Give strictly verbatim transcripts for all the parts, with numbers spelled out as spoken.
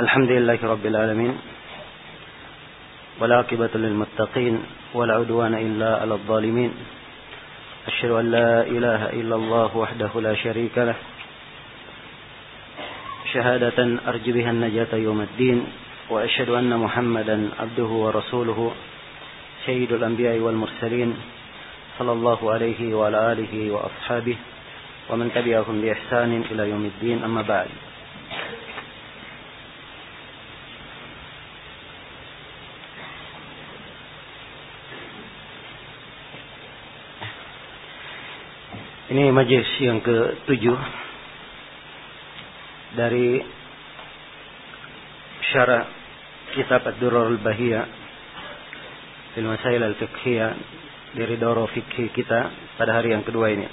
Alhamdulillahi Rabbil Alamin. Walaqibatu lil muttaqin wala udwana illa 'alal zalimin. Asyhadu an la ilaha illallah wahdahu la syarika lah. Syahadatan arju biha an-najata yaumiddin wa asyhadu anna Muhammadan 'abduhu wa rasuluhu sayyidul anbiya'i wal mursalin sallallahu alaihi wa ala alihi wa ashabihi wa man tabi'ahum bi ihsanin ila yaumiddin amma ba'd. Ini majlis yang ketujuh dari Syarah Kitab Ad-Durarul Bahiyyah fil Masail al-Fiqhiyah dari Duroh Fiqih kita pada hari yang kedua ini.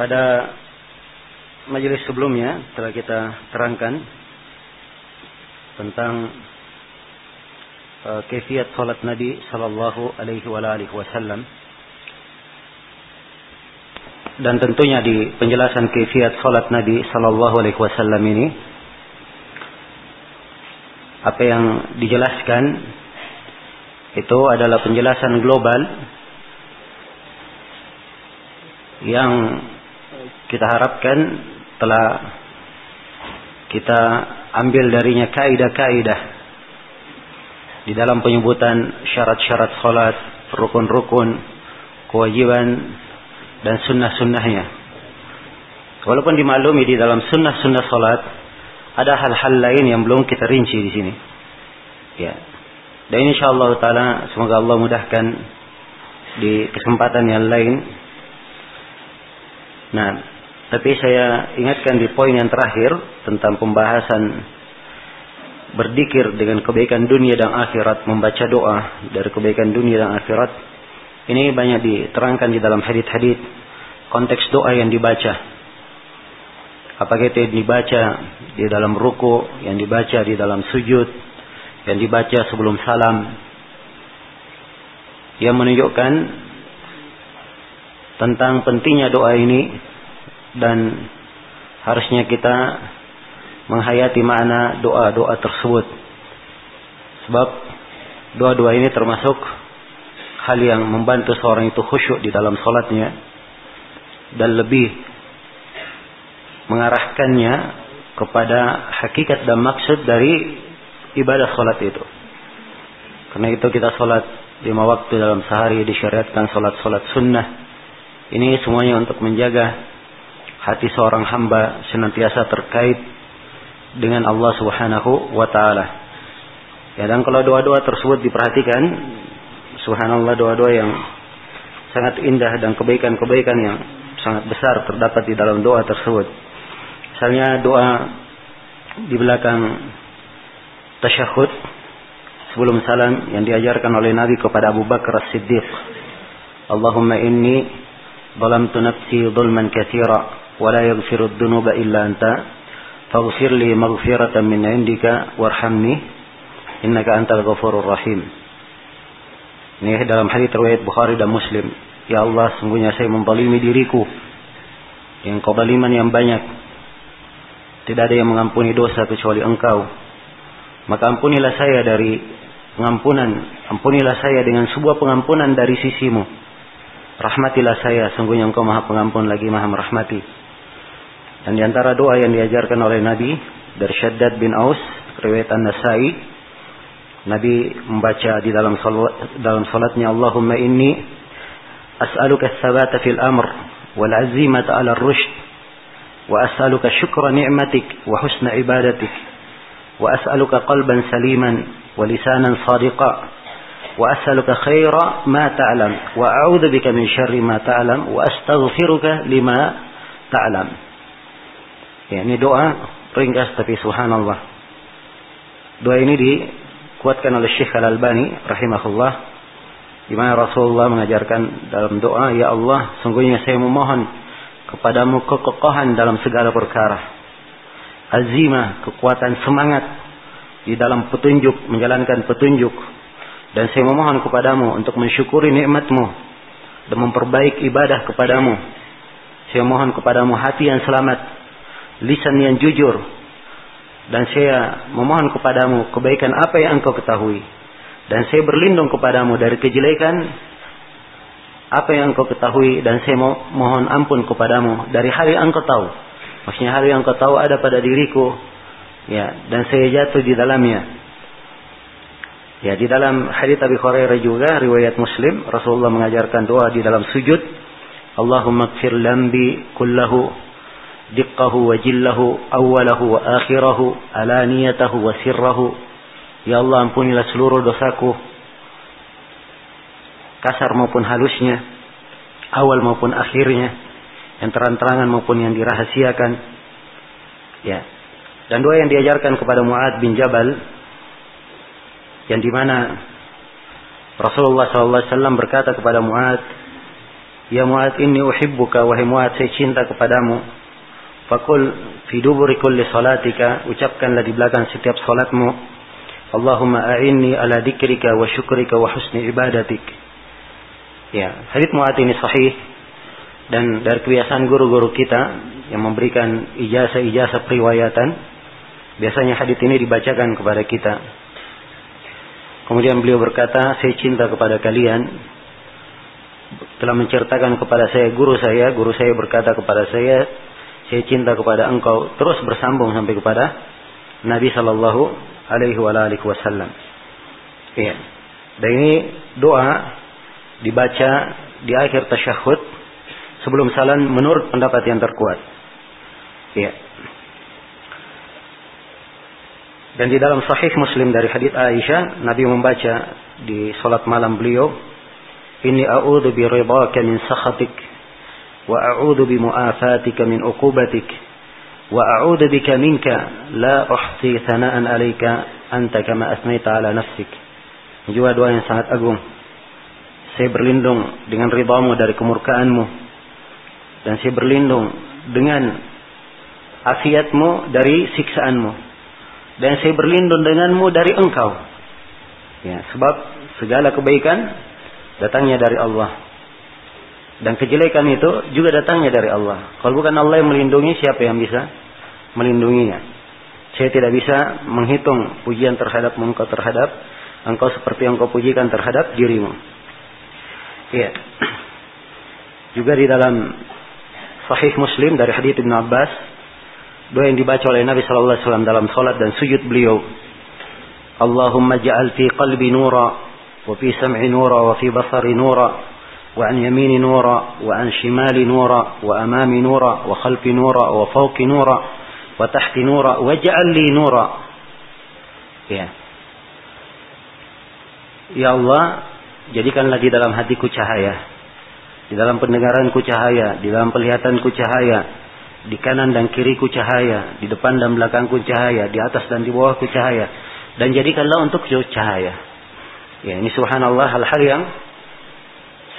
Pada majlis sebelumnya telah kita terangkan tentang uh, kaifiyat salat Nabi sallallahu alaihi wa alihi wasallam. Dan tentunya di penjelasan kaifiyat salat Nabi sallallahu alaihi wasallam ini, apa yang dijelaskan itu adalah penjelasan global yang kita harapkan telah kita ambil darinya kaidah-kaidah di dalam penyebutan syarat-syarat salat, rukun-rukun, kewajiban dan sunnah-sunnahnya. Walaupun dimaklumi di dalam sunnah-sunnah salat ada hal-hal lain yang belum kita rinci di sini. Ya. Dan insyaallah taala semoga Allah mudahkan di kesempatan yang lain. Nah, tapi saya ingatkan di poin yang terakhir tentang pembahasan berzikir dengan kebaikan dunia dan akhirat, membaca doa dari kebaikan dunia dan akhirat. Ini banyak diterangkan di dalam hadits-hadits konteks doa yang dibaca. Apakah itu yang dibaca di dalam ruku, yang dibaca di dalam sujud, yang dibaca sebelum salam, yang menunjukkan tentang pentingnya doa ini dan harusnya kita menghayati makna doa-doa tersebut. Sebab doa-doa ini termasuk hal yang membantu seorang itu khusyuk di dalam sholatnya dan lebih mengarahkannya kepada hakikat dan maksud dari ibadah sholat itu. Karena itu kita sholat lima waktu dalam sehari, disyariatkan sholat-sholat sunnah. Ini semuanya untuk menjaga hati seorang hamba senantiasa terkait dengan Allah Subhanahu wa ta'ala. Ya, dan kalau doa-doa tersebut diperhatikan, subhanallah, doa-doa yang sangat indah dan kebaikan-kebaikan yang sangat besar terdapat di dalam doa tersebut. Misalnya doa di belakang tasyahud sebelum salam yang diajarkan oleh Nabi kepada Abu Bakar As-Siddiq. Allahumma inni zalamtu nafsi zulman katsira wa la yaghfiru adh-dhunuba illa anta faghfirli maghfiratan min 'indika warhamni innaka antal ghafurur rahim. Ini dalam hadis riwayat Bukhari dan Muslim. Ya Allah, sungguhnya saya membalimi diriku dengan kezaliman yang banyak. Tidak ada yang mengampuni dosa kecuali Engkau. Maka ampunilah saya dari pengampunan. Ampunilah saya dengan sebuah pengampunan dari sisimu. Rahmatilah saya, sungguhnya Engkau Maha Pengampun lagi Maha Merahmati. Dan di antara doa yang diajarkan oleh Nabi dari Shaddad bin Aus, riwayat An-Nasa'i, Nabi membaca di dalam salat, dalam salatnya, Allahumma inni as'aluka tsabata fil amr wal azimata 'ala ar-rushd wa as'aluka syukra ni'matik wa husna ibadatik wa as'aluka qalban saliman wa lisanan shadiqa wa as'aluka khaira ma ta'lam wa a'udzu bika min syarri ma ta'lam wa astaghfiruka lima ta'lam. Ya, ini doa ringkas tapi subhanallah. Doa ini di kuatkan oleh Syekh Al Albani rahimahullah, di mana Rasulullah mengajarkan dalam doa, ya Allah, sungguhnya saya memohon kepadamu kekokohan dalam segala perkara, azimah, kekuatan semangat di dalam petunjuk, menjalankan petunjuk, dan saya memohon kepadamu untuk mensyukuri nikmatmu dan memperbaik ibadah kepadamu. Saya mohon kepadamu hati yang selamat, lisan yang jujur, Dan saya memohon kepadamu kebaikan apa yang engkau ketahui. Dan saya berlindung kepadamu dari kejelekan apa yang engkau ketahui. Dan saya mohon ampun kepadamu dari hal yang engkau tahu. Maksudnya hal yang engkau tahu ada pada diriku. Ya, dan saya jatuh di dalamnya. Ya, di dalam hadits Abi Hurairah juga riwayat Muslim, Rasulullah mengajarkan doa di dalam sujud. Allahumma ighfir lambi kullahu. Diqqahu wa jillahu, awalahu wa akhirahu, alaniyatahu wa sirrahu. Ya Allah, ampunilah seluruh dosaku, kasar maupun halusnya, awal maupun akhirnya, yang terang-terangan maupun yang dirahasiakan. Ya. Dan doa yang diajarkan kepada Mu'adz bin Jabal, yang dimana Rasulullah shallallahu alaihi wasallam berkata kepada Mu'adz, ya Mu'adz, inni uhibbuka, wahai Mu'adz, saya cinta kepadamu. Fakul fi duburi kulli salatika, ucapkanlah di belakang setiap salatmu, Allahumma a'inni ala dzikrika wa syukrika wa husni ibadatik. Ya, hadits Mu'adz ini sahih dan dari kebiasaan guru-guru kita yang memberikan ijazah-ijazah periwayatan, biasanya hadits ini dibacakan kepada kita. Kemudian beliau berkata, saya cinta kepada kalian. Telah menceritakan kepada saya guru saya, guru saya berkata kepada saya, saya cinta kepada engkau, terus bersambung sampai kepada Nabi Shallallahu Alaihi Wasallam. Iya. Dan ini doa dibaca di akhir tasyahud sebelum salam menurut pendapat yang terkuat. Iya. Dan di dalam Sahih Muslim dari hadits Aisyah, Nabi membaca di salat malam beliau, Inni a'udzu bi ridhaka min sakhatik. Wa a'udzu bi mu'afatika min uqubatik wa a'udzu bika minka la uhsi thana'an 'alaika anta kama asnaita 'ala nafsik. Juga doa yang sangat agung. Saya berlindung dengan ridhamu dari kemurkaanmu, dan saya berlindung dengan afiatmu dari siksaanmu, dan saya berlindung denganmu dari engkau. Ya, sebab segala kebaikan datangnya dari Allah. Dan kejelekan itu juga datangnya dari Allah. Kalau bukan Allah yang melindungi, siapa yang bisa melindunginya? Saya tidak bisa menghitung pujian terhadap engkau terhadap engkau seperti engkau pujikan terhadap dirimu. Iya. Juga di dalam Sahih Muslim dari hadits Ibn Abbas, doa yang dibaca oleh Nabi Shallallahu Alaihi Wasallam dalam solat dan sujud beliau, Allahumma ja'al fi qalbi nura, wa fi sam'i nura, wa fi basari nura. وعن يميني نورا وعن شمالي نورا وأمامي نورا وخلفي نورا وفوقي نورا وتحتي نورا واجعل لي نورا. Ya. Ya Allah, jadikanlah di dalam hatiku cahaya, di dalam pendengaranku cahaya, di dalam penglihatanku cahaya, di kanan dan kiriku cahaya, di depan dan belakangku cahaya, di atas dan di bawahku cahaya, dan jadikanlah untuk cahaya. Ya, ini subhanallah hal-hal yang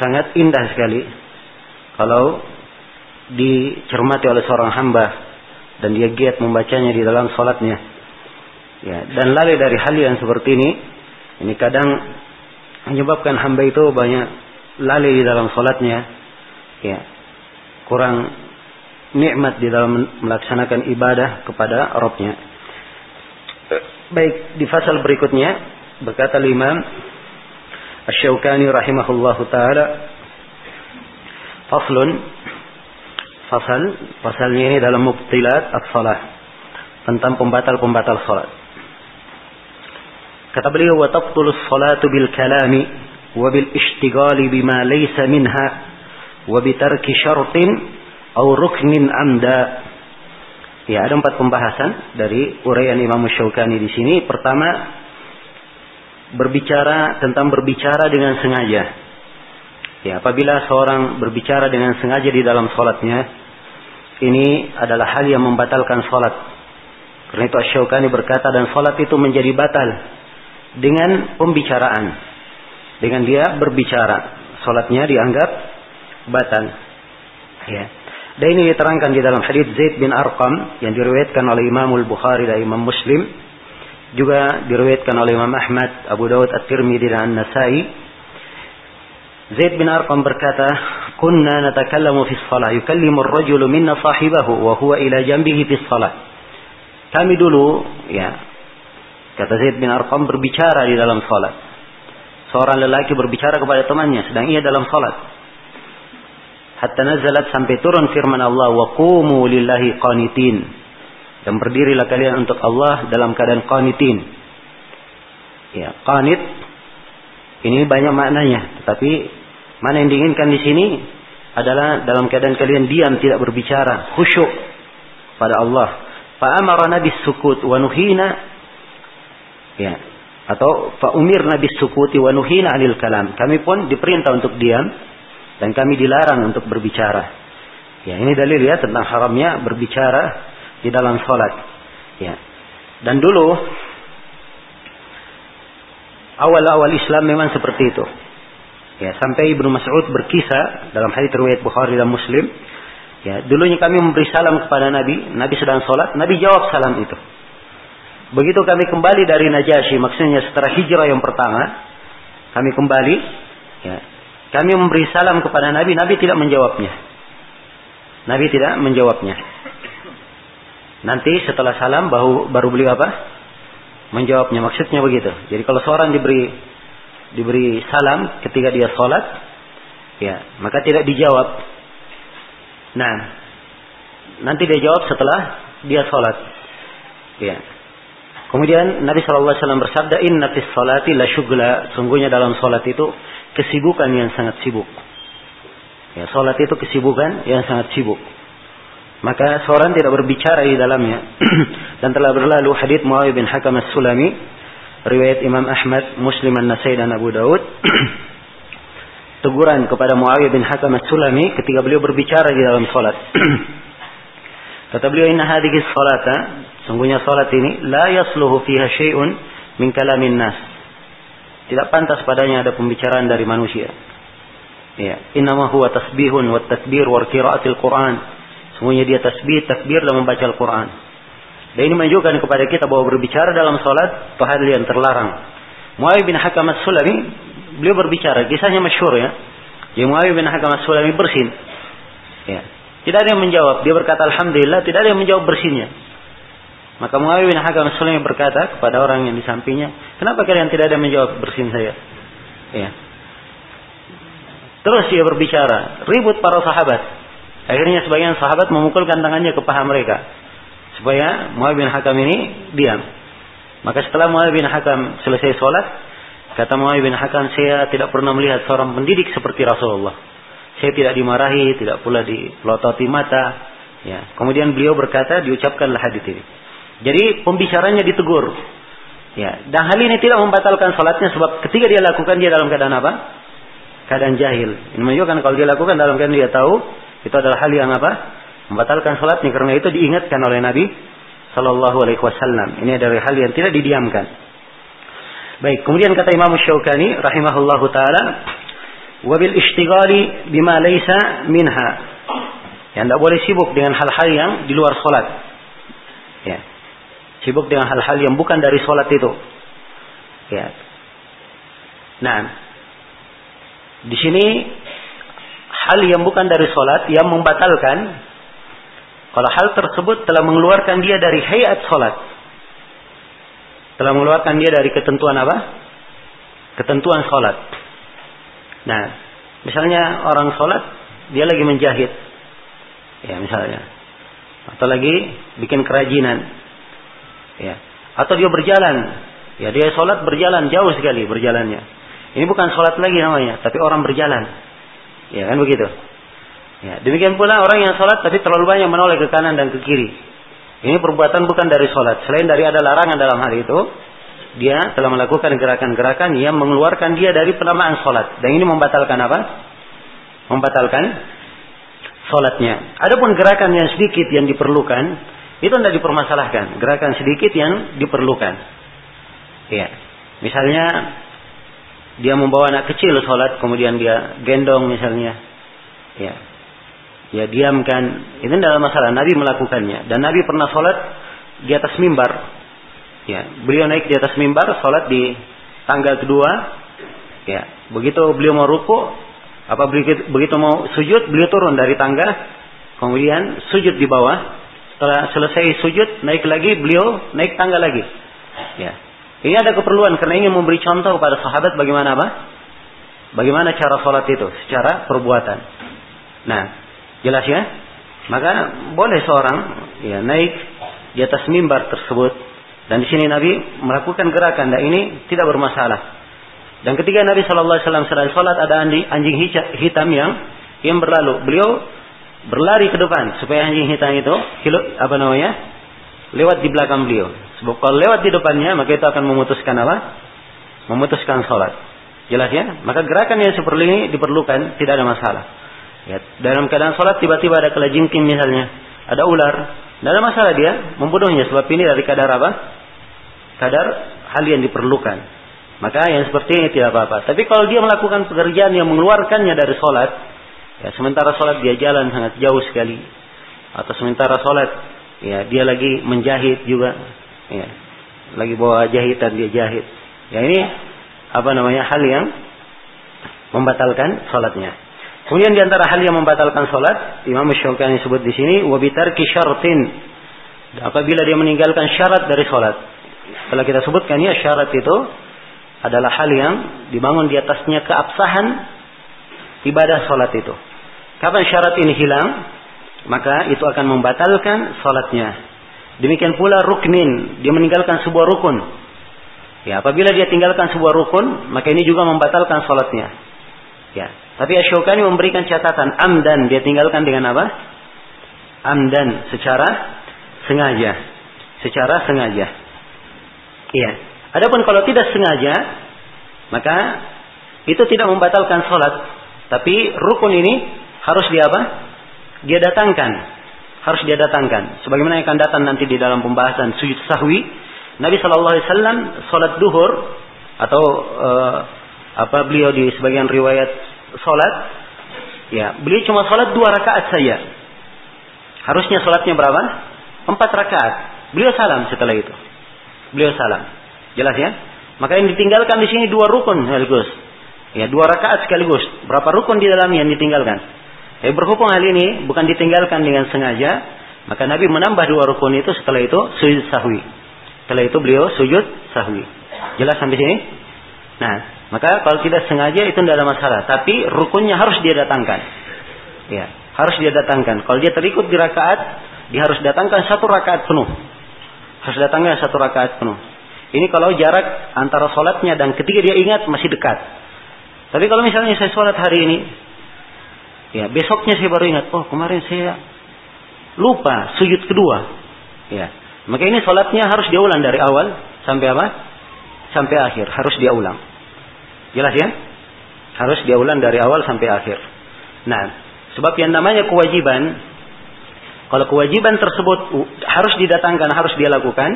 sangat indah sekali kalau dicermati oleh seorang hamba dan dia giat membacanya di dalam sholatnya. Ya, dan lalai dari hal yang seperti ini, ini kadang menyebabkan hamba itu banyak lalai di dalam sholatnya. Ya, kurang nikmat di dalam melaksanakan ibadah kepada Rabbnya. Baik, di fasal berikutnya berkata Imam Asy-Syaukani rahimahullahu ta'ala, faslun, fasal, fasalnya ini dalam mubtilat as-salah, tentang pembatal-pembatal salat. Kata beliau, wa tabtulus salatu bil kalami wa bil ishtigali bima laysa minha wa bitarki syartin aw ruknin amda. Ya, ada empat pembahasan dari uraian Imam Asy-Syaukani di sini. Pertama, berbicara tentang berbicara dengan sengaja. Ya, apabila seorang berbicara dengan sengaja di dalam sholatnya, ini adalah hal yang membatalkan sholat. Karena itu Asy-Syaukani berkata, dan sholat itu menjadi batal dengan pembicaraan. Dengan dia berbicara, sholatnya dianggap batal. Ya. Dan ini diterangkan di dalam hadits Zaid bin Arqam yang diriwayatkan oleh Imam Al-Bukhari dan Imam Muslim. Juga diriwayatkan oleh Imam Ahmad, Abu Daud, At-Tirmidzi dan An-Nasa'i. Zaid bin Arqam berkata, "Kunna natakallamu fi shalah, yukallimu ar-rajulu minna sahibahu wa huwa ila jambihi fi shalah." Kami dulu, ya, kata Zaid bin Arqam, berbicara di dalam salat. Seorang lelaki berbicara kepada temannya sedang ia dalam salat. Hatta nazalat, sampai turun firman Allah, wa qumu lillahi qanitin. Dan berdirilah kalian untuk Allah dalam keadaan qanitin. Ya, qanit ini banyak maknanya, tetapi mana yang diinginkan di sini adalah dalam keadaan kalian diam, tidak berbicara, khusyuk pada Allah. Fa amarna bisukut wa nuhina, ya, atau fa umirna bisukuti wa nuhina 'anil kalam. Kami pun diperintah untuk diam dan kami dilarang untuk berbicara. Ya, ini dalil ya tentang haramnya berbicara di dalam salat. Ya. Dan dulu awal-awal Islam memang seperti itu. Ya, sampai Ibnu Mas'ud berkisah dalam hadis riwayat Bukhari dan Muslim. Ya, dulunya kami memberi salam kepada Nabi, Nabi sedang sholat, Nabi jawab salam itu. Begitu kami kembali dari Najasyi, maksudnya setelah hijrah yang pertama, kami kembali, ya, kami memberi salam kepada Nabi, Nabi tidak menjawabnya. Nabi tidak menjawabnya. Nanti setelah salam baru, baru beliau apa? Menjawabnya, maksudnya begitu. Jadi kalau seorang diberi diberi salam ketika dia sholat, ya, maka tidak dijawab. Nah, nanti dia jawab setelah dia sholat. Ya. Kemudian Nabi Shallallahu Alaihi Wasallam bersabda, Inna fis sholati la syughla. Sungguhnya dalam sholat itu kesibukan yang sangat sibuk. Ya, sholat itu kesibukan yang sangat sibuk. Maka seorang tidak berbicara di dalamnya. Dan telah berlalu hadits Mu'awiyah bin Hakam As-Sulami, riwayat Imam Ahmad, Muslim, An-Nasa'i dan Abu Daud. Teguran kepada Mu'awiyah bin Hakam As-Sulami ketika beliau berbicara di dalam salat. Kata beliau, inna hadhihi as-salata, sungguhnya salat ini la yasluhu fiha syai'un min kalamin nas. Tidak pantas padanya ada pembicaraan dari manusia. Ya, innama huwa tasbihun wa takbir wa qira'atil Quran. Sungguhnya dia tasbih, takbir dan membaca Al-Quran. Dan ini menunjukkan kepada kita bahwa berbicara dalam salat itu hal yang terlarang. Mu'awiyah bin Hakam As-Sulami beliau berbicara, kisahnya masyhur ya. Jadi Mu'awiyah bin Hakam As-Sulami bersin. Ya. Tidak ada yang menjawab. Dia berkata alhamdulillah, tidak ada yang menjawab bersinnya. Maka Mu'awiyah bin Hakam As-Sulami berkata kepada orang yang di sampingnya, "Kenapa kalian tidak ada yang menjawab bersin saya?" Ya. Terus dia berbicara, ribut para sahabat. Akhirnya sebagian sahabat memukulkan tangannya ke paha mereka supaya Mu'awiyah bin Hakam ini diam. Maka setelah Mu'awiyah bin Hakam selesai sholat, kata Mu'awiyah bin Hakam, saya tidak pernah melihat seorang pendidik seperti Rasulullah. Saya tidak dimarahi, tidak pula dipelototi mata. Ya. Kemudian beliau berkata, diucapkanlah hadits ini. Jadi pembicaranya ditegur. Ya. Dan hal ini tidak membatalkan salatnya, sebab ketika dia lakukan, dia dalam keadaan apa? Keadaan jahil. Ini menunjukkan kalau dia lakukan dalam keadaan dia tahu, itu adalah hal yang apa? Membatalkan salatnya. Karena itu diingatkan oleh Nabi Shallallahu Alaihi Wasallam. Ini adalah hal yang tidak didiamkan. Baik, kemudian kata Imam Asy-Syaukani rahimahullahu taala, wa bil ishtighali bima laysa minha. Ya, tidak boleh sibuk dengan hal-hal yang di luar salat. Ya. Sibuk dengan hal-hal yang bukan dari salat itu. Ya. Nah, di sini hal yang bukan dari salat yang membatalkan kalau hal tersebut telah mengeluarkan dia dari hayat salat. Telah mengeluarkan dia dari ketentuan apa? Ketentuan sholat. Nah, misalnya orang sholat, dia lagi menjahit. Ya, misalnya. Atau lagi bikin kerajinan. Ya. Atau dia berjalan. Ya, dia sholat berjalan, jauh sekali berjalannya. Ini bukan sholat lagi namanya, tapi orang berjalan. Ya, kan begitu. Ya. Demikian pula orang yang sholat, tapi terlalu banyak menoleh ke kanan dan ke kiri. Ini perbuatan bukan dari sholat. Selain dari ada larangan dalam hal itu, dia telah melakukan gerakan-gerakan yang mengeluarkan dia dari penamaan sholat. Dan ini membatalkan apa? Membatalkan sholatnya. Adapun gerakan yang sedikit yang diperlukan, itu tidak dipermasalahkan. Gerakan sedikit yang diperlukan. Ya. Misalnya, dia membawa anak kecil sholat, kemudian dia gendong misalnya. Ya. Ya, diamkan. Itu dalam masalah. Nabi melakukannya. Dan Nabi pernah sholat di atas mimbar. Ya, beliau naik di atas mimbar, sholat di tangga kedua. Ya, begitu beliau mau ruku, apa begitu, begitu mau sujud, beliau turun dari tangga, kemudian sujud di bawah. Setelah selesai sujud, naik lagi, beliau naik tangga lagi. Ya. Ini ada keperluan karena ingin memberi contoh kepada sahabat bagaimana apa? Bagaimana cara sholat itu secara perbuatan. Nah, jelas ya? Maka boleh seorang ya naik di atas mimbar tersebut. Dan di sini Nabi melakukan gerakan dan ini tidak bermasalah. Dan ketika Nabi sallallahu alaihi wasallam sedang sholat ada anjing hitam yang yang berlalu. Beliau berlari ke depan supaya anjing hitam itu kilo, apa namanya lewat di belakang beliau. Sebab kalau lewat di depannya maka itu akan memutuskan apa? Memutuskan sholat. Jelas ya? Maka gerakan yang seperti ini diperlukan, tidak ada masalah. Ya, dalam keadaan sholat tiba-tiba ada kelajengking misalnya, ada ular, tidak ada masalah dia membunuhnya sebab ini dari kadar apa? Kadar hal yang diperlukan. Maka yang seperti ini tidak apa-apa. Tapi kalau dia melakukan pekerjaan yang mengeluarkannya dari sholat. Ya, sementara sholat dia jalan sangat jauh sekali, atau sementara sholat ya dia lagi menjahit juga, ya, lagi bawa jahitan dia jahit. Ya ini apa namanya hal yang membatalkan sholatnya. Kemudian diantara hal yang membatalkan sholat, Imam Asy-Syaukani sebut di sini wabitarki syartin, apabila dia meninggalkan syarat dari sholat. Setelah kita sebutkan ya syarat itu adalah hal yang dibangun di atasnya keabsahan ibadah sholat itu. Kapan syarat ini hilang, maka itu akan membatalkan sholatnya. Demikian pula ruknin, dia meninggalkan sebuah rukun. Ya, apabila dia tinggalkan sebuah rukun, maka ini juga membatalkan sholatnya. Ya, tapi Asy-Syaukani memberikan catatan amdan, dia tinggalkan dengan apa? Amdan, secara sengaja, secara sengaja. Iya. Adapun kalau tidak sengaja, maka itu tidak membatalkan sholat, tapi rukun ini harus dia apa? Dia datangkan. Harus dia datangkan. Sebagaimana yang akan datang nanti di dalam pembahasan sujud sahwi. Nabi shallallahu alaihi wasallam sholat duhur. Atau eh, apa beliau di sebagian riwayat sholat. Ya, beliau cuma sholat dua rakaat saja. Harusnya sholatnya berapa? Empat rakaat. Beliau salam setelah itu. Beliau salam. Jelas ya? Maka yang ditinggalkan di sini dua rukun sekaligus. Ya, dua rakaat sekaligus. Berapa rukun di dalamnya yang ditinggalkan? Eh, berhubung hal ini bukan ditinggalkan dengan sengaja, maka Nabi menambah dua rukun itu, setelah itu sujud sahwi. Setelah itu beliau sujud sahwi. Jelas sampai sini? Nah, maka kalau tidak sengaja itu tidak ada masalah, tapi rukunnya harus dia datangkan. Ya, harus dia datangkan. Kalau dia terikut di rakaat, dia harus datangkan satu rakaat penuh. Harus datangkan satu rakaat penuh. Ini kalau jarak antara sholatnya dan ketika dia ingat masih dekat. Tapi kalau misalnya saya sholat hari ini, ya, besoknya saya baru ingat, oh kemarin saya lupa sujud kedua. Ya, maka ini sholatnya harus diulang dari awal sampai apa? Sampai akhir, harus diulang. Jelas ya? Harus diulang dari awal sampai akhir. Nah, sebab yang namanya kewajiban, kalau kewajiban tersebut harus didatangkan, harus dia lakukan,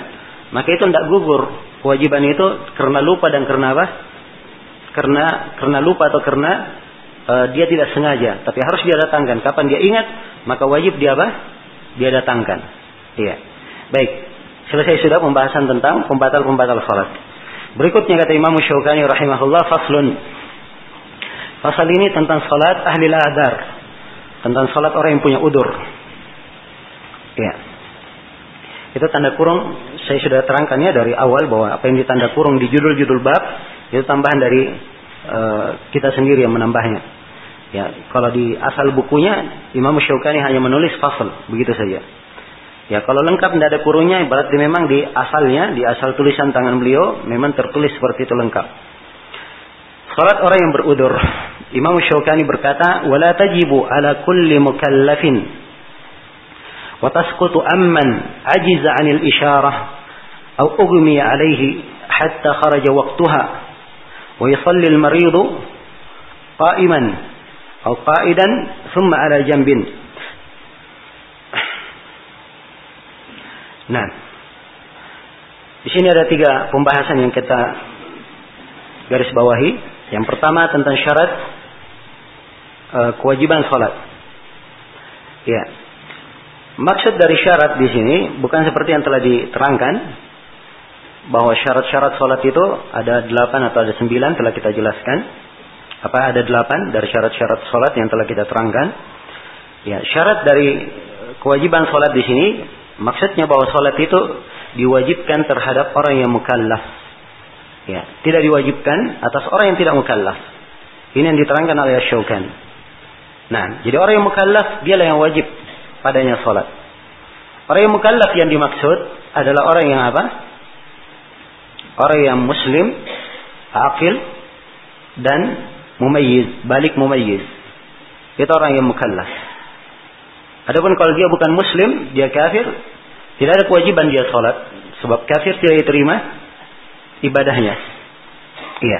maka itu tidak gugur kewajiban itu karena lupa dan karena apa? Karena karena lupa atau karena dia tidak sengaja, tapi harus dia datangkan. Kapan dia ingat, maka wajib dia apa? Dia datangkan. Iya. Baik. Selesai sudah pembahasan tentang pembatal-pembatal salat. Berikutnya kata Imam Asy-Syaukani rahimahullah faslun. Fasal ini tentang salat ahli al-a'dzar. Tentang salat orang yang punya udzur. Iya. Itu tanda kurung saya sudah terangkannya dari awal bahwa apa yang ditanda kurung di judul-judul bab itu tambahan dari kita sendiri yang menambahnya. Ya, kalau di asal bukunya Imam Asy-Syaukani hanya menulis fasal begitu saja. Ya, kalau lengkap tidak ada kurungnya, berarti memang di asalnya, di asal tulisan tangan beliau memang tertulis seperti itu lengkap. Salat orang yang berudzur. Imam Asy-Syaukani berkata, "Wala tajibu ala kulli mukallafin wa tasqutu amman ajiza 'anil isyarah aw ughmi 'alaihi hatta kharaja waqtaha." ويصلي المريض قائما أو قائدا ثم على جنب. Nah, di sini ada tiga pembahasan yang kita garis bawahi. Yang pertama tentang syarat e, kewajiban sholat. Ya, maksud dari syarat di sini bukan seperti yang telah diterangkan. Bahwa syarat-syarat sholat itu ada delapan atau ada sembilan telah kita jelaskan. Apa ada delapan dari syarat-syarat sholat yang telah kita terangkan. Ya, syarat dari kewajiban sholat di sini Maksudnya bahwa sholat itu diwajibkan terhadap orang yang mukallaf. Ya, tidak diwajibkan atas orang yang tidak mukallaf. Ini yang diterangkan oleh Asy-Syaukani. Nah, jadi orang yang mukallaf dialah yang wajib padanya sholat. Orang yang mukallaf yang dimaksud adalah orang yang apa? Orang yang muslim, aqil, dan mumayyiz, balik mumayyiz. Itu orang yang mukallaf. Adapun kalau dia bukan muslim, dia kafir, tidak ada kewajiban dia sholat. Sebab kafir tidak diterima ibadahnya. Iya.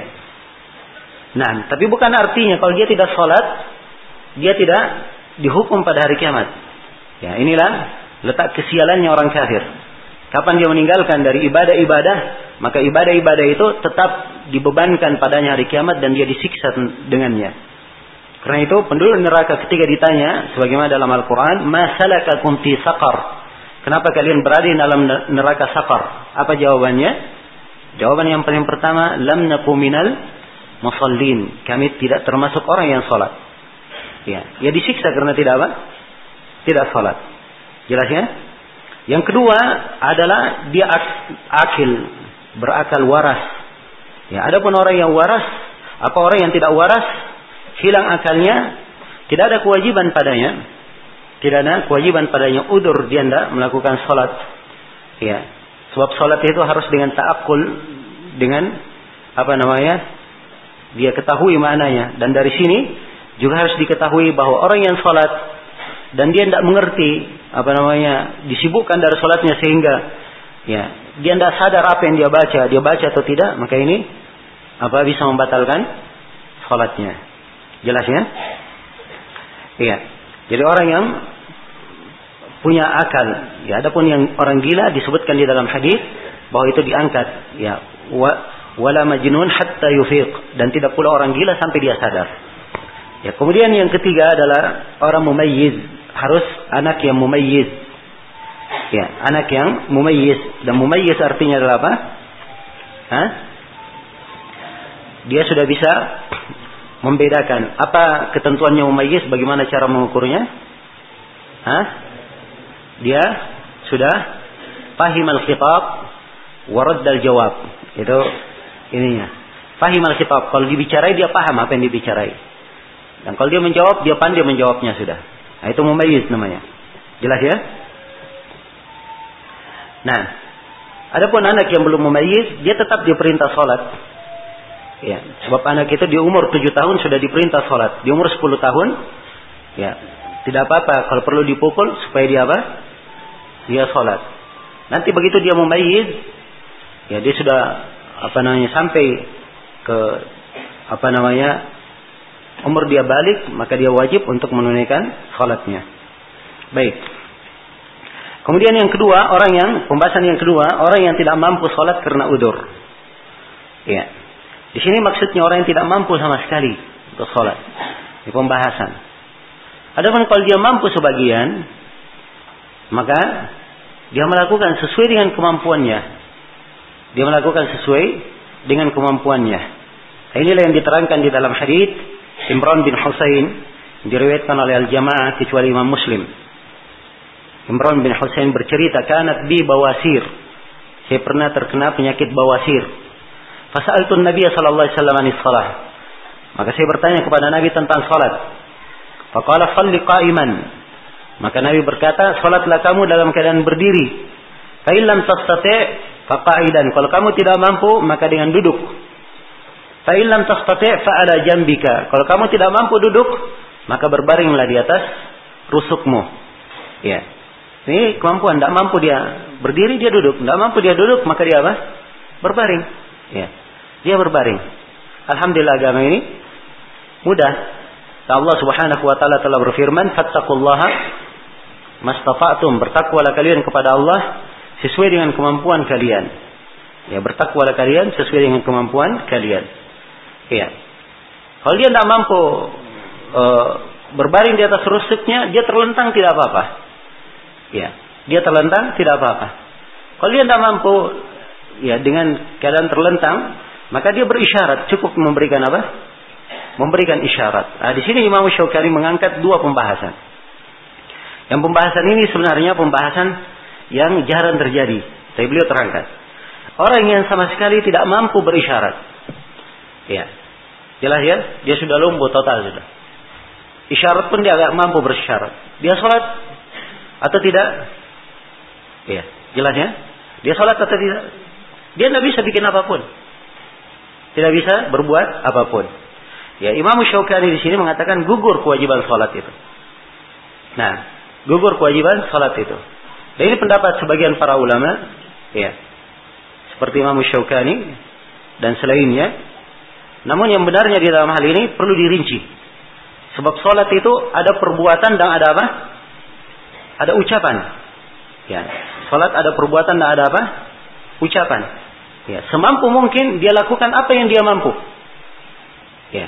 Nah, tapi bukan artinya kalau dia tidak sholat, dia tidak dihukum pada hari kiamat. Ya, inilah letak kesialannya orang kafir. Kapan dia meninggalkan dari ibadah-ibadah, maka ibadah-ibadah itu tetap dibebankan padanya hari kiamat dan dia disiksa dengannya. Karena itu penduduk neraka ketika ditanya sebagaimana dalam Al-Qur'an, "Ma salakakum fi saqar?" Kenapa kalian berada di dalam neraka saqar? Apa jawabannya? Jawaban yang paling pertama, "Lam naku minal musallin." Kami tidak termasuk orang yang salat. Ya, ya disiksa karena tidak apa? Tidak salat. Jelas ya? Yang kedua adalah dia akil, berakal waras. Ya, adapun orang yang waras, apa orang yang tidak waras? Hilang akalnya, tidak ada kewajiban padanya, tidak ada kewajiban padanya udzur, dia tidak melakukan sholat. Ya, sebab sholat itu harus dengan ta'akul, dengan apa namanya, dia ketahui maknanya. Dan dari sini juga harus diketahui bahwa orang yang sholat dan dia tidak mengerti apa namanya, disibukkan dari sholatnya sehingga ya dia tidak sadar apa yang dia baca, dia baca atau tidak, maka ini apa bisa membatalkan sholatnya. Jelas ya? Iya. Jadi orang yang punya akal, ya. Adapun yang orang gila disebutkan di dalam hadis bahwa itu diangkat, ya. Wa wala majnun hatta yufiq, dan tidak pula orang gila sampai dia sadar. Ya, kemudian yang ketiga adalah orang mumayyiz, harus anak yang mumayyiz. Ya, anak yang mumayyiz, dan mumayyiz artinya adalah apa? Hah? Dia sudah bisa membedakan apa ketentuannya mumayyiz, bagaimana cara mengukurnya? Hah? Dia sudah fahim al-khitab wa radd al-jawab. Itu ininya. Fahim al-khitab, kalau dibicarai dia paham apa yang dibicarai. Dan kalau dia menjawab, dia pandai menjawabnya sudah. Nah, itu mumayyiz namanya. Jelas ya? Nah, adapun anak yang belum mumayyiz, dia tetap diperintah salat. Ya, sebab anak itu di umur tujuh tahun sudah diperintah sholat. Di umur sepuluh tahun, ya tidak apa-apa. Kalau perlu dipukul supaya dia apa? Dia sholat. Nanti begitu dia mumayyiz, ya dia sudah apa namanya sampai ke apa namanya umur dia balik, maka dia wajib untuk menunaikan sholatnya. Baik. Kemudian yang kedua, orang yang pembahasan yang kedua, orang yang tidak mampu sholat karena udzur. Ya. Di sini maksudnya orang yang tidak mampu sama sekali untuk sholat. Di pembahasan. Adapun kalau dia mampu sebagian, maka dia melakukan sesuai dengan kemampuannya. Dia melakukan sesuai dengan kemampuannya. Nah, inilah yang diterangkan di dalam hadis Imran bin Husain, diriwayatkan oleh al-Jamaah kecuali Imam Muslim. Imran bin Husain bercerita, "Kanat bi bawasir." Saya pernah terkena penyakit bawasir. Fasa'altu Nabi sallallahu alaihi wasallam anis shalah. Maka saya bertanya kepada Nabi tentang salat. Faqala shalli qa'iman. Maka Nabi berkata, "Salatlah kamu dalam keadaan berdiri." Fa illam tastati' fa qa'idan. Kalau kamu tidak mampu, maka dengan duduk. Fa illam tastati' fa 'ala jambika. Kalau kamu tidak mampu duduk, maka berbaringlah di atas rusukmu. Ya. Ini kemampuan, tidak mampu dia berdiri, dia duduk. Tidak mampu dia duduk, maka dia apa? Berbaring. Ya. Dia berbaring. Alhamdulillah agama ini mudah. Allah Subhanahu wa taala telah berfirman, "Fattaqullaha mastata'tum." Bertakwalah kalian kepada Allah sesuai dengan kemampuan kalian. Ya, bertakwalah kalian sesuai dengan kemampuan kalian. Ya. Kalau dia tidak mampu e, berbaring di atas rusuknya, dia terlentang tidak apa-apa. Ya, dia terlentang tidak apa-apa. Kalau dia tidak mampu ya dengan keadaan terlentang, maka dia berisyarat, cukup memberikan apa? Memberikan isyarat. Nah, di sini Imam Asy-Syaukani mengangkat dua pembahasan. Yang pembahasan ini sebenarnya pembahasan yang jarang terjadi. Tapi beliau terangkan, orang yang sama sekali tidak mampu berisyarat. Ya, jelas ya, dia sudah lumpuh total sudah. Isyarat pun dia agak mampu berisyarat. Dia sholat atau tidak? Ya, jelas ya. Dia sholat atau tidak? Dia tidak bisa bikin apapun. Tidak bisa berbuat apapun. Ya, Imam Asy-Syaukani di sini mengatakan gugur kewajiban sholat itu. Nah, gugur kewajiban sholat itu. Dan ini pendapat sebagian para ulama, ya, seperti Imam Asy-Syaukani dan selainnya. Namun yang benarnya di dalam hal ini perlu dirinci. Sebab sholat itu ada perbuatan dan ada apa? Ada ucapan. Ya, sholat ada perbuatan dan ada apa? Ucapan. Ya, semampu mungkin dia lakukan apa yang dia mampu. Ya.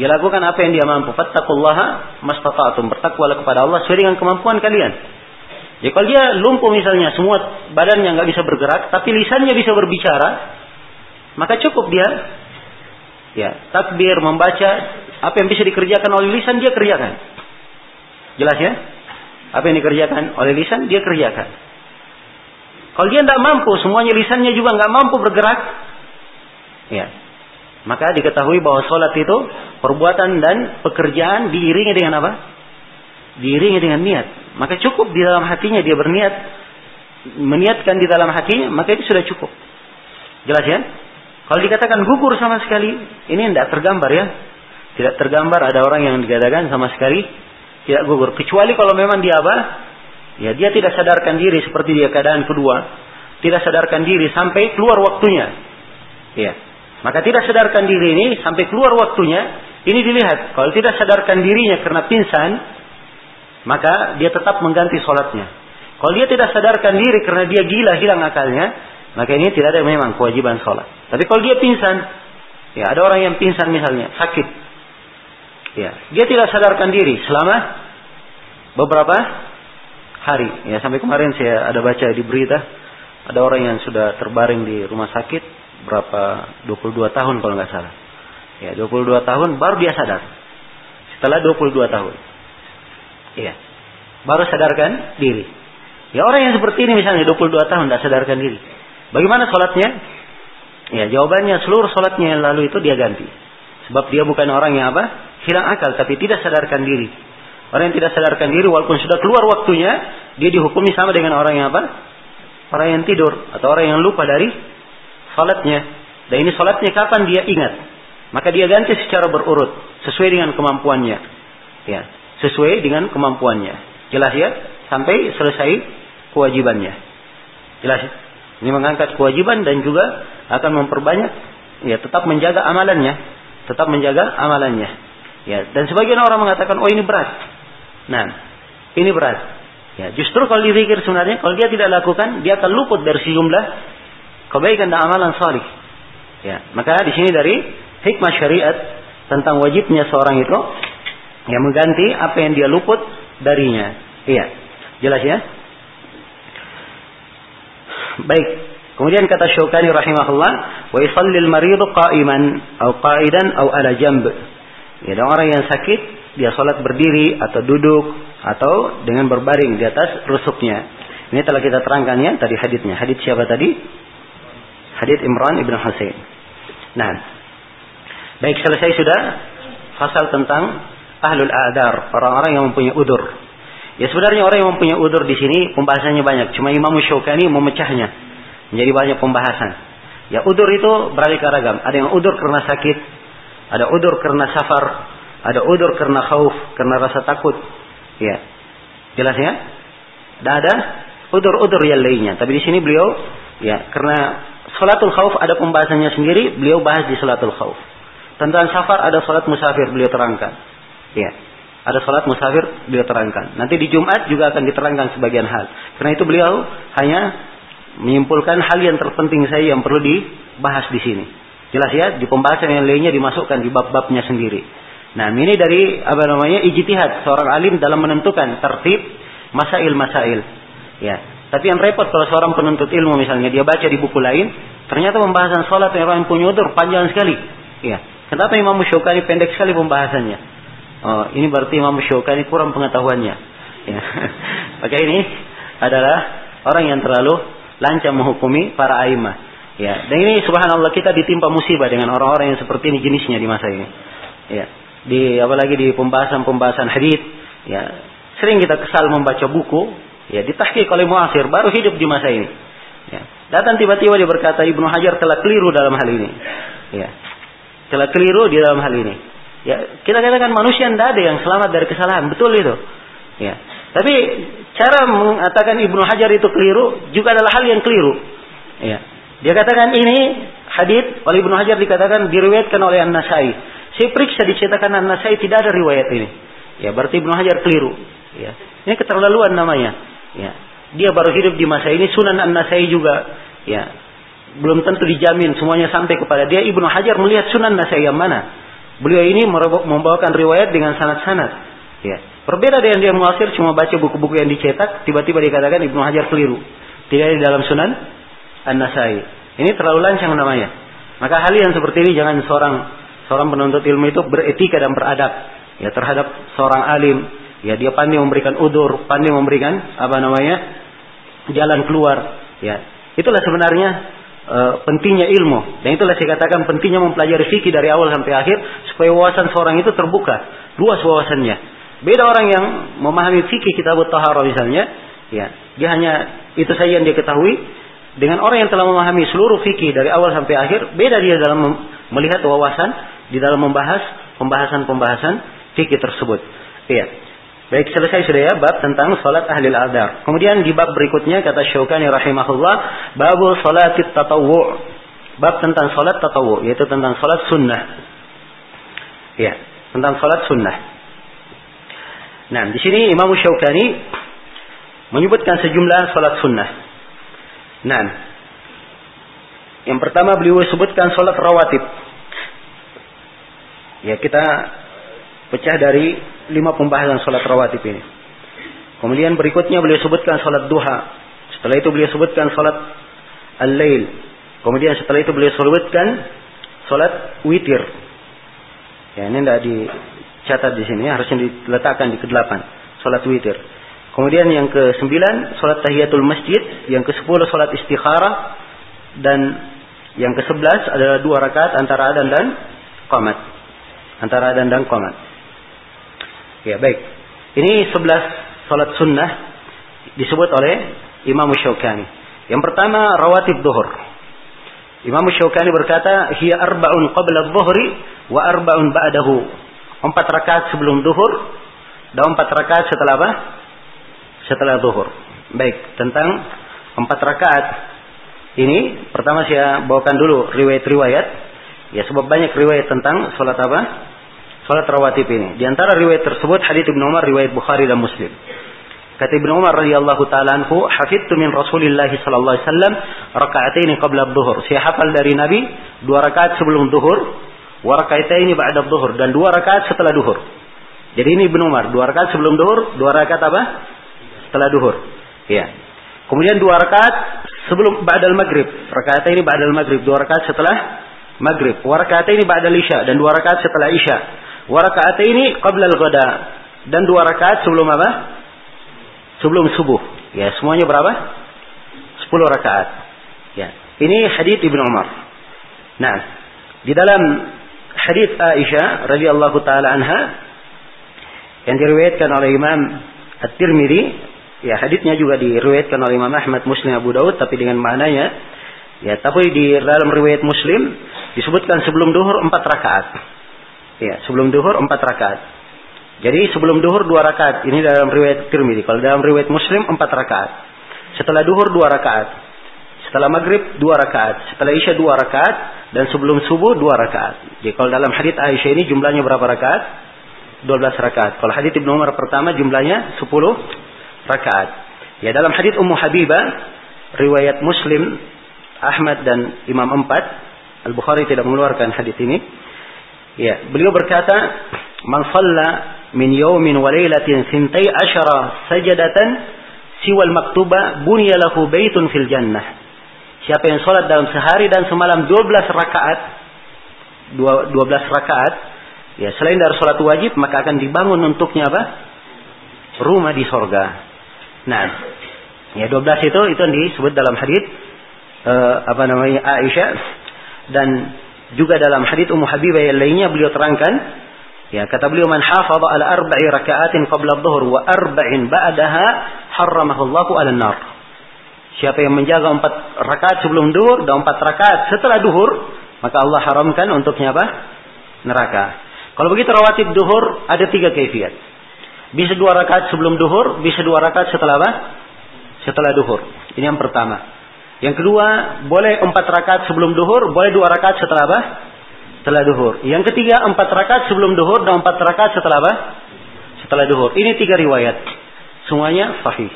Dia lakukan apa yang dia mampu. Fattaqullaha mastata'tum. Bertakwalah kepada Allah sesuai dengan kemampuan kalian. Jadi kalau dia lumpuh misalnya, semua badannya nggak bisa bergerak, tapi lisannya bisa berbicara, maka cukup dia, ya, takbir, membaca, apa yang bisa dikerjakan oleh lisan dia kerjakan. Jelas ya? Apa yang dikerjakan oleh lisan dia kerjakan. Kalau dia nggak mampu, semuanya lisannya juga nggak mampu bergerak, ya, maka diketahui bahwa sholat itu perbuatan dan pekerjaan diiringi dengan apa? Diiringi dengan niat. Maka cukup di dalam hatinya dia berniat, meniatkan di dalam hatinya, maka itu sudah cukup. Jelas ya? Kalau dikatakan gugur sama sekali, ini tidak tergambar ya. Tidak tergambar ada orang yang dikatakan sama sekali tidak gugur. Kecuali kalau memang dia apa? Ya, dia tidak sadarkan diri seperti dia keadaan kedua. Tidak sadarkan diri sampai keluar waktunya. Ya. Maka tidak sadarkan diri ini sampai keluar waktunya. Ini dilihat. Kalau tidak sadarkan dirinya karena pingsan, maka dia tetap mengganti sholatnya. Kalau dia tidak sadarkan diri karena dia gila, hilang akalnya, maka ini tidak ada memang kewajiban sholat. Tapi kalau dia pingsan, ya, ada orang yang pingsan misalnya, sakit, ya, dia tidak sadarkan diri selama beberapa hari. Ya, sampai kemarin saya ada baca di berita, ada orang yang sudah terbaring di rumah sakit berapa, dua puluh dua tahun kalau nggak salah. Ya, dua puluh dua tahun baru dia sadar. Setelah dua puluh dua tahun. Iya. Baru sadarkan diri. Ya, orang yang seperti ini misalnya dua puluh dua tahun nggak sadarkan diri. Bagaimana sholatnya? Ya, jawabannya seluruh sholatnya yang lalu itu dia ganti. Sebab dia bukan orang yang apa? Hilang akal tapi tidak sadarkan diri. Orang yang tidak sadarkan diri walaupun sudah keluar waktunya, dia dihukumi sama dengan orang yang apa? Orang yang tidur atau orang yang lupa dari sholatnya. Dan ini sholatnya kapan dia ingat, maka dia ganti secara berurut sesuai dengan kemampuannya. Ya, sesuai dengan kemampuannya. Jelas ya, sampai selesai kewajibannya. Jelas. Ini mengangkat kewajiban dan juga akan memperbanyak, ya, tetap menjaga amalannya, tetap menjaga amalannya. Ya, dan sebagian orang mengatakan, oh ini berat. Nah, ini berat. Ya, justru kalau dipikir sebenarnya kalau dia tidak lakukan, dia akan luput dari sejumlah kebaikan dan amalan salih. Ya, maka di sini dari hikmah syariat tentang wajibnya seorang itu yang mengganti apa yang dia luput darinya. Iya. Jelas ya? Baik. Kemudian kata Syaukani rahimahullah, "Wa yusalli al-maridu qa'iman aw qa'idan aw ala jamb." Ya, ada orang yang sakit, dia salat berdiri atau duduk atau dengan berbaring di atas rusuknya. Ini telah kita terangkan ya tadi hadisnya. Hadis siapa tadi? Hadits Imran bin Husain. Nah, baik, selesai sudah fasal tentang ahlul a'dar, orang-orang yang mempunyai udzur. Ya, sebenarnya orang yang mempunyai udzur di sini pembahasannya banyak. Cuma Imam Asy-Syaukani memecahnya menjadi banyak pembahasan. Ya, udzur itu beraneka ragam. Ada yang udzur karena sakit, ada udzur karena safar, ada udzur karena khauf, karena rasa takut. Ya, jelas ya. Dan ada udzur-udzur yang lainnya. Tapi di sini beliau, ya, karena Shalatul Khauf ada pembahasannya sendiri, beliau bahas di Shalatul Khauf. Tentang safar ada salat musafir, beliau terangkan. Ya, ada salat musafir, beliau terangkan. Nanti di Jumat juga akan diterangkan sebagian hal. Karena itu beliau hanya menyimpulkan hal yang terpenting saya yang perlu dibahas di sini. Jelas ya, di pembahasan yang lainnya dimasukkan di bab-babnya sendiri. Nah, ini dari apa namanya ijtihad seorang alim dalam menentukan tertib masail-masail. Ya. Tapi yang repot kalau seorang penuntut ilmu misalnya dia baca di buku lain, ternyata pembahasan sholat yang orang punya udzur panjang sekali. Ya, kenapa Imam Asy-Syaukani pendek sekali pembahasannya? Oh, ini berarti Imam Asy-Syaukani kurang pengetahuannya. Ya. Maka ini adalah orang yang terlalu lancang menghukumi para a'immah. Ya, dan ini subhanallah kita ditimpa musibah dengan orang-orang yang seperti ini jenisnya di masa ini. Ya, di apalagi di pembahasan-pembahasan hadis, ya, sering kita kesal membaca buku, ya, ditahqiq oleh muasir baru hidup di masa ini. Ya, datang tiba-tiba dia berkata Ibnu Hajar telah keliru dalam hal ini. Ya, telah keliru di dalam hal ini. Ya, kita katakan manusia tidak ada yang selamat dari kesalahan, betul itu. Ya, tapi cara mengatakan Ibnu Hajar itu keliru juga adalah hal yang keliru. Ya, dia katakan ini hadits oleh Ibnu Hajar dikatakan diriwayatkan oleh An-Nasa'i. Saya periksa dicetakan An-Nasa'i tidak ada riwayat ini. Ya, berarti Ibnu Hajar keliru. Ya, ini keterlaluan namanya. Ya, dia baru hidup di masa ini, Sunan An-Nasa'i juga. Ya, belum tentu dijamin semuanya sampai kepada dia. Ibnu Hajar melihat Sunan Nasa'i yang mana. Beliau ini membawakan riwayat dengan sanad-sanad. Ya. Berbeda dengan dia muasir cuma baca buku-buku yang dicetak, tiba-tiba dikatakan Ibnu Hajar keliru. Tidak di dalam Sunan An-Nasa'i. Ini terlalu lancang namanya. Maka hal yang seperti ini jangan seorang seorang penuntut ilmu itu beretika dan beradab ya terhadap seorang alim. Ya dia pandai memberikan udzur, pandai memberikan apa namanya? Jalan keluar, ya. Itulah sebenarnya E, pentingnya ilmu. Dan itulah saya katakan pentingnya mempelajari fikih dari awal sampai akhir supaya wawasan seorang itu terbuka, luas wawasannya. Beda orang yang memahami fikih kitabut thaharah misalnya, ya, dia hanya itu saja yang dia ketahui, dengan orang yang telah memahami seluruh fikih dari awal sampai akhir, beda dia dalam mem- melihat wawasan di dalam membahas pembahasan-pembahasan fikih tersebut. Iya. Baik, selesai sudah ya bab tentang salat ahlil adar. Kemudian di bab berikutnya kata Syaukani rahimahullah, babu salatit tatawwu'. Bab tentang salat tatawwu', yaitu tentang salat sunnah. Ya, tentang salat sunnah. Nah, di sini Imam Syaukani menyebutkan sejumlah salat sunnah. Nah, yang pertama beliau sebutkan salat rawatib. Ya, kita pecah dari lima pembahasan salat rawatib ini. Kemudian berikutnya beliau sebutkan salat duha. Setelah itu beliau sebutkan salat al-lail. Kemudian setelah itu beliau sebutkan salat witir. Ya, ini tidak dicatat di sini, harusnya diletakkan di kedelapan, salat witir. Kemudian yang kesembilan salat tahiyatul masjid, yang kesepuluh salat istikharah, dan yang kesebelas adalah dua rakaat antara adzan dan qomat. Antara adzan dan qomat. Ya baik, ini sebelas salat sunnah disebut oleh Imam Asy-Syaukani. Yang pertama rawatib duhur. Imam Asy-Syaukani berkata hiya arba'un qabla adh-dhuhri wa arba'un ba'dahu. Empat rakaat sebelum duhur dan empat rakaat setelah apa? Setelah duhur. Baik, tentang empat rakaat ini pertama saya bawakan dulu riwayat-riwayat. Ya sebab banyak riwayat tentang salat apa? Salat rawatib ini. Di antara riwayat tersebut hadits Ibn Umar riwayat Bukhari dan Muslim. Kata Ibn Umar radhiyallahu taala anhu, "Hafidtu min Rasulillah sallallahu alaihi wasallam raka'ataini qabla adh-dhuhr." Saya hafal dari Nabi dua rakaat sebelum zuhur, wa raka'ataini ba'da adh-dhuhr dan dua rakaat setelah zuhur. Jadi ini Ibn Umar, dua rakaat sebelum zuhur, dua rakaat apa? Setelah zuhur. Ya. Kemudian dua rakaat sebelum ba'dal maghrib. Raka'ataini ba'dal maghrib, dua rakaat setelah maghrib. Wa raka'ataini ba'dal isya dan dua rakaat setelah isya. Wa raka'ataini qabla al-ghada dan dua rakaat sebelum apa? Sebelum subuh. Ya, semuanya berapa? sepuluh rakaat. Ya. Ini hadits Ibnu Umar. Nah, di dalam hadits Aisyah radhiyallahu taala anha yang diriwayatkan oleh Imam At-Tirmidzi, ya haditsnya juga diriwayatkan oleh Imam Ahmad, Muslim, Abu Daud tapi dengan maknanya ya, tapi di dalam riwayat Muslim disebutkan sebelum duhur empat rakaat. Ya, sebelum duhur empat rakaat. Jadi sebelum duhur dua rakaat. Ini dalam riwayat Tirmidzi. Kalau dalam riwayat Muslim empat rakaat. Setelah duhur dua rakaat. Setelah maghrib dua rakaat. Setelah isya dua rakaat. Dan sebelum subuh dua rakaat. Jadi kalau dalam hadits Aisyah ini jumlahnya berapa rakaat? dua belas rakaat. Kalau hadits Ibnu Umar pertama jumlahnya sepuluh rakaat. Ya dalam hadits Ummu Habibah riwayat Muslim, Ahmad dan Imam empat. Al-Bukhari tidak mengeluarkan hadits ini. Ya, beliau berkata, "Man shalla min yawmin wa lailatin sintai asyara sajadatan siwal maktuba bunya lahu baitun fil jannah." Siapa yang salat dalam sehari dan semalam dua belas rakaat, dua belas rakaat, ya selain dari salat wajib maka akan dibangun untuknya apa? Rumah di sorga. Nah, Ya, dua belas itu itu yang disebut dalam hadis eh, apa namanya Aisyah, dan juga dalam hadis Ummu Habibah yang lainnya beliau terangkan, ya, kata beliau, man hafadha ala arba'i raka'atin qabla adh-dhuhr wa arba'in ba'daha harramahu Allahu 'alan nar. Siapa yang menjaga empat rakaat sebelum duhur dan empat rakaat setelah duhur, maka Allah haramkan untuknya apa? Neraka. Kalau begitu rawatib duhur ada tiga kaifiat. Bisa dua rakaat sebelum duhur, bisa dua rakaat setelah apa? Setelah duhur. Ini yang pertama. Yang kedua, boleh empat rakaat sebelum duhur, boleh dua rakaat setelah apa? Setelah duhur. Yang ketiga, empat rakaat sebelum duhur dan empat rakaat setelah apa? Setelah duhur. Ini tiga riwayat. Semuanya sahih.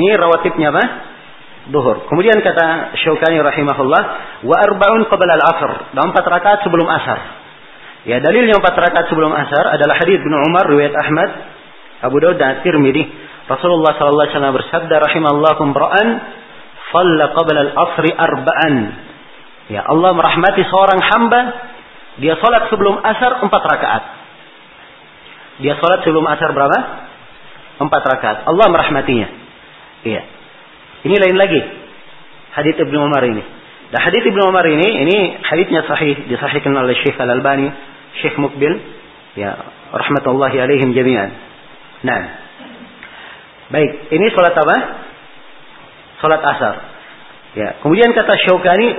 Ini rawatibnya apa? Duhur. Kemudian kata Syaukani rahimahullah, wa arba'un qabla al-'ashr, dan empat rakaat sebelum asar. Ya, dalilnya empat rakaat sebelum asar adalah hadis Ibn Umar riwayat Ahmad, Abu Daud dan At-Tirmidzi. Rasulullah sallallahu alaihi wasallam bersabda, rahimallahu imra'an shalla qabla al-'ashr arba'an. Ya, Allah merahmati seorang hamba, dia sholat sebelum asar empat rakaat. Dia sholat sebelum asar berapa? Empat rakaat. Allah merahmatinya. Iya. Ini lain lagi. Hadits Ibnu Umar ini. Dan hadits Ibnu Umar ini, ini haditsnya sahih, disahihkan oleh Syekh Al Albani, Syekh Mukbil, ya, rahmatullahi alaihim jami'an. Nah, baik. Ini sholat apa? Sholat asar. Ya, kemudian kata Syaukani,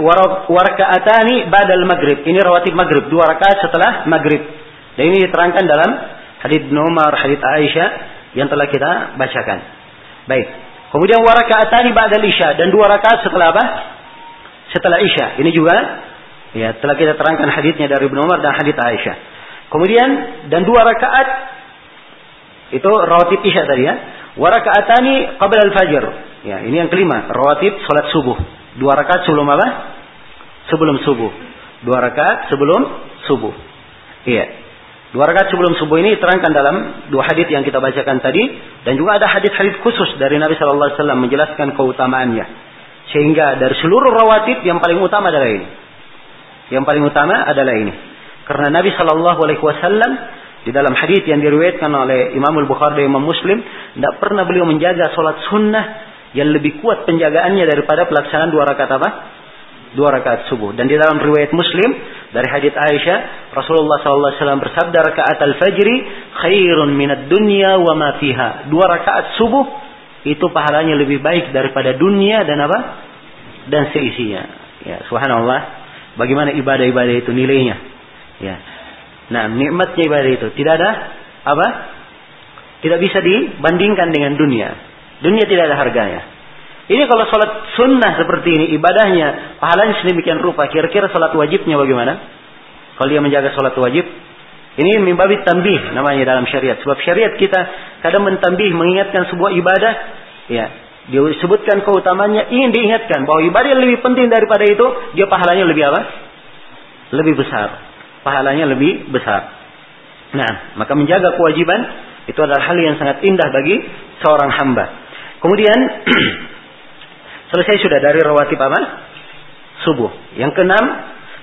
warakaatani ba'dal maghrib. Ini rawatib maghrib, dua rakaat setelah maghrib. Dan ini diterangkan dalam hadits Ibnu Umar, hadits Aisyah yang telah kita bacakan. Baik. Kemudian warakaatani ba'dal isya, dan dua rakaat setelah apa? Setelah isya. Ini juga ya telah kita terangkan haditsnya dari Ibnu Umar dan hadits Aisyah. Kemudian dan dua rakaat itu rawatib isya tadi ya. Warakaatani qabla al-fajr. Ya, ini yang kelima, rawatib salat subuh. Dua rakaat sebelum apa? Sebelum subuh. Dua rakaat sebelum subuh. Iya. Dua rakaat sebelum subuh ini diterangkan dalam dua hadis yang kita bacakan tadi, dan juga ada hadis-hadis khusus dari Nabi sallallahu alaihi wasallam menjelaskan keutamaannya. Sehingga dari seluruh rawatib yang paling utama adalah ini. Yang paling utama adalah ini. Karena Nabi sallallahu alaihi wasallam di dalam hadis yang diriwayatkan oleh Imam Al-Bukhari dan Imam Muslim, tidak pernah beliau menjaga sholat sunnah yang lebih kuat penjagaannya daripada pelaksanaan dua rakaat apa? Dua rakaat subuh. Dan di dalam riwayat Muslim dari hadis Aisyah, Rasulullah shallallahu alaihi wasallam bersabda, rakaat al-fajri khairun minad dunya wa ma fiha. Dua rakaat subuh itu pahalanya lebih baik daripada dunia dan apa? Dan seisinya. Ya, subhanallah, bagaimana ibadah-ibadah itu nilainya. Ya. Nah, nikmatnya ibadah itu tidak ada apa? Tidak bisa dibandingkan dengan dunia. Dunia tidak ada harganya. Ini kalau salat sunnah seperti ini ibadahnya pahalanya sedemikian rupa, kira-kira salat wajibnya bagaimana? Kalau dia menjaga salat wajib, ini mimbabit tanbih namanya dalam syariat. Sebab syariat kita kadang mentambih, mengingatkan sebuah ibadah, ya, disebutkan keutamanya, ingin diingatkan bahwa ibadah yang lebih penting daripada itu, dia pahalanya lebih apa? Lebih besar. Pahalanya lebih besar. Nah, maka menjaga kewajiban itu adalah hal yang sangat indah bagi seorang hamba. Kemudian selesai sudah dari rawatib apa? Subuh. Yang keenam,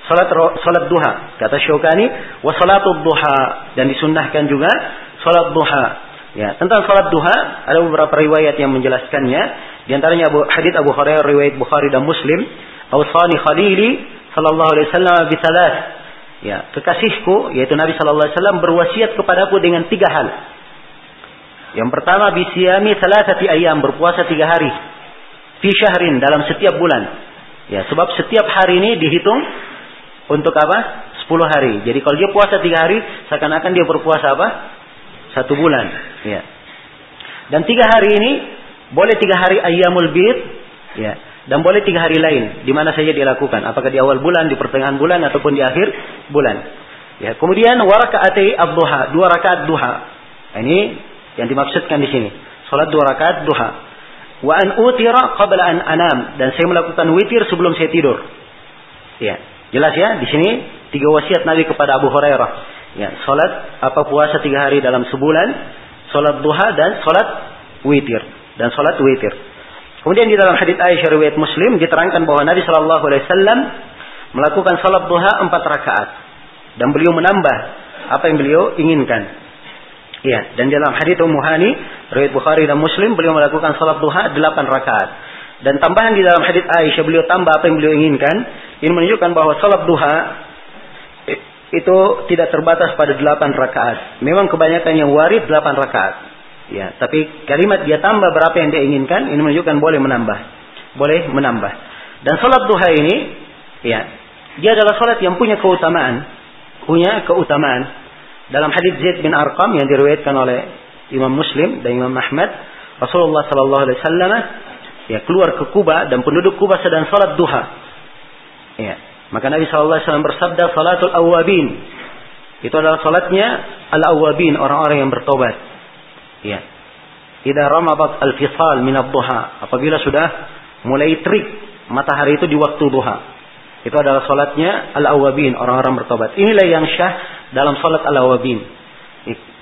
salat salat duha. Kata Syaukani, wa salatud duha, dan disunnahkan juga salat duha. Ya, tentang salat duha ada beberapa riwayat yang menjelaskannya, di antaranya hadits Abu Hurairah riwayat Bukhari dan Muslim, "Awsani khalili sallallahu alaihi wasallam bi thalath." Ya, kekasihku yaitu Nabi sallallahu alaihi wasallam berwasiat kepadaku dengan tiga hal. Yang pertama, bisiyami salasati ayyam, berpuasa tiga hari. Fi syahrin, dalam setiap bulan. Ya, sebab setiap hari ini dihitung untuk apa? sepuluh hari. Jadi kalau dia puasa tiga hari, seakan-akan dia berpuasa apa? Satu bulan. Ya. Dan tiga hari ini boleh tiga hari ayyamul bid, ya. Dan boleh tiga hari lain, di mana saja dilakukan. Apakah di awal bulan, di pertengahan bulan, ataupun di akhir bulan. Ya, kemudian waraka'ati ad-duha, dua rakaat duha. Ini yang dimaksudkan di sini. Salat dua rakaat duha. Wa an utira qabla an anam, dan saya melakukan witir sebelum saya tidur. Ya, jelas ya di sini tiga wasiat Nabi kepada Abu Hurairah. Ya, salat apa puasa tiga hari dalam sebulan, salat duha dan salat witir dan salat witir. Kemudian di dalam hadits Aisyah riwayat Muslim diterangkan bahwa Nabi sallallahu alaihi wasallam melakukan salat duha empat rakaat, dan beliau menambah apa yang beliau inginkan. Ya, dan dalam hadis Ummu Hani, riwayat Bukhari dan Muslim, beliau melakukan salat duha delapan rakaat. Dan tambahan di dalam hadis Aisyah, beliau tambah apa yang beliau inginkan. Ini menunjukkan bahwa salat duha itu tidak terbatas pada delapan rakaat. Memang kebanyakan yang warid delapan rakaat. Ya, tapi kalimat dia tambah berapa yang dia inginkan, ini menunjukkan boleh menambah. Boleh menambah. Dan salat duha ini, ya, dia adalah salat yang punya keutamaan. Punya keutamaan. Dalam hadis Zaid bin Arqam yang diriwayatkan oleh Imam Muslim dan Imam Ahmad, Rasulullah sallallahu alaihi wasallam ya keluar ke Kuba dan penduduk Kuba sedang salat duha. Ya, maka Nabi sallallahu alaihi wasallam bersabda, "Salatul awwabin." Itu adalah salatnya al-awwabin, orang-orang yang bertobat. Ya. Idza ramabat al-fisal min ad-duha, apabila sudah mulai terik matahari itu di waktu duha. Itu adalah salatnya al-awwabin, orang-orang bertobat. Inilah yang syah dalam salat al-awwabin.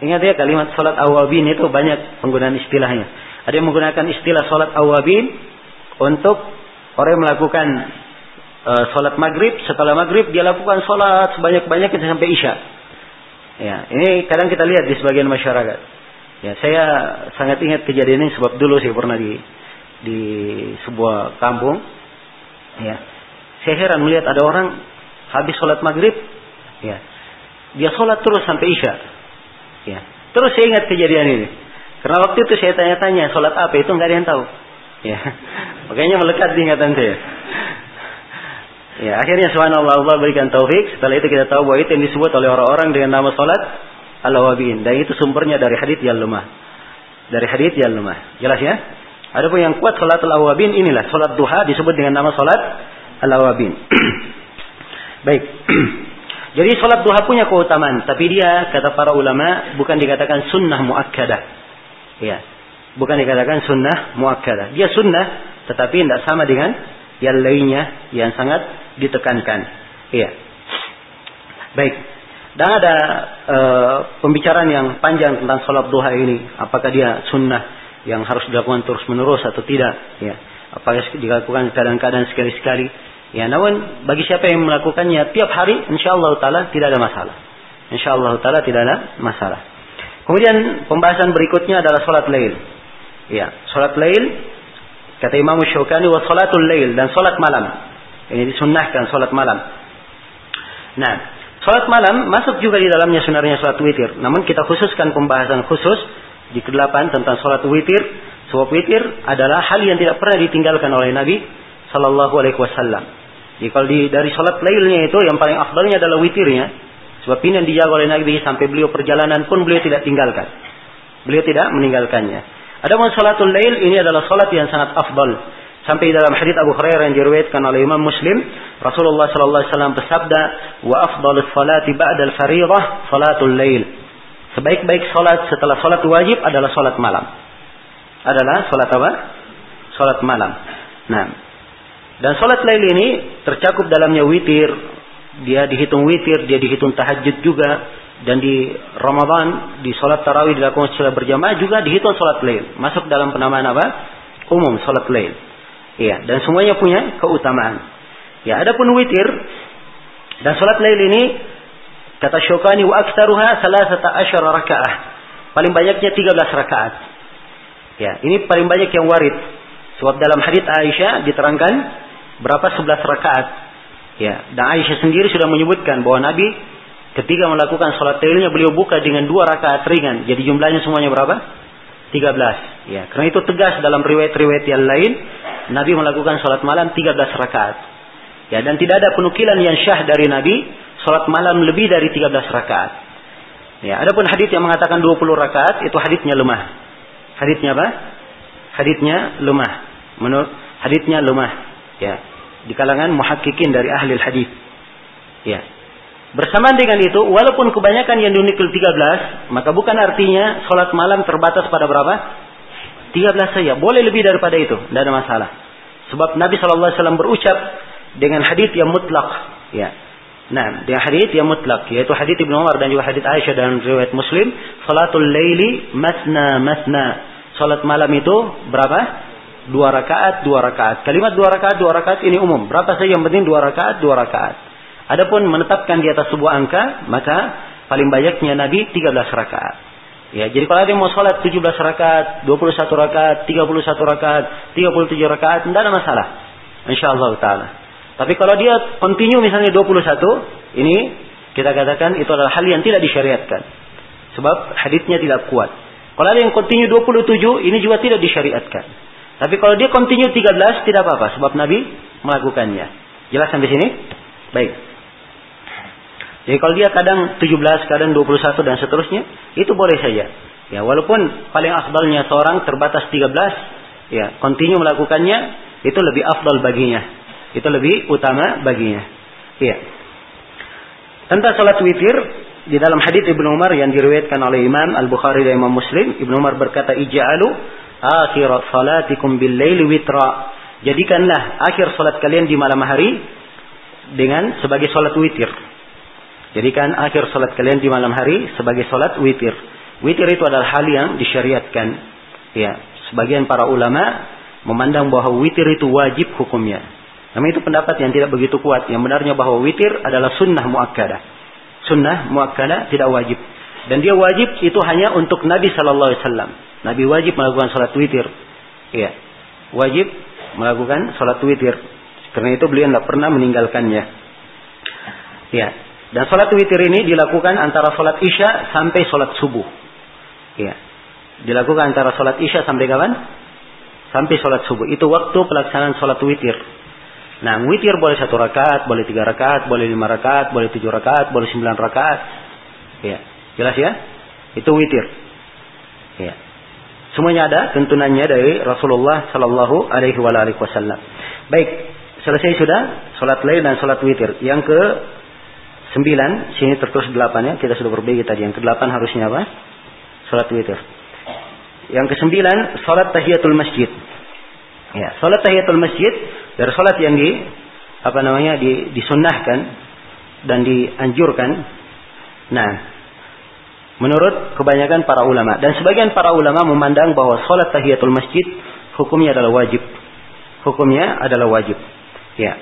Ingat ya, kalimat salat awwabin itu banyak penggunaan istilahnya. Ada yang menggunakan istilah salat awwabin untuk orang yang melakukan uh, salat maghrib. Setelah maghrib dia lakukan salat sebanyak-banyaknya sampai isya. Ya, ini kadang kita lihat di sebagian masyarakat. Ya, saya sangat ingat kejadian ini sebab dulu saya pernah di di sebuah kampung. Ya. Saya heran melihat ada orang habis sholat maghrib, ya, dia sholat terus sampai isya, ya. Terus saya ingat kejadian ini, karena waktu itu saya tanya-tanya sholat apa itu nggak ada yang tahu, ya. Makanya melekat di ingatan saya. Ya, akhirnya subhanallah Allah berikan taufik. Setelah itu kita tahu bahwa itu yang disebut oleh orang-orang dengan nama sholat al-awabin, dan itu sumbernya dari hadits yang lemah, dari hadits yang lemah. Jelas ya. Adapun yang kuat sholat al-awabin inilah sholat duha disebut dengan nama sholat al-awabin. Baik. Jadi salat duha punya keutamaan, tapi dia kata para ulama bukan dikatakan sunnah muakkadah. Ya. Bukan dikatakan sunnah muakkadah. Dia sunnah tetapi tidak sama dengan yang lainnya yang sangat ditekankan. Iya. Baik. Dan ada e, pembicaraan yang panjang tentang salat duha ini, apakah dia sunnah yang harus dilakukan terus-menerus atau tidak, ya. Apakah dilakukan kadang-kadang sekali-sekali. Ya, namun bagi siapa yang melakukannya tiap hari, insyaallah taala tidak ada masalah. Insyaallah taala tidak ada masalah. Kemudian pembahasan berikutnya adalah salat lail. Ya, salat lail kata Imam Asy-Syaukani wa salatul lail, dan salat malam. Ini disunnahkan salat malam. Nah, salat malam masuk juga di dalamnya sunahnya salat witir. Namun kita khususkan pembahasan khusus di kedelapan tentang salat witir. Sebab witir adalah hal yang tidak pernah ditinggalkan oleh Nabi Sallallahu Alaihi Wasallam. Jadi kalau di, dari sholat lailnya itu yang paling afdalnya adalah witirnya. Sebab ini yang dijaga oleh Nabi sampai beliau perjalanan pun beliau tidak tinggalkan. Beliau tidak meninggalkannya. Adapun sholatul lail ini adalah sholat yang sangat afdal. Sampai dalam hadits Abu Hurairah yang diriwayatkan oleh Imam Muslim, Rasulullah Sallallahu Alaihi Wasallam bersabda, "Wa afdalus sholati ba'dal fariidhah sholatul lail." Sebaik-baik sholat setelah sholat wajib adalah sholat malam. Adalah sholat apa? Sholat malam. Nah, dan sholat lail ini tercakup dalamnya witir. Dia dihitung witir, dia dihitung tahajud juga. Dan di Ramadan, di sholat tarawih dilakukan secara berjamaah juga dihitung sholat lail. Masuk dalam penamaan apa? Umum sholat lail. Iya, dan semuanya punya keutamaan. Ya, adapun witir dan sholat lail ini kata Syaukani wa aktsaruha tiga belas rakaah. Paling banyaknya tiga belas rakaat. Ya, ini paling banyak yang warid. Sebab dalam hadits Aisyah diterangkan berapa sebelas rakaat. Ya, dan Aisyah sendiri sudah menyebutkan bahwa Nabi ketika melakukan salat lailnya beliau buka dengan dua rakaat ringan. Jadi jumlahnya semuanya berapa? tiga belas. Ya, karena itu tegas dalam riwayat-riwayat yang lain Nabi melakukan salat malam tiga belas rakaat. Ya, dan tidak ada penukilan yang syah dari Nabi salat malam lebih dari tiga belas rakaat. Ya, adapun hadits yang mengatakan dua puluh rakaat itu haditsnya lemah. Haditsnya apa? Haditsnya lemah. Menurut haditsnya lemah, ya. Di kalangan muhakkikin dari ahli hadits. Ya. Bersamaan dengan itu, walaupun kebanyakan yang diunikil tiga belas, maka bukan artinya salat malam terbatas pada berapa? tiga belas saja. Boleh lebih daripada itu, tidak ada masalah. Sebab Nabi sallallahu alaihi wasallam berucap dengan hadits yang mutlak, ya. Nah, dia hadits yang mutlak, yaitu hadits Ibn Umar dan juga hadits Aisyah dalam riwayat Muslim, salatul laili masna masna. Salat malam itu berapa? Dua rakaat, dua rakaat. Kalimat dua rakaat, dua rakaat ini umum. Berapa saja yang penting dua rakaat, dua rakaat. Adapun menetapkan di atas sebuah angka, maka paling banyaknya Nabi tiga belas rakaat. Ya, jadi kalau ada yang mau sholat tujuh belas rakaat, dua puluh satu rakaat, tiga puluh satu rakaat, tiga puluh tujuh rakaat, tidak ada masalah. Insyaallah ta'ala. Tapi kalau dia continue misalnya dua puluh satu, ini kita katakan itu adalah hal yang tidak disyariatkan. Sebab haditsnya tidak kuat. Kalau ada yang continue dua puluh tujuh, ini juga tidak disyariatkan. Tapi kalau dia continue tiga belas, tidak apa-apa. Sebab Nabi melakukannya. Jelas sampai sini? Baik. Jadi kalau dia kadang tujuh belas, kadang dua puluh satu dan seterusnya, itu boleh saja. Ya, walaupun paling afdalnya seorang terbatas tiga belas, ya, continue melakukannya, itu lebih afdal baginya. Itu lebih utama baginya. Iya. Tentang salat witir di dalam hadits Ibnu Umar yang diriwayatkan oleh Imam Al-Bukhari dan Imam Muslim, Ibnu Umar berkata, "Ij'alu akhir salatikum bil-laili witra." Jadikanlah akhir salat kalian di malam hari dengan sebagai salat witir. Jadikan akhir salat kalian di malam hari sebagai salat witir. Witir itu adalah hal yang disyariatkan. Ya, sebagian para ulama memandang bahwa witir itu wajib hukumnya. Namun itu pendapat yang tidak begitu kuat. Yang benarnya bahwa witir adalah sunnah muakkadah. Sunnah muakkadah tidak wajib. Dan dia wajib itu hanya untuk Nabi sallallahu alaihi wasallam. Nabi wajib melakukan salat witir. Ya. Wajib melakukan salat witir. Karena itu beliau tidak pernah meninggalkannya. Ya. Dan sholat witir ini dilakukan antara sholat isya sampai sholat subuh. Ya. Dilakukan antara sholat isya sampai kapan? Sampai sholat subuh. Itu waktu pelaksanaan sholat witir. Nah, witir boleh satu rakaat, boleh tiga rakaat, boleh lima rakaat, boleh tujuh rakaat, boleh sembilan rakaat. Ya. Jelas ya? Itu witir. Ya. Semuanya ada tuntunannya dari Rasulullah Sallallahu Alaihi Wasallam. Baik, selesai sudah sholat lail dan sholat witir. Yang ke sembilan, sini tertulis delapan ya. Kita sudah perbaiki tadi. Yang ke-delapan harusnya apa? Salat witir. Yang ke-sembilan, salat tahiyatul masjid. Ya, salat tahiyatul masjid dari salat yang di apa namanya? Di, disunnahkan dan dianjurkan. Nah, menurut kebanyakan para ulama dan sebagian para ulama memandang bahwa salat tahiyatul masjid hukumnya adalah wajib. Hukumnya adalah wajib. Ya.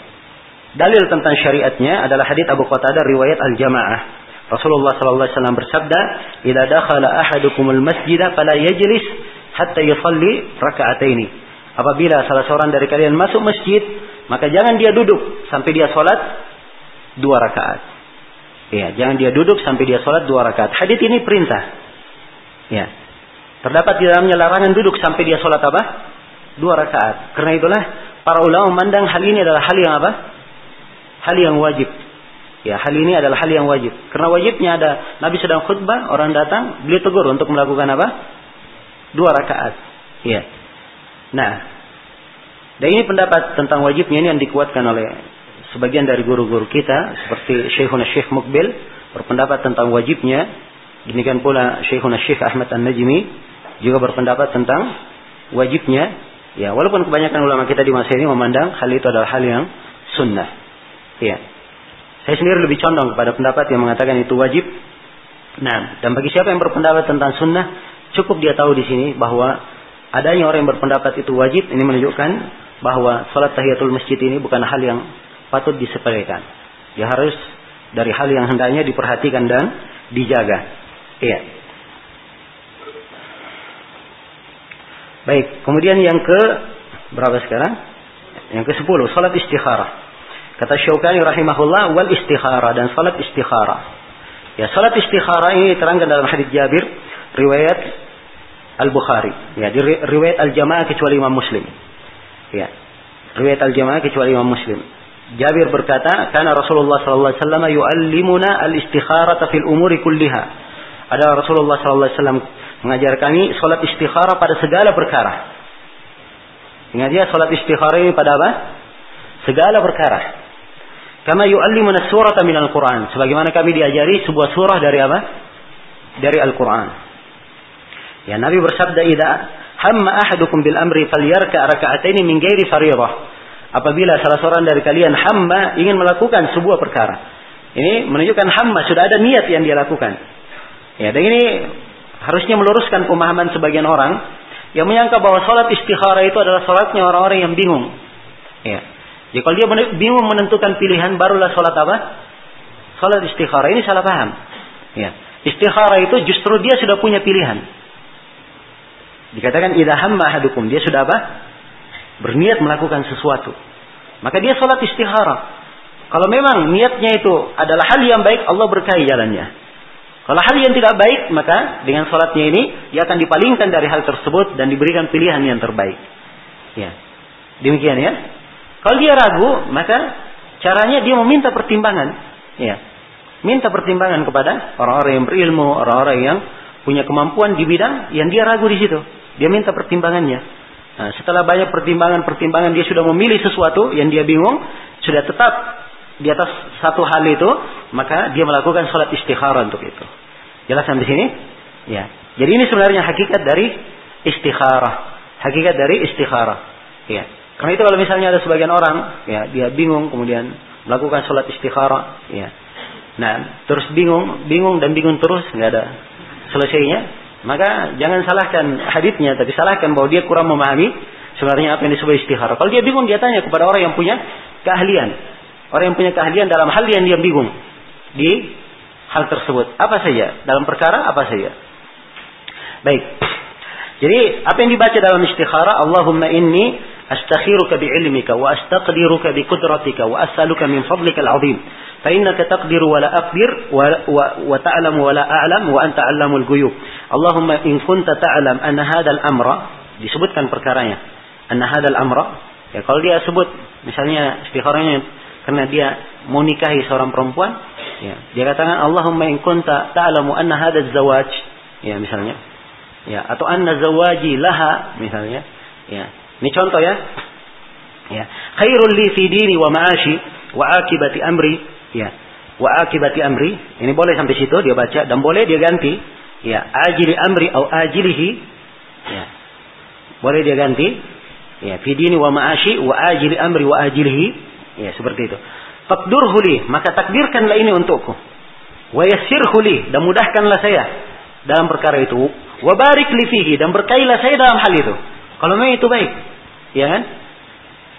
Dalil tentang syariatnya adalah hadits Abu Qatadah riwayat Al-Jamaah. Rasulullah sallallahu alaihi wasallam bersabda, "Idza dakhala ahadukumul masjida fala yajlis hatta yusalli raka'ataini." Apabila salah seorang dari kalian masuk masjid, maka jangan dia duduk sampai dia salat dua rakaat. Ya, jangan dia duduk sampai dia salat dua rakaat. Hadits ini perintah. Ya. Terdapat di dalamnya larangan duduk sampai dia salat apa? Dua rakaat. Karena itulah para ulama memandang hal ini adalah hal yang apa? Hal yang wajib. Ya, hal ini adalah hal yang wajib. Karena wajibnya ada Nabi sedang khutbah, orang datang, beliau tegur untuk melakukan apa? Dua rakaat. Ya. Nah, dan ini pendapat tentang wajibnya ini yang dikuatkan oleh sebagian dari guru-guru kita seperti Syekhuna Syekh Mukbil berpendapat tentang wajibnya. Demikian pula Syekhuna Syekh Ahmad An-Najmi juga berpendapat tentang wajibnya. Ya, walaupun kebanyakan ulama kita di masa ini memandang hal itu adalah hal yang sunnah. Ya. Saya sendiri lebih condong kepada pendapat yang mengatakan itu wajib. Nah, dan bagi siapa yang berpendapat tentang sunnah, cukup dia tahu di sini bahwa adanya orang yang berpendapat itu wajib, ini menunjukkan bahwa salat tahiyatul masjid ini bukan hal yang patut disepelekan. Dia harus dari hal yang hendaknya diperhatikan dan dijaga. Iya. Baik, kemudian yang ke berapa sekarang? Yang ke sepuluh, salat istikharah. Kata Syaukani rahimahullah, wal istikharah, dan salat istikharah. Ya, salat istikharah ini diterangkan dalam hadits Jabir riwayat Al-Bukhari. Ya, di riwayat Al-Jamaah kecuali Imam Muslim. Ya. Riwayat Al-Jamaah kecuali Imam Muslim. Jabir berkata, "Kana Rasulullah sallallahu alaihi wasallam yu'allimuna al-istikharah fil umuri kulliha." Ada Rasulullah sallallahu alaihi wasallam mengajarkani salat istikharah pada segala perkara. Ingat ya, salat istikharah ini pada apa? Segala perkara. Kama yu'allimuna surata minal Qur'an. Sebagaimana kami diajari sebuah surah dari apa? Dari Al-Qur'an. Ya, Nabi bersabda, "Idza hamma ahadukum bil amri falyarka' raka'ataini min ghairi fariidhah." Apabila salah seorang dari kalian hamma ingin melakukan sebuah perkara. Ini menunjukkan hamma sudah ada niat yang dia lakukan. Ya, dan ini harusnya meluruskan pemahaman sebagian orang yang menyangka bahwa salat istikharah itu adalah salatnya orang-orang yang bingung. Ya. Jadi kalau dia bingung menentukan pilihan, barulah sholat apa? Sholat istikharah. Ini salah paham. Ya. Istikharah itu justru dia sudah punya pilihan. Dikatakan idza hamma ahadukum, dia sudah apa? Berniat melakukan sesuatu. Maka dia salat istikharah. Kalau memang niatnya itu adalah hal yang baik, Allah berkahi jalannya. Kalau hal yang tidak baik, maka dengan salatnya ini dia akan dipalingkan dari hal tersebut dan diberikan pilihan yang terbaik. Ya. Demikian ya. Kalau dia ragu, maka caranya dia meminta pertimbangan, ya. Minta pertimbangan kepada orang-orang yang berilmu, orang-orang yang punya kemampuan di bidang yang dia ragu di situ. Dia minta pertimbangannya. Nah, setelah banyak pertimbangan-pertimbangan, dia sudah memilih sesuatu yang dia bingung, sudah tetap di atas satu hal itu, maka dia melakukan salat istikharah untuk itu. Jelas sampai sini? Ya. Jadi ini sebenarnya hakikat dari istikharah. Hakikat dari istikharah. Ya. Karena itu kalau misalnya ada sebagian orang, ya, dia bingung kemudian melakukan salat istikharah, ya. Nah, terus bingung, bingung dan bingung terus, nggak ada selesainya. Maka jangan salahkan haditsnya, tapi salahkan bahwa dia kurang memahami sebenarnya apa yang disebut istikharah. Kalau dia bingung, dia tanya kepada orang yang punya keahlian, orang yang punya keahlian dalam hal yang dia bingung di hal tersebut. Apa saja? Dalam perkara apa saja? Baik. Jadi apa yang dibaca dalam istikharah? Allahumma inni astakhiruka bi'ilmika wa astaqdiruka biqudratika wa as'aluka min fadlikal 'azim. Fa innaka taqdiru wa la aqdir wa ta'lamu wa la a'lam wa anta 'allamul ghuyub. Allahumma in kunta ta'lam anna hadzal amra, disebutkan perkaranya. Anna hadzal amra, ya kalau dia sebut misalnya istikharahnya karena dia mau nikahi seorang perempuan, ya, dia katakan Allahumma in kunta ta'lamu anna hadzal zawaj, ya misalnya. Ya, atau anna zawaji laha misalnya. Ya. Ini contoh ya. Ya. Khairul li fi dini wa ma'ashi wa akibati amri. Ya. Wa akibati amri. Ini boleh sampai situ dia baca dan boleh dia ganti. Ya, ajili amri au ajilihi. Ya. Boleh dia ganti. Ya, fi dini wa ma'ashi wa ajili amri wa ajilihi. Ya, seperti itu. Faqdirhu li, maka takdirkanlah ini untukku. Wa yassirhu li, dan mudahkanlah saya dalam perkara itu. Wa barik li fihi, dan berkailah saya dalam hal itu. Kalau memang itu baik, ya kan?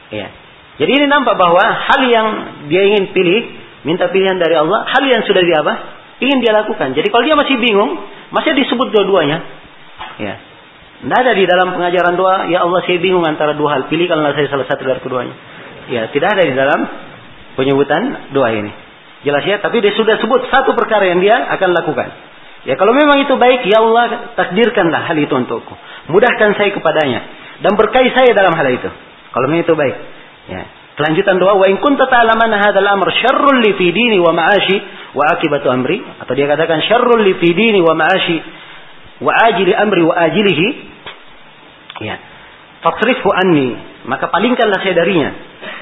Ya. Jadi ini nampak bahwa hal yang dia ingin pilih, minta pilihan dari Allah, hal yang sudah dia apa? Ingin dia lakukan. Jadi kalau dia masih bingung, masih disebut dua-duanya. Ya. Tidak ada di dalam pengajaran doa, ya Allah saya bingung antara dua hal, pilihkanlah saya salah satu dari keduanya. Ya, tidak ada di dalam penyebutan doa ini. Jelas ya, tapi dia sudah sebut satu perkara yang dia akan lakukan. Ya kalau memang itu baik, ya Allah takdirkanlah hal itu untukku. Mudahkan saya kepadanya dan berkahi saya dalam hal itu. Kalau memang itu baik. Ya. Kelanjutan doa, wa in kunta ta'lamana hadzal amr syarrul li fi dini wa ma'ashi wa akibatu amri, atau dia katakan syarrul li fi dini wa ma'ashi wa ajili amri wa ajilihi. Ya. Fasrifhu anni, maka palingkanlah saya darinya.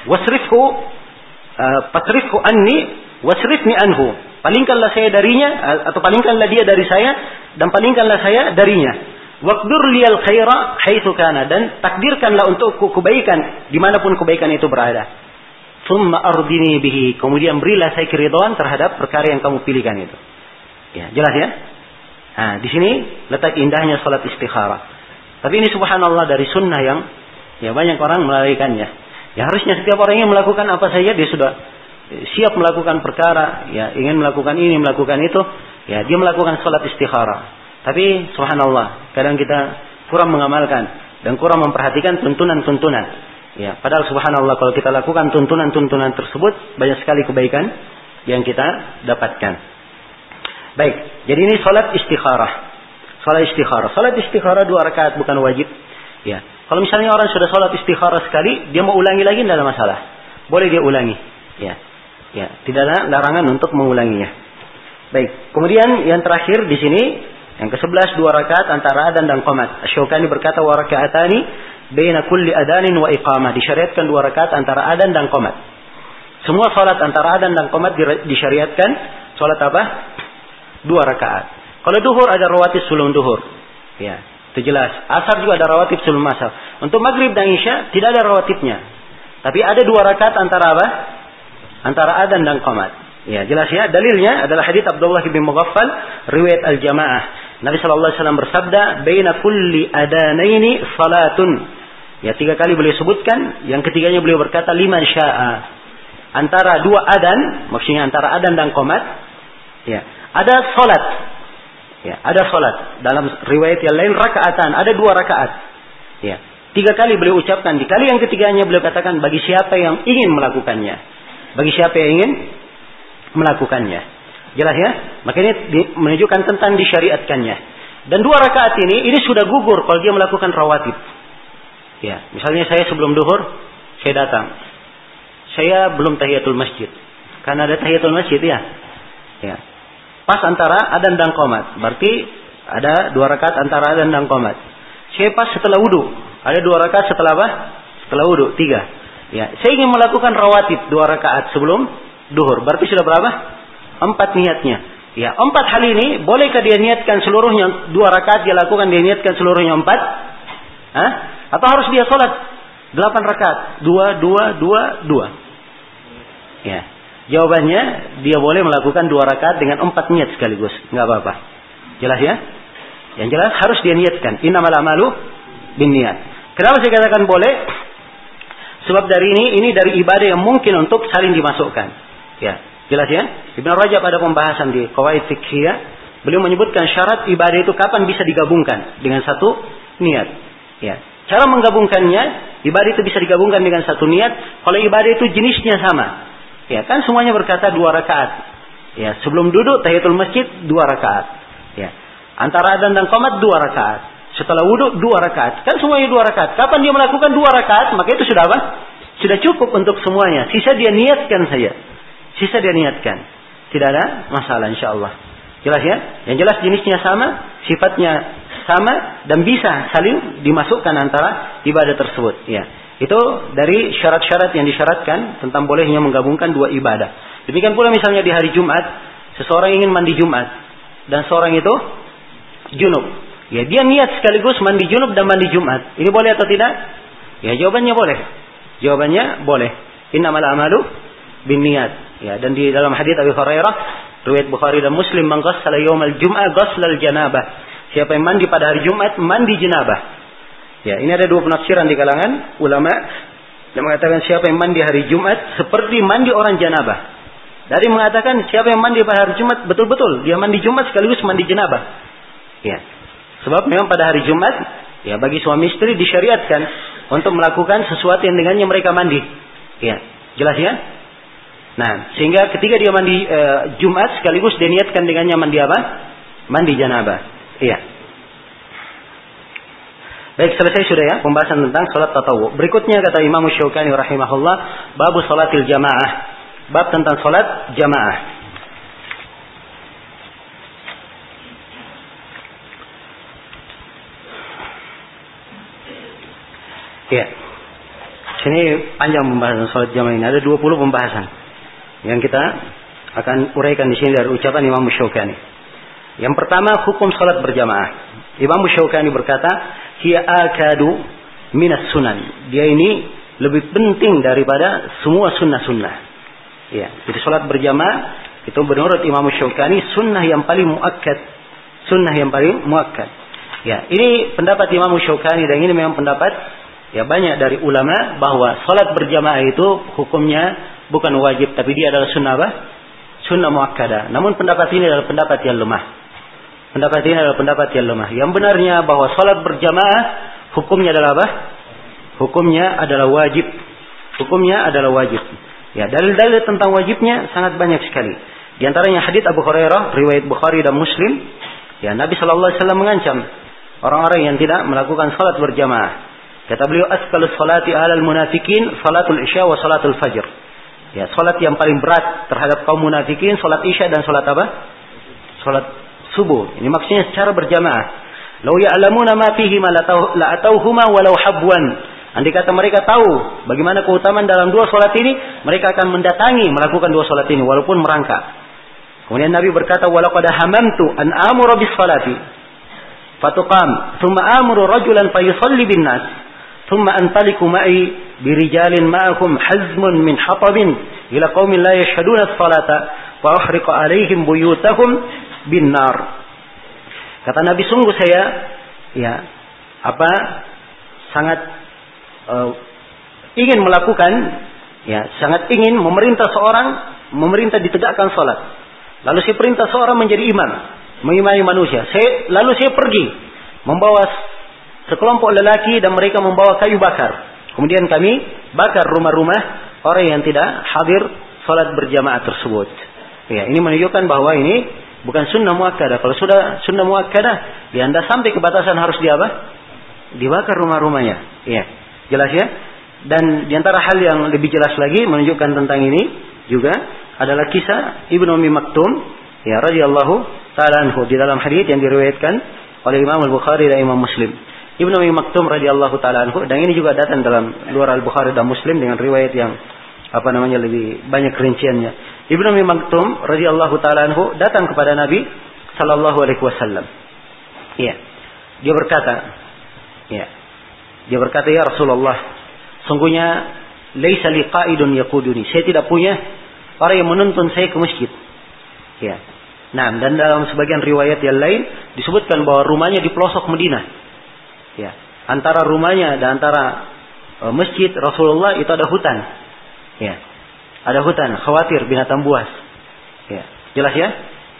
Wasrifhu uh, fasrifhu anni wasrifni anhu. Palingkanlah saya darinya, atau palingkanlah dia dari saya, dan palingkanlah saya darinya. Waqdur liyal khaira haitsu kana, dan takdirkanlah untukku kebaikan dimanapun kebaikan itu berada. Tsumma ardini bihi, kemudian berilah saya keridhaan terhadap perkara yang kamu pilihkan itu. Ya, jelas ya? Nah, di sini letak indahnya salat istikharah. Tapi ini subhanallah dari sunnah yang ya banyak orang melalaikannya. Ya harusnya setiap orang yang melakukan apa saja dia sudah siap melakukan perkara, ya ingin melakukan ini, melakukan itu, ya dia melakukan salat istikharah. Tapi subhanallah, kadang kita kurang mengamalkan dan kurang memperhatikan tuntunan-tuntunan. Ya, padahal subhanallah kalau kita lakukan tuntunan-tuntunan tersebut banyak sekali kebaikan yang kita dapatkan. Baik, jadi ini salat istikharah. Salat istikharah. Salat istikharah dua rakaat bukan wajib. Ya, kalau misalnya orang sudah salat istikharah sekali, dia mau ulangi lagi tidak ada masalah. Boleh dia ulangi. Ya. Ya, tidak ada larangan untuk mengulanginya. Baik, kemudian yang terakhir di sini yang kesebelas dua rakaat antara adzan dan qomat. Asy-Syaukani berkata wa raka'atani baina kulli adanin wa iqamah. Disyariatkan dua rakaat antara adzan dan qomat. Semua salat antara adzan dan qomat disyariatkan salat apa? Dua rakaat. Kalau duhur ada rawatib sebelum duhur. Ya, itu jelas. Asar juga ada rawatib sebelum asar. Untuk maghrib dan isya tidak ada rawatibnya. Tapi ada dua rakaat antara apa? Antara adzan dan qomat. Ya, jelas ya. Dalilnya adalah hadits Abdullah bin Mughaffal riwayat Al-Jamaah. Nabi sallallahu alaihi wasallam bersabda, "Baina kulli adanaini salatun." Ya, tiga kali beliau sebutkan, yang ketiganya beliau berkata liman syaa. Antara dua adzan, maksudnya antara adzan dan qomat, ya, ada salat. Ya, ada salat dalam riwayat yang lain rakaatan, ada dua rakaat. Ya, tiga kali beliau ucapkan. Di kali yang ketiganya beliau katakan bagi siapa yang ingin melakukannya. Bagi siapa yang ingin melakukannya. Jelas ya? Makanya menunjukkan tentang disyariatkannya. Dan dua rakaat ini ini sudah gugur kalau dia melakukan rawatib. Ya, misalnya saya sebelum duhur saya datang. Saya belum tahiyatul masjid. Karena ada tahiyatul masjid ya. Ya. Pas antara adzan dan qomat. Berarti ada dua rakaat antara adzan dan qomat. Saya pas setelah wudu. Ada dua rakaat setelah apa? Setelah wudu, tiga. Ya, saya ingin melakukan rawatib dua rakaat sebelum duhur. Berarti sudah berapa? Empat niatnya. Ya, empat hal ini bolehkah dia niatkan seluruhnya dua rakaat dia lakukan dia niatkan seluruhnya empat? Hah? Atau harus dia sholat delapan rakaat? Dua, dua, dua, dua. Ya. Jawabannya, dia boleh melakukan dua rakaat dengan empat niat sekaligus. Nggak apa-apa. Jelas ya? Yang jelas harus dia niatkan. Innamal a'malu binniyat. Kenapa saya katakan boleh? Sebab dari ini, ini dari ibadah yang mungkin untuk saling dimasukkan. Ya, jelas ya? Ibnu Rajab pada pembahasan di Qawaid Fiqhiyah, beliau menyebutkan syarat ibadah itu kapan bisa digabungkan dengan satu niat. Ya. Cara menggabungkannya, ibadah itu bisa digabungkan dengan satu niat. Kalau ibadah itu jenisnya sama. Ya kan semuanya berkata dua rakaat. Ya, sebelum duduk tahiyatul masjid dua rakaat. Ya. Antara adzan dan qomat dua rakaat. Setelah wudhu dua rakaat. Kan semuanya dua rakaat. Kapan dia melakukan dua rakaat, maka itu sudah apa? Sudah cukup untuk semuanya. Sisa dia niatkan saja. Sisa dia niatkan. Tidak ada masalah insyaallah. Jelas ya? Yang jelas jenisnya sama, sifatnya sama dan bisa saling dimasukkan antara ibadah tersebut. Ya. Itu dari syarat-syarat yang disyaratkan tentang bolehnya menggabungkan dua ibadah. Demikian pula misalnya di hari Jumat, seseorang ingin mandi Jumat dan seorang itu junub. Ya, dia niat sekaligus mandi junub dan mandi Jumat. Ini boleh atau tidak? Ya, jawabannya boleh. Jawabannya boleh. Innamal a'malu binniyat. Ya, dan di dalam hadis Abu Hurairah, riwayat Bukhari dan Muslim, man ghassala yawmal jum'ah ghaslal janabah. Siapa yang mandi pada hari Jumat, mandi jenabah. Ya, ini ada dua penafsiran di kalangan ulama yang mengatakan siapa yang mandi hari Jumat seperti mandi orang janabah. Dari mengatakan siapa yang mandi pada hari Jumat betul-betul dia mandi Jumat sekaligus mandi janabah. Ya. Sebab memang pada hari Jumat ya bagi suami istri disyariatkan untuk melakukan sesuatu yang dengannya mereka mandi. Ya, jelas ya? Nah, sehingga ketika dia mandi e, Jumat sekaligus dia niatkan dengannya mandi apa? Mandi janabah. Iya. Baik, selesai sudah ya pembahasan tentang salat tatawwu. Berikutnya kata Imam Asy-Syaukani rahimahullah, bab salatil jamaah. Bab tentang salat jamaah. Ya. Sini panjang pembahasan salat jamaah ini, ada dua puluh pembahasan. Yang kita akan uraikan di sini dari ucapan Imam Asy-Syaukani. Yang pertama hukum salat berjamaah. Imam Asy-Syaukani berkata, "Hiya akadu minas sunan." Dia ini lebih penting daripada semua sunnah-sunnah. Ya, jadi salat berjamaah itu menurut Imam Asy-Syaukani sunnah yang paling muakkad, sunnah yang paling muakkad. Ya, ini pendapat Imam Asy-Syaukani dan ini memang pendapat ya banyak dari ulama bahwa salat berjamaah itu hukumnya bukan wajib tapi dia adalah sunnah bah? Sunnah muakkadah. Namun pendapat ini adalah pendapat yang lemah. Pendapat ini adalah pendapat yang lemah. Yang benarnya bahwa salat berjamaah hukumnya adalah apa? Hukumnya adalah wajib. Hukumnya adalah wajib. Ya, dalil-dalil tentang wajibnya sangat banyak sekali. Di antaranya hadits Abu Hurairah, riwayat Bukhari dan Muslim. Ya, Nabi Shallallahu Alaihi Wasallam mengancam orang-orang yang tidak melakukan salat berjamaah. Kata beliau, "Asqalus salati alal munafiqin, salatul isya wa salatul fajr." Ya, salat yang paling berat terhadap kaum munafikin, salat isya dan salat apa? Salat subuh. Ini maksudnya secara berjamaah. Law ya'lamuna ma fihi ma la atauhuma walau habwan. Andai kata mereka tahu bagaimana keutamaan dalam dua salat ini, mereka akan mendatangi melakukan dua salat ini walaupun merangkak. Kemudian Nabi berkata, "Walaqad hamamtu an amura bis salati fatuqam, thumma amuru rajulan fayusalli bin nas, thumma antaliku ma'i birijalin ma'akum hazmun min hatabin ila qaumin la yashhaduna as-salata wa uhriqa 'alaihim buyutahum binar." Kata Nabi, sungguh saya ya apa sangat uh, ingin melakukan ya sangat ingin memerintah seorang memerintah ditegakkan salat. Lalu saya perintah seorang menjadi imam, mengimami manusia. Saya, lalu saya pergi membawa sekelompok lelaki dan mereka membawa kayu bakar. Kemudian kami bakar rumah-rumah orang yang tidak hadir salat berjamaah tersebut. Ya, ini menunjukkan bahwa ini bukan sunnah muakkadah. Kalau sudah sunnah muakkadah, ya Anda sampai ke batasan harus di apa? Dibakar rumah-rumahnya. Ya, jelas ya. Dan diantara hal yang lebih jelas lagi menunjukkan tentang ini juga adalah kisah Ibnu Umaym Maktum, ya radhiyallahu taala anhu, di dalam hadis yang diriwayatkan oleh Imam Al-Bukhari dan Imam Muslim. Ibnu Umaym Maktum radhiyallahu taala anhu, dan ini juga datang dalam luar Al-Bukhari dan Muslim dengan riwayat yang apa namanya lebih banyak rinciannya. Ibnu Umaym Maktum radhiyallahu taala anhu datang kepada Nabi sallallahu alaihi wasallam. Iya. Dia berkata, ya. Dia berkata, "Ya Rasulullah, sungguhnya laisa li qaidun yaquduni." Saya tidak punya orang yang menuntun saya ke masjid. Ya. Nah, dan dalam sebagian riwayat yang lain disebutkan bahwa rumahnya di pelosok Madinah. Ya. Antara rumahnya dan antara e, masjid Rasulullah itu ada hutan. Ya. Ada hutan, khawatir binatang buas. Ya. Jelas ya?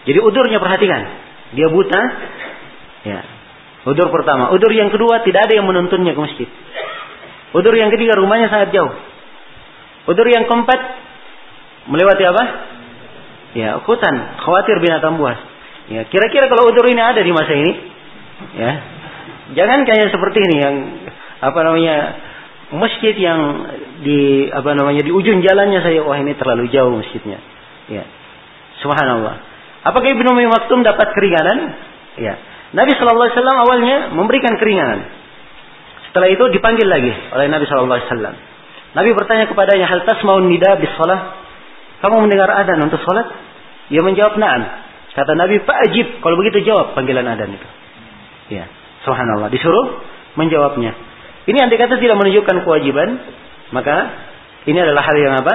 Jadi udurnya perhatikan. Dia buta. Ya. Udur pertama, udur yang kedua tidak ada yang menuntunnya ke masjid. Udur yang ketiga rumahnya sangat jauh. Udur yang keempat melewati apa? Ya, hutan, khawatir binatang buas. Ya, kira-kira kalau udur ini ada di masa ini, ya. Jangan kayak seperti ini yang apa namanya? Masjid yang di apa namanya? Di ujung jalannya saya, wah ini terlalu jauh masjidnya. Ya. Subhanallah. Apakah Ibnu Umaym Maktum dapat keringanan? Ya. Nabi sallallahu alaihi wasallam awalnya memberikan keringanan. Setelah itu dipanggil lagi oleh Nabi sallallahu alaihi wasallam. Nabi bertanya kepadanya, "Hal tasma'un nida bis shalah?" Kamu mendengar adzan untuk salat? Dia menjawab, "Na'am." Kata Nabi, "Fa'ajib." Kalau begitu jawab panggilan adzan itu. Ya, subhanallah, disuruh menjawabnya. Ini andai kata tidak menunjukkan kewajiban, maka ini adalah hal yang apa?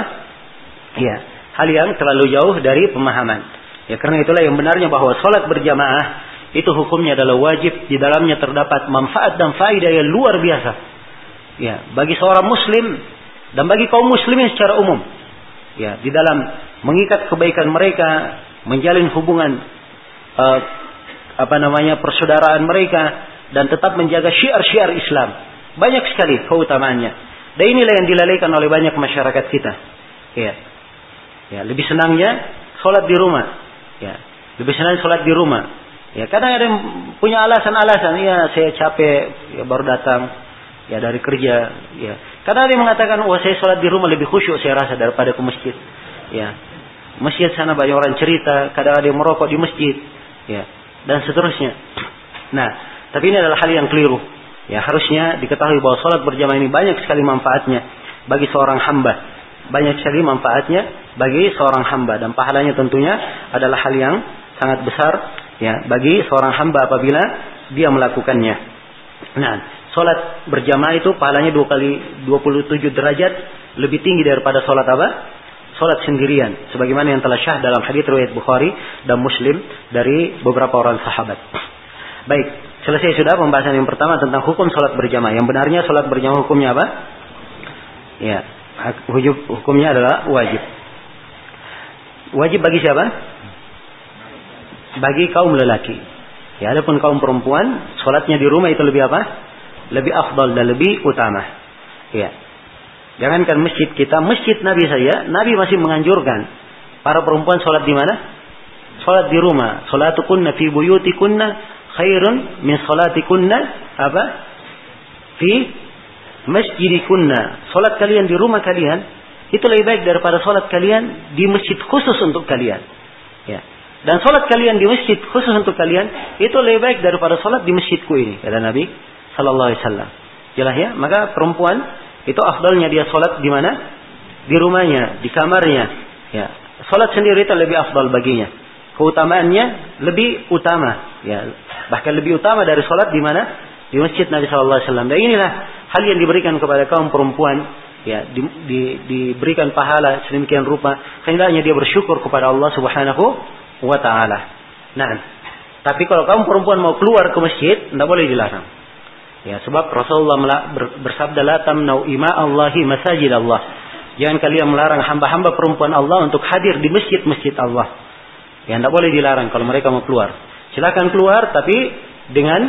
Ya, hal yang terlalu jauh dari pemahaman. Ya, karena itulah yang benarnya bahwa salat berjamaah itu hukumnya adalah wajib, di dalamnya terdapat manfaat dan faedah yang luar biasa. Ya, bagi seorang muslim dan bagi kaum muslimin secara umum. Ya, di dalam mengikat kebaikan mereka, menjalin hubungan eh, apa namanya persaudaraan mereka dan tetap menjaga syiar-syiar Islam. Banyak sekali keutamaannya. Dan inilah yang dilalaikan oleh banyak masyarakat kita. Ya. Ya, lebih senangnya salat di rumah. Ya, lebih senang salat di rumah. Ya, kadang ada yang punya alasan-alasan, ya saya capek, ya baru datang, ya dari kerja, ya. Kadang ada yang mengatakan, wah saya sholat di rumah lebih khusyuk saya rasa daripada ke masjid, ya. Masjid sana banyak orang cerita, kadang ada yang merokok di masjid, ya, dan seterusnya. Nah, tapi ini adalah hal yang keliru. Ya, harusnya diketahui bahwa sholat berjamaah ini banyak sekali manfaatnya bagi seorang hamba. Banyak sekali manfaatnya bagi seorang hamba dan pahalanya tentunya adalah hal yang sangat besar. Ya, bagi seorang hamba apabila dia melakukannya. Nah, salat berjamaah itu pahalanya dua kali dua puluh tujuh derajat lebih tinggi daripada salat apa? Salat sendirian. Sebagaimana yang telah syah dalam hadis riwayat Bukhari dan Muslim dari beberapa orang sahabat. Baik, selesai sudah pembahasan yang pertama tentang hukum salat berjamaah. Yang benarnya salat berjamaah hukumnya apa? Ya, hukumnya adalah wajib. Wajib bagi siapa? Bagi kaum lelaki. Ya, adapun kaum perempuan, sholatnya di rumah itu lebih apa? Lebih afdal dan lebih utama. Ya. Jangankan masjid kita, masjid Nabi saja, Nabi masih menganjurkan para perempuan sholat di mana? Sholat di rumah. Sholatukunna fi buyutikunna khairun min sholatikunna apa? Fi masjidikunna. Sholat kalian di rumah kalian itu lebih baik daripada sholat kalian di masjid khusus untuk kalian. Ya. Dan sholat kalian di masjid khusus untuk kalian itu lebih baik daripada sholat di masjidku ini, kata Nabi Sallallahu Alaihi Wasallam. Jelas ya? Maka perempuan itu afdalnya dia sholat di mana? Di rumahnya, di kamarnya. Ya, sholat sendiri itu lebih afdal baginya. Keutamaannya lebih utama. Ya, bahkan lebih utama dari sholat di mana? Di masjid Nabi Sallallahu Alaihi Wasallam. Dan inilah hal yang diberikan kepada kaum perempuan. Ya, di, di, diberikan pahala sedemikian rupa. Hendaknya dia bersyukur kepada Allah Subhanahu wa ta'ala. Nah, tapi kalau kaum perempuan mau keluar ke masjid, tidak boleh dilarang. Ya, sebab Rasulullah bersabda, "La tamna'u ima'allahi masajid Allah." Jangan kalian melarang hamba-hamba perempuan Allah untuk hadir di masjid-masjid Allah. Ya, tidak boleh dilarang kalau mereka mau keluar. Silakan keluar tapi dengan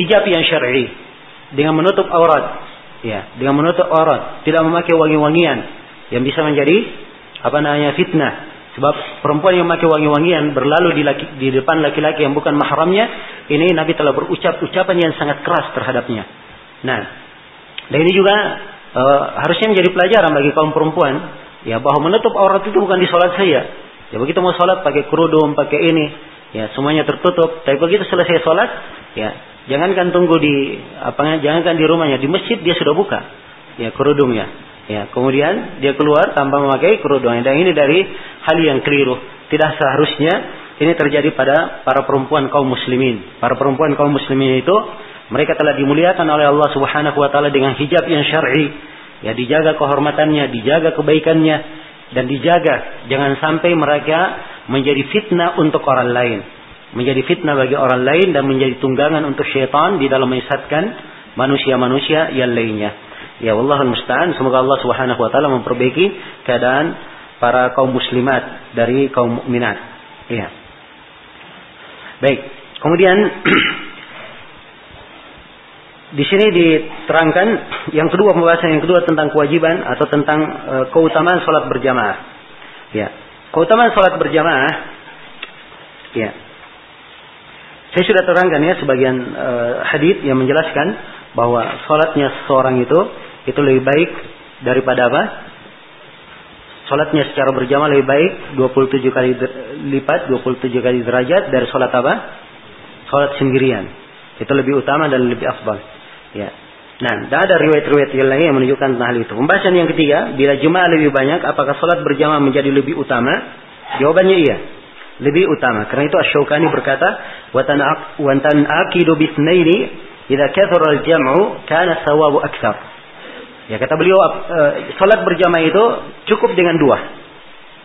hijab yang syar'i, dengan menutup aurat, ya, dengan menutup aurat, tidak memakai wangi-wangian yang bisa menjadi apa namanya fitnah. Sebab perempuan yang memakai wangi-wangian berlalu di, laki, di depan laki-laki yang bukan mahramnya, ini Nabi telah berucap-ucapan yang sangat keras terhadapnya. Nah, dan ini juga e, harusnya menjadi pelajaran bagi kaum perempuan, ya, bahwa menutup aurat itu bukan di sholat saja. Ya, begitu mau sholat pakai kerudung, pakai ini, ya, semuanya tertutup. Tapi begitu selesai sholat, ya, jangankan tunggu di apa, jangankan di rumahnya, di masjid dia sudah buka, ya, kerudungnya, ya, kemudian dia keluar tanpa memakai kerudungnya. Dan ini dari hal yang keliru, tidak seharusnya ini terjadi pada para perempuan kaum muslimin. Para perempuan kaum muslimin itu mereka telah dimuliakan oleh Allah Subhanahu wa taala dengan hijab yang syar'i, ya, dijaga kehormatannya, dijaga kebaikannya, dan dijaga jangan sampai mereka menjadi fitnah untuk orang lain, menjadi fitnah bagi orang lain, dan menjadi tunggangan untuk syaitan di dalam menyesatkan manusia-manusia yang lainnya. Ya, wallahul musta'an. Semoga Allah Subhanahu wa taala memperbaiki keadaan para kaum muslimat dari kaum mukminat. Ya. Baik. Kemudian di sini diterangkan yang kedua, pembahasan yang kedua tentang kewajiban atau tentang e, keutamaan salat berjamaah. Ya. Keutamaan salat berjamaah. Ya. Saya sudah terangkan, ya, sebagian e, hadis yang menjelaskan bahwa sholatnya seseorang itu itu lebih baik daripada apa? Sholatnya secara berjamaah lebih baik dua puluh tujuh kali lipat, dua puluh tujuh kali derajat dari sholat apa? Sholat sendirian. Itu lebih utama dan lebih afdal. Ya. Nah, ada riwayat-riwayat yang lain yang menunjukkan tentang hal itu. Pembahasan yang ketiga, bila jemaah lebih banyak, apakah sholat berjamaah menjadi lebih utama? Jawabannya iya, lebih utama. Karena itu Asy-Syaukani berkata, "Wa tan'aqidu bitsnaini idza kathara al-jam'u kana thawabu akthar." Ya, kata beliau, e, salat berjamaah itu cukup dengan dua.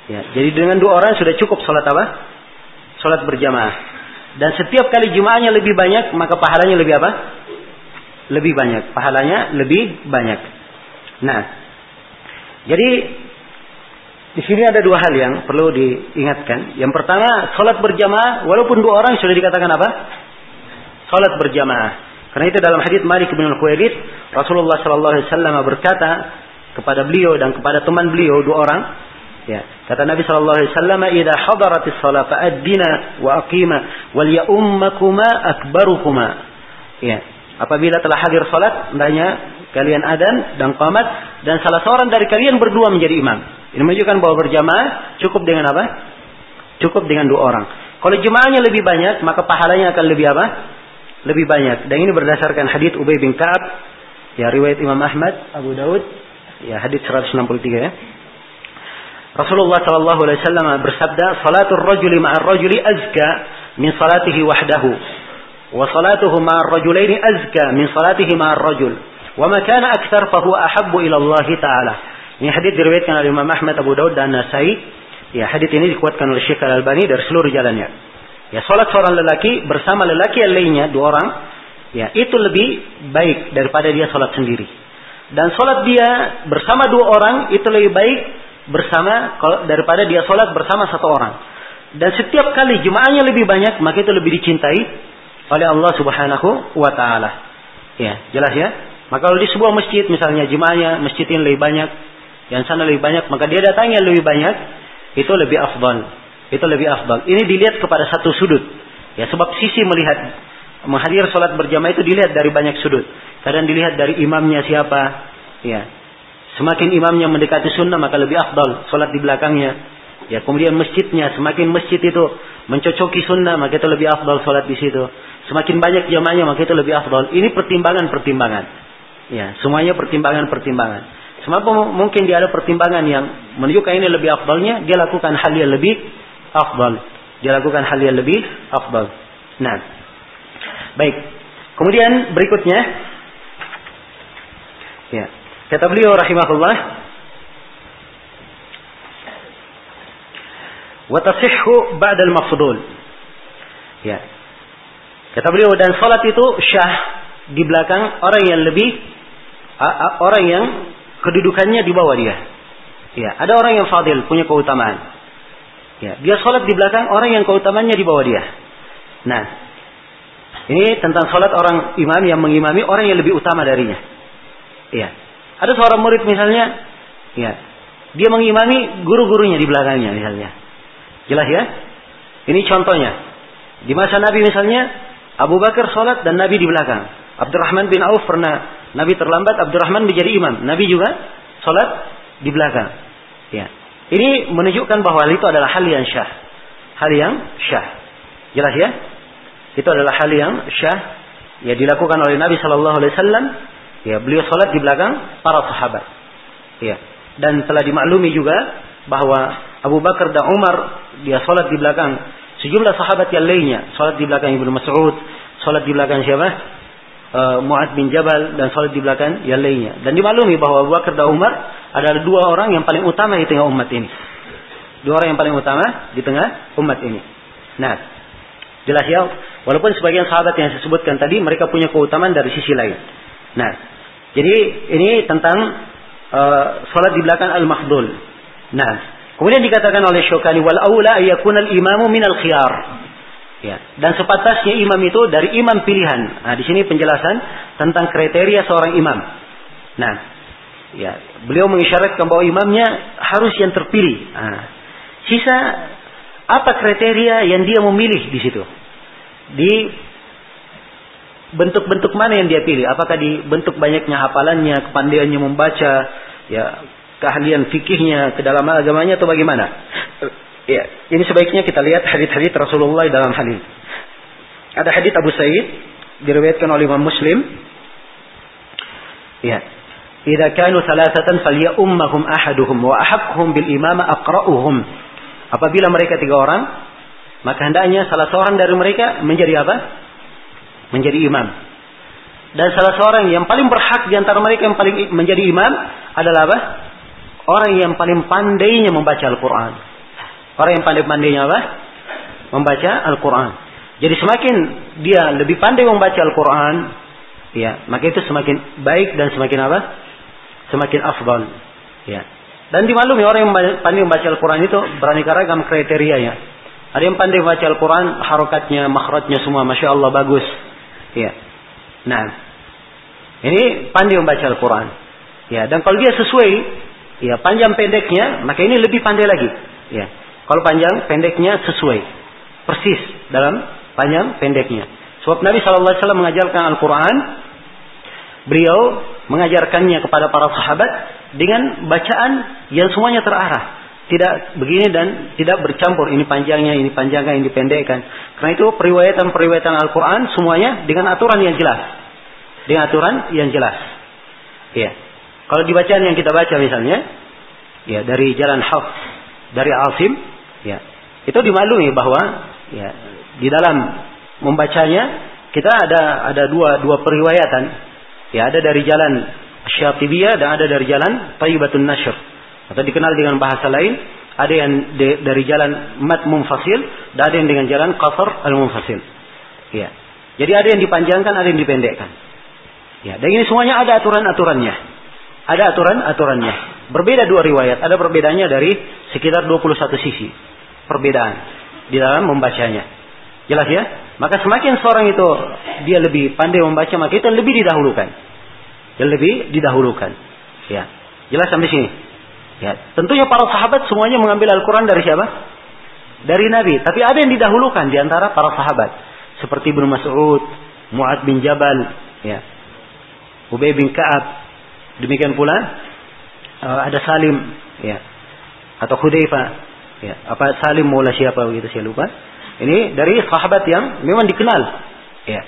Ya, jadi dengan dua orang sudah cukup salat apa? Salat berjamaah. Dan setiap kali jemaahnya lebih banyak, maka pahalanya lebih apa? Lebih banyak. Pahalanya lebih banyak. Nah, jadi di sini ada dua hal yang perlu diingatkan. Yang pertama, sholat berjamaah walaupun dua orang sudah dikatakan apa? Sholat berjamaah. Karena itu dalam hadis Malik bin Al-Khuwailid, Rasulullah Sallallahu Alaihi Wasallam berkata kepada beliau dan kepada teman beliau dua orang. Ya, kata Nabi Sallallahu Alaihi Wasallam, "Idza hadaratis shalah fa'addina wa aqima wal ya'ummakuma akbarukuma." Ya, apabila telah hadir sholat, hendaknya kalian adzan dan qamat, dan salah seorang dari kalian berdua menjadi imam. Ini menunjukkan bahwa berjamaah cukup dengan apa? Cukup dengan dua orang. Kalau jemaahnya lebih banyak, maka pahalanya akan lebih apa? Lebih banyak. Dan ini berdasarkan hadis Ubay bin Ka'ab, ya, riwayat Imam Ahmad, Abu Daud, ya, hadis seratus enam puluh tiga, ya. Rasulullah Sallallahu Alaihi Wasallam bersabda, "Salatul rajuli ma'ar rajuli azka min salatihi wahdahu, wa salatuhu ma'ar rajulaini azka min salatihi ma'ar rajul, wa ma kana akthar fa huwa ahabbu ila Allah Ta'ala." Ini hadits diriwayatkan oleh Imam Ahmad, Abu Daud, dan An-Nasa'i. Ya, hadits ini dikuatkan oleh Syekh Al Albani dari seluruh jalannya. Ya, salat seorang lelaki bersama lelaki yang lainnya dua orang, ya, itu lebih baik daripada dia salat sendiri. Dan salat dia bersama dua orang itu lebih baik bersama daripada dia salat bersama satu orang. Dan setiap kali jemaahnya lebih banyak, maka itu lebih dicintai oleh Allah Subhanahu wa taala. Ya, jelas ya? Maka kalau di sebuah masjid misalnya jemaahnya masjid ini lebih banyak, yang sana lebih banyak, maka dia datangnya lebih banyak, itu lebih afdal. Itu lebih afdal. Ini dilihat kepada satu sudut. Ya, sebab sisi melihat menghadiri salat berjamaah itu dilihat dari banyak sudut. Kadang dilihat dari imamnya siapa, ya. Semakin imamnya mendekati sunnah, maka lebih afdal salat di belakangnya. Ya, kemudian masjidnya, semakin masjid itu mencocoki sunnah, maka itu lebih afdal salat di situ. Semakin banyak jamaahnya, maka itu lebih afdal. Ini pertimbangan-pertimbangan. Ya, semuanya pertimbangan-pertimbangan. Sebab mungkin dia ada pertimbangan yang menunjukkan ini lebih afdalnya, dia lakukan hal yang lebih afdal. Dia lakukan hal yang lebih afdal. Nah, baik. Kemudian berikutnya, ya, kata beliau rahimahullah, wa tasihhu ba'da al-mafdhul. Ya, kata beliau, dan salat itu syah di belakang orang yang lebih, orang yang kedudukannya di bawah dia. Ya, ada orang yang fadil, punya keutamaan. Ya, dia salat di belakang orang yang keutamaannya di bawah dia. Nah, Ini tentang sholat orang imam yang mengimami orang yang lebih utama darinya. Iya. Ada seorang murid misalnya, ya, dia mengimami guru-gurunya di belakangnya misalnya. Jelas ya? Ini contohnya. Di masa Nabi misalnya, Abu Bakar sholat dan Nabi di belakang. Abdurrahman bin Auf pernah Nabi terlambat, Abdurrahman menjadi imam. Nabi juga sholat di belakang. Ya. Ini menunjukkan bahwa itu adalah hal yang syah. Hal yang syah. Jelas ya? Itu adalah hal yang syah, ya, dilakukan oleh Nabi Shallallahu Alaihi Wasallam. Ya, beliau sholat di belakang para sahabat. Ya, dan telah dimaklumi juga bahwa Abu Bakar dan Umar dia sholat di belakang sejumlah sahabat yang lainnya. Sholat di belakang Ibnu Mas'ud, sholat di belakang siapa? E, Mu'adz bin Jabal, dan sholat di belakang yang lainnya. Dan dimaklumi bahwa Abu Bakar dan Umar adalah dua orang yang paling utama di tengah umat ini. Dua orang yang paling utama di tengah umat ini. Nah, jelas ya. Walaupun sebagian sahabat yang saya sebutkan tadi, mereka punya keutamaan dari sisi lain. Nah, jadi ini tentang uh, sholat di belakang al-mahdul. Nah, kemudian dikatakan oleh Syaukani, wal aula ayakuna al-imamu minal khiyar. Ya, dan sepatasnya imam itu dari imam pilihan. Nah, di sini penjelasan tentang kriteria seorang imam. Nah, ya, beliau mengisyaratkan bahwa imamnya harus yang terpilih. Nah, sisa apa kriteria yang dia memilih di situ? Di bentuk-bentuk mana yang dia pilih? Apakah di bentuk banyaknya hafalannya, kepandaiannya membaca, ya, keahlian fikihnya, kedalaman agamanya, atau bagaimana? Ya, ini sebaiknya kita lihat hadis-hadis Rasulullah dalam hal ini. Ada hadis Abu Sa'id diriwayatkan oleh Imam Muslim. Ya, "Idza kanu thalathatan falyaummahum ahaduhum wa ahaqquhum bil imama aqra'uhum." Apabila mereka tiga orang, maka hendaknya salah seorang dari mereka menjadi apa? Menjadi imam. Dan salah seorang yang paling berhak di antara mereka yang paling menjadi imam adalah apa? Orang yang paling pandainya membaca Al-Quran. Orang yang paling pandainya apa? Membaca Al-Quran. Jadi semakin dia lebih pandai membaca Al-Quran, ya, maka itu semakin baik dan semakin apa? Semakin afdal. Ya. Dan dimaklumi orang yang pandai membaca Al-Quran itu beraneka ragam kriterianya. Ada yang pandai baca Al-Quran, harokatnya, makhrajnya semua, masya Allah bagus. Ya, nah, ini pandai membaca Al-Quran. Ya, dan kalau dia sesuai, ya, panjang pendeknya, maka ini lebih pandai lagi. Ya, kalau panjang pendeknya sesuai, persis dalam panjang pendeknya. Sebab Nabi Shallallahu Alaihi Wasallam mengajarkan Al-Quran, beliau mengajarkannya kepada para sahabat dengan bacaan yang semuanya terarah. Tidak begini dan tidak bercampur. Ini panjangnya, ini panjangnya, ini pendekkan. Karena itu periwayatan-periwayatan Al-Quran semuanya dengan aturan yang jelas. Dengan aturan yang jelas. Ya. Kalau di bacaan yang kita baca misalnya, ya, dari jalan Hafs, dari Asim, ya, itu dimaklumi bahwa, ya, di dalam membacanya kita ada ada dua dua periwayatan. Ya, ada dari jalan Syatibiyah dan ada dari jalan Thayyibatun Nashr. Atau dikenal dengan bahasa lain, ada yang de, dari jalan mad munfasil dan ada yang dengan jalan qasr al-munfasil. Ya. Jadi ada yang dipanjangkan, ada yang dipendekkan. Ya, dan ini semuanya ada aturan-aturannya. Ada aturan-aturannya. Berbeda dua riwayat, ada perbedaannya dari sekitar dua puluh satu sisi. Perbedaan di dalam membacanya. Jelas ya? Maka semakin seorang itu dia lebih pandai membaca, maka itu lebih didahulukan. Yang lebih didahulukan. Ya. Jelas sampai sini? Ya, tentunya para sahabat semuanya mengambil Al-Quran dari siapa? Dari Nabi. Tapi ada yang didahulukan di antara para sahabat. Seperti Ibnu Mas'ud, Mu'adz bin Jabal, ya, Ubay bin Ka'ab. Demikian pula uh, ada Salim, ya, atau Hudzaifah, ya, apa Salim maula siapa begitu saya lupa. Ini dari sahabat yang memang dikenal, ya,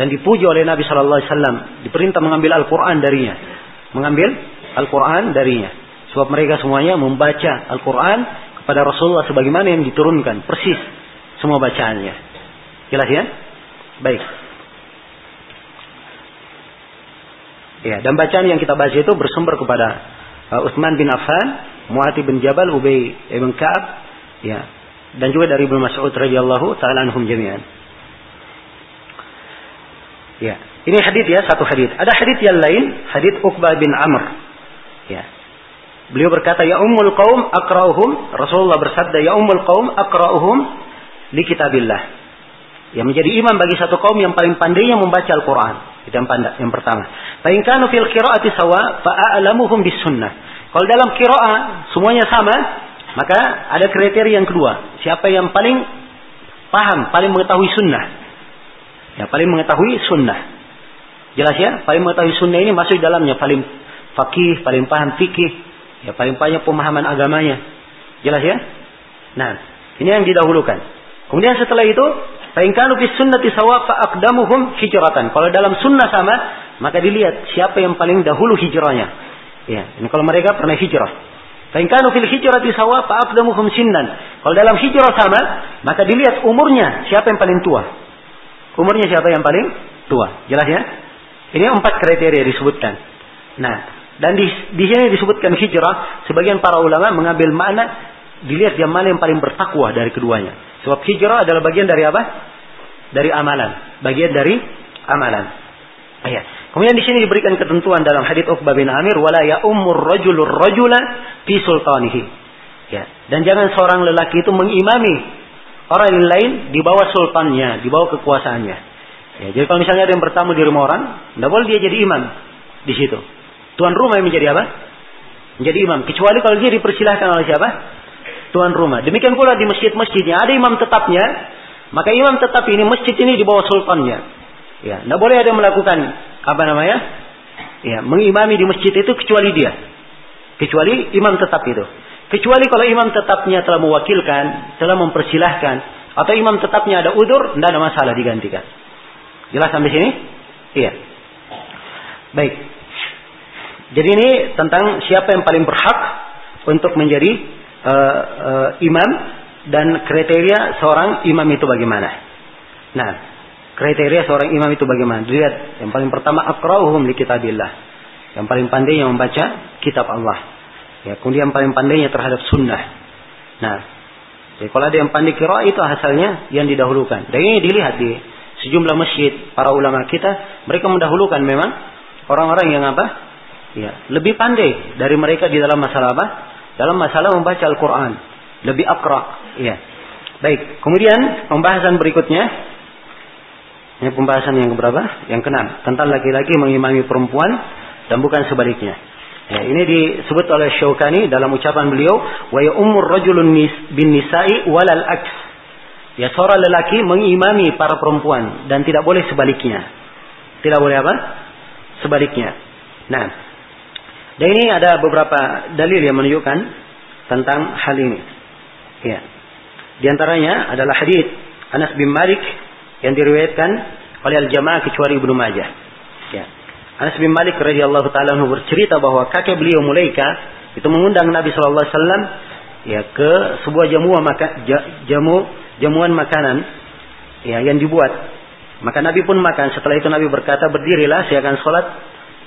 dan dipuji oleh Nabi Shallallahu Alaihi Wasallam. Diperintah mengambil Al-Quran darinya, mengambil Al-Quran darinya. Sebab mereka semuanya membaca Al-Quran kepada Rasulullah sebagaimana yang diturunkan. Persis semua bacaannya. Jelas ya? Baik. Ya, dan bacaan yang kita baca itu bersumber kepada uh, Utsman bin Affan, Mu'adz bin Jabal, Ubay bin Ka'ab, ya, dan juga dari Ibnu Mas'ud radhiyallahu ta'ala anhum jami'an. Ya, ini hadis ya, satu hadis. Ada hadis yang lain, hadis Uqbah bin Amir. Ya. Beliau berkata, ya ummul qaum aqra'uhum. Rasulullah bersabda, ya ummul qaum aqra'uhum li kitabillah. Yang menjadi imam bagi satu kaum yang paling pandainya membaca Al-Quran. Itu yang, yang pertama. Fa'inkanu fil qira'ati sawa fa'a'lamuhum bis sunnah. Kalau dalam qira'ah semuanya sama, maka ada kriteria yang kedua. Siapa yang paling paham, paling mengetahui sunnah. Yang paling mengetahui sunnah. Jelas ya? Paling mengetahui sunnah ini masuk dalamnya. Paling fakih, paling paham fikih. Ya, paling banyak pemahaman agamanya. Jelas ya? Nah, ini yang didahulukan. Kemudian setelah itu, fa'ingkanu bis sunnati sawa fa'aqdamuhum hijratan. Kalau dalam sunnah sama, maka dilihat siapa yang paling dahulu hijrahnya. Ya, ini kalau mereka pernah hijrah. Fa'ingkanu fil hijrati sawa fa'aqdamuhum sinnan. Kalau dalam hijrah sama, maka dilihat umurnya siapa yang paling tua. Umurnya siapa yang paling tua. Jelas ya? Ini empat kriteria disebutkan. Nah, dan di, di sini disebutkan hijrah, sebagian para ulama mengambil makna dilihat dia mana yang paling bertakwa dari keduanya. Sebab hijrah adalah bagian dari apa? Dari amalan, bagian dari amalan. Ayat. Kemudian di sini diberikan ketentuan dalam hadits Uqbah bin Amir, wala ya ummur rajulur rajula fi sultanihi. Ya, dan jangan seorang lelaki itu mengimami orang lain di bawah sultannya, di bawah kekuasaannya. Ya, jadi kalau misalnya ada yang bertamu di rumah orang, enggak boleh dia jadi imam di situ. Tuan rumah yang menjadi apa? Menjadi imam, kecuali kalau dia dipersilahkan oleh siapa? Tuan rumah. Demikian pula di masjid-masjidnya ada imam tetapnya, maka imam tetap ini masjid ini di bawah sultannya. Ya, tidak boleh ada melakukan apa namanya? Ya, mengimami di masjid itu kecuali dia, kecuali imam tetap itu. Kecuali kalau imam tetapnya telah mewakilkan, telah mempersilahkan, atau imam tetapnya ada udzur, tidak ada masalah digantikan. Jelas sampai sini? Iya. Baik. Jadi ini tentang siapa yang paling berhak untuk menjadi Uh, uh, imam dan kriteria seorang imam itu bagaimana. Nah, kriteria seorang imam itu bagaimana? Lihat, yang paling pertama aqra'uhum li kitabillah. Yang paling pandai yang membaca kitab Allah. Ya, kemudian yang paling pandainya terhadap sunnah. Nah, jadi kalau ada yang pandai qira'ah itu hasilnya yang didahulukan. Dan ini dilihat di sejumlah masjid para ulama kita, mereka mendahulukan memang orang-orang yang apa? Ya, lebih pandai dari mereka di dalam masalah apa? Dalam masalah membaca Al-Quran. Lebih aqra. Ya. Baik. Kemudian pembahasan berikutnya. Ini pembahasan yang keberapa? Yang keenam. Tentang laki-laki mengimami perempuan. Dan bukan sebaliknya. Ya, ini disebut oleh Syaukani dalam ucapan beliau. Wa ya umur rajulun bin nisa'i walal aks. Ya, seorang lelaki mengimami para perempuan. Dan tidak boleh sebaliknya. Tidak boleh apa? Sebaliknya. Nah. Dan ini ada beberapa dalil yang menunjukkan tentang hal ini. Ya. Di antaranya adalah hadits Anas bin Malik yang diriwayatkan oleh al-Jamaah kecuali Ibnu Majah. Ya. Anas bin Malik radhiyallahu taala anhu bercerita bahwa kakek beliau Mulaika itu mengundang Nabi sallallahu alaihi wasallam ya ke sebuah jamuan maka jamu jamuan makanan ya yang dibuat. Maka Nabi pun makan. Setelah itu Nabi berkata, "Berdirilah, saya akan salat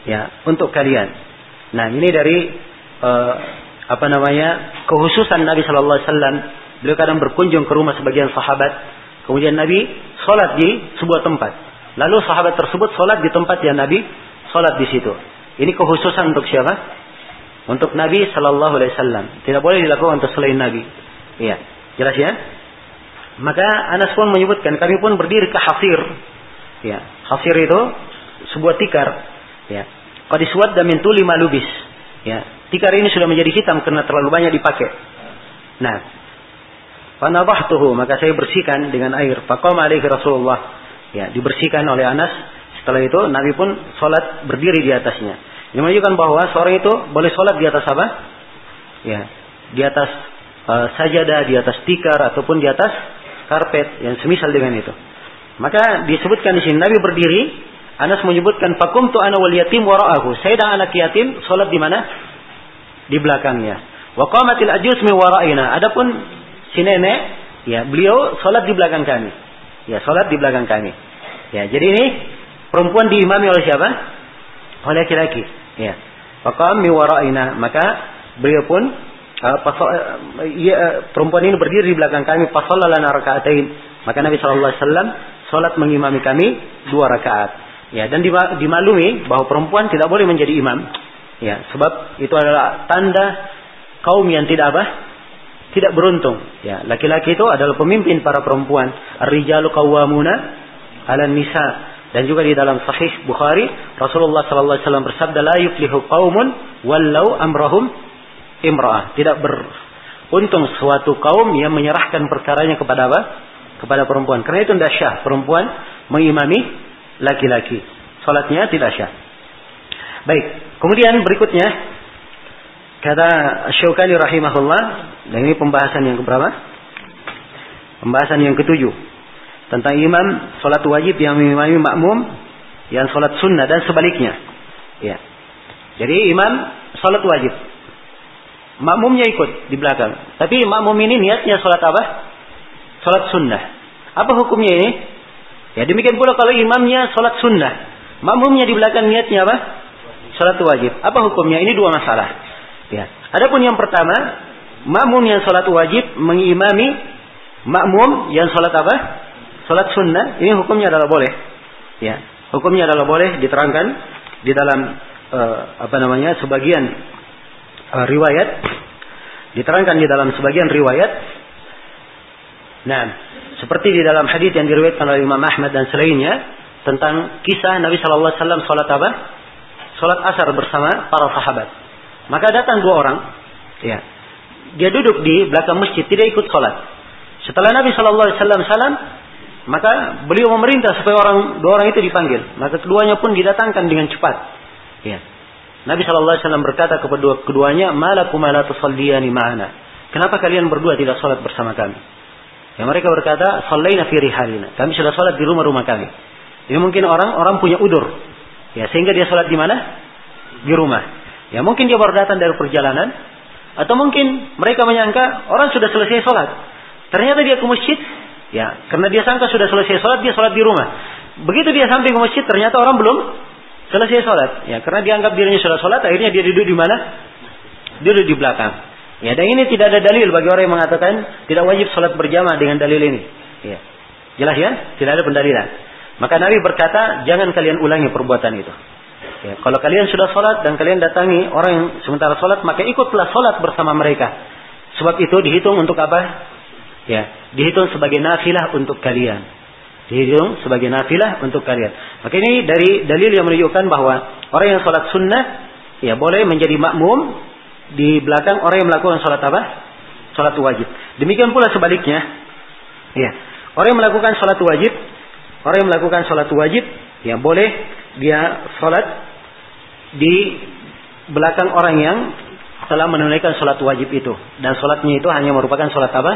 ya untuk kalian." Nah, ini dari uh, apa namanya kehususan Nabi Shallallahu Alaihi Wasallam. Beliau kadang berkunjung ke rumah sebagian sahabat. Kemudian Nabi sholat di sebuah tempat. Lalu sahabat tersebut sholat di tempat yang Nabi sholat di situ. Ini kehususan untuk siapa? Untuk Nabi Shallallahu Alaihi Wasallam. Tidak boleh dilakukan untuk selain Nabi. Iya, jelas ya. Maka Anas pun menyebutkan kami pun berdiri ke hafir. Ya, hafir itu sebuah tikar. Ya. Qad iswadda min tuli ma lubis. Ya, tikar ini sudah menjadi hitam karena terlalu banyak dipakai. Nah, fanabahtuhu, maka saya bersihkan dengan air. Faqama alaihi Rasulullah. Ya, dibersihkan oleh Anas. Setelah itu Nabi pun salat berdiri di atasnya. Yang menunjukkan bahwa seorang itu boleh salat di atas apa? Ya, di atas uh, sajadah, di atas tikar ataupun di atas karpet yang semisal dengan itu. Maka disebutkan di sini Nabi berdiri, Anas menyebutkan fakumtu ana wal yatim wara'ahu. Saya dan anak yatim salat di mana? Di belakangnya. Wa qamatil ajuz min wara'ina. Adapun si nenek, ya, beliau salat di belakang kami. Ya, salat di belakang kami. Ya, jadi ini perempuan diimami oleh siapa? Oleh laki-laki. Ya. Faqam min wara'ina. Maka beliau pun uh, pasal, uh, ya, perempuan ini berdiri di belakang kami fasallana raka'atain. Maka Nabi sallallahu alaihi wasallam salat mengimami kami dua rakaat. Ya, dan dimaklumi bahwa perempuan tidak boleh menjadi imam. Ya, sebab itu adalah tanda kaum yang tidak apa? tidak beruntung. Ya, laki-laki itu adalah pemimpin para perempuan. Ar-rijalu qawwamuna 'alan nisa. Dan juga di dalam Sahih Bukhari, Rasulullah sallallahu alaihi wasallam bersabda, la yuflihu qaumun wallau amrahum imra'ah. Tidak beruntung suatu kaum yang menyerahkan perkaranya kepada apa? Kepada perempuan. Karena itu tidak syah perempuan mengimami laki-laki. Salatnya tidak syah. Baik, kemudian berikutnya kata Asy-Syaukani rahimahullah, dan ini pembahasan yang keberapa? Pembahasan yang ketujuh tentang imam salat wajib yang mengimami makmum, yang salat sunnah dan sebaliknya. Ya. Jadi imam salat wajib, makmumnya ikut di belakang. Tapi makmum ini niatnya salat apa? Salat sunnah. Apa hukumnya ini? Ya demikian pula kalau imamnya salat sunnah, makmumnya di belakang niatnya apa? Salat wajib. Apa hukumnya? Ini dua masalah. Ya. Adapun yang pertama, makmum yang salat wajib mengimami makmum yang salat apa? Salat sunnah. Ini hukumnya adalah boleh. Ya. Hukumnya adalah boleh, diterangkan di dalam uh, apa namanya? sebagian uh, riwayat. Diterangkan di dalam sebagian riwayat. Nah, seperti di dalam hadis yang diriwayatkan oleh Imam Ahmad dan selainnya, tentang kisah Nabi Shallallahu Alaihi Wasallam sholat apa? Sholat asar bersama para sahabat. Maka datang dua orang, ya, dia duduk di belakang masjid, tidak ikut sholat. Setelah Nabi Shallallahu Alaihi Wasallam salam, maka beliau memerintah supaya orang dua orang itu dipanggil. Maka keduanya pun didatangkan dengan cepat. Ya. Nabi Shallallahu Alaihi Wasallam berkata kepada keduanya, malakum la tusalliyani ma'ana. Kenapa kalian berdua tidak sholat bersama kami? Ya, mereka berkata, sallaina fi rihalina. Kami sudah sholat di rumah-rumah kami. Ya mungkin orang-orang punya udzur, ya sehingga dia sholat di mana? Di rumah. Ya mungkin dia baru datang dari perjalanan, atau mungkin mereka menyangka orang sudah selesai sholat. Ternyata dia ke masjid, ya karena dia sangka sudah selesai sholat, dia sholat di rumah. Begitu dia sampai ke masjid, ternyata orang belum selesai sholat. Ya karena dianggap dirinya sudah sholat, akhirnya dia duduk di mana? Duduk di belakang. Ya dan ini tidak ada dalil bagi orang yang mengatakan tidak wajib sholat berjamaah dengan dalil ini. Ya jelas ya, tidak ada pendalilan. Maka Nabi berkata, jangan kalian ulangi perbuatan itu. Ya, kalau kalian sudah sholat dan kalian datangi orang yang sementara sholat, maka ikutlah sholat bersama mereka. Sebab itu dihitung untuk apa? Ya, dihitung sebagai nafilah untuk kalian. Dihitung sebagai nafilah untuk kalian. Maka ini dari dalil yang menunjukkan bahwa orang yang sholat sunnah, ya boleh menjadi makmum di belakang orang yang melakukan sholat apa? Sholat wajib. Demikian pula sebaliknya. Ya, orang yang melakukan sholat wajib, orang yang melakukan sholat wajib, ya boleh dia sholat di belakang orang yang telah menunaikan sholat wajib itu. Dan sholatnya itu hanya merupakan sholat apa?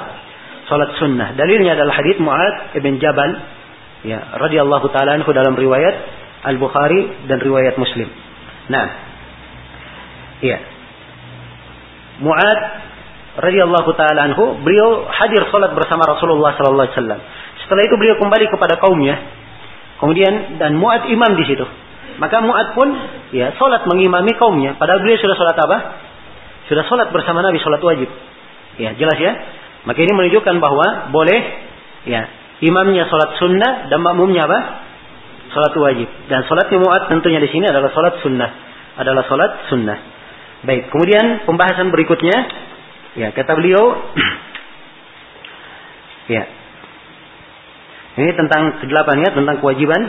Sholat sunnah. Dalilnya adalah hadits Mu'adz bin Jabal, ya radhiyallahu ta'ala anhu dalam riwayat Al-Bukhari dan riwayat Muslim. Nah, ya Mu'adz radhiyallahu ta'ala anhu, beliau hadir sholat bersama Rasulullah sallallahu alaihi wasallam. Setelah itu beliau kembali kepada kaumnya. Kemudian dan Mu'adz imam di situ. Maka Mu'adz pun ya salat mengimami kaumnya. Padahal beliau sudah salat apa? Sudah salat bersama Nabi, salat wajib. Ya, jelas ya. Maka ini menunjukkan bahwa boleh ya imamnya salat sunnah dan makmumnya apa? Salat wajib. Dan salatnya Mu'adz tentunya di sini adalah salat sunnah, adalah salat sunnah. Baik, kemudian pembahasan berikutnya ya kata beliau ya ini tentang kedelapannya, tentang kewajiban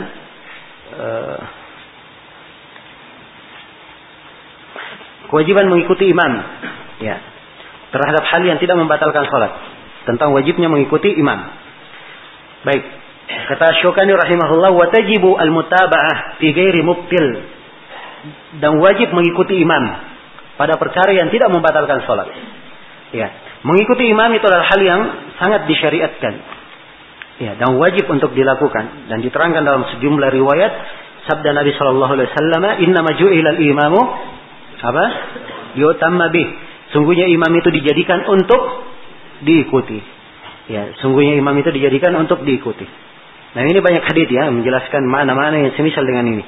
uh, kewajiban mengikuti imam ya terhadap hal yang tidak membatalkan sholat, tentang wajibnya mengikuti imam. Baik, kata Asy-Syaukani rahimahullah, wa tajibu al-mutaba'ah fi ghairi mubtil, dan wajib mengikuti imam pada perkara yang tidak membatalkan sholat. Ya, mengikuti imam itu adalah hal yang sangat disyariatkan. Ya, dan wajib untuk dilakukan, dan diterangkan dalam sejumlah riwayat sabda Nabi Shallallahu Alaihi Wasallam, Inna maju'ilal imamu apa? Yutamma bih. Sungguhnya imam itu dijadikan untuk diikuti. Ya, sungguhnya imam itu dijadikan untuk diikuti. Nah ini banyak hadis ya menjelaskan mana-mana yang semisal dengan ini.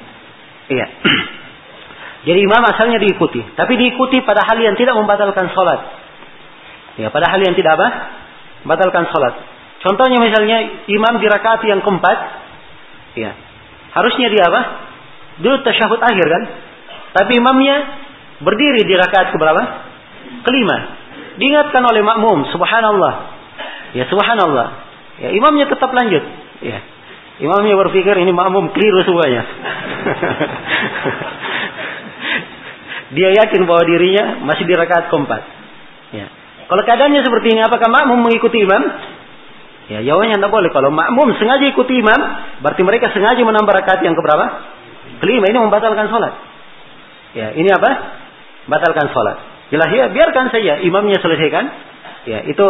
Iya. Jadi imam asalnya diikuti, tapi diikuti pada hal yang tidak membatalkan sholat. Ya, pada hal yang tidak apa? Batalkan sholat. Contohnya misalnya imam di rakaat yang keempat, ya harusnya dia apa? Dulu tasyahud akhir kan, tapi imamnya berdiri di rakaat keberapa? Kelima. diingatkan oleh makmum. Subhanallah. Ya subhanallah. Ya imamnya tetap lanjut. Ya. Imamnya berpikir ini makmum keliru semuanya. Dia yakin bahwa dirinya masih di rakaat keempat. Ya. Kalau keadaannya seperti ini, apakah makmum mengikuti imam? Ya, jawabannya tidak boleh. Kalau makmum sengaja ikuti imam, berarti mereka sengaja menambah rakaat yang keberapa? Kelima. Ini membatalkan sholat. Ya, ini apa? Batalkan sholat. Ilahi, biarkan saja imamnya selesaikan. Ya, itu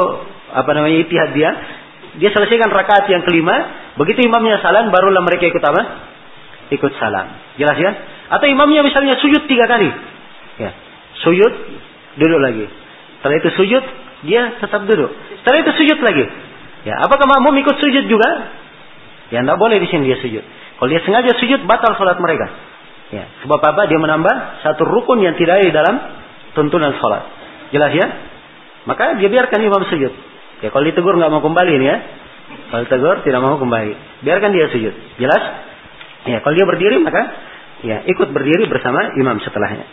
apa namanya ijtihad dia. Dia selesaikan rakaat yang kelima. Begitu imamnya salam, barulah mereka ikut apa? Ikut salam. Jelas ya? Atau imamnya misalnya sujud tiga kali. Ya, sujud, duduk lagi. Setelah itu sujud, dia tetap duduk. Setelah itu sujud lagi. Ya, apakah makmum ikut sujud juga? Ya, tidak boleh di sini dia sujud. Kalau dia sengaja sujud, batal sholat mereka. Ya, sebab apa? Dia menambah satu rukun yang tidak ada di dalam tuntunan sholat. Jelas ya? Maka dia biarkan imam sujud. Ya, kalau ditegur nggak mau kembali ini ya. Kalau ditegur tidak mau kembali, biarkan dia sujud. Jelas? Ya, kalau dia berdiri maka ya ikut berdiri bersama imam setelahnya.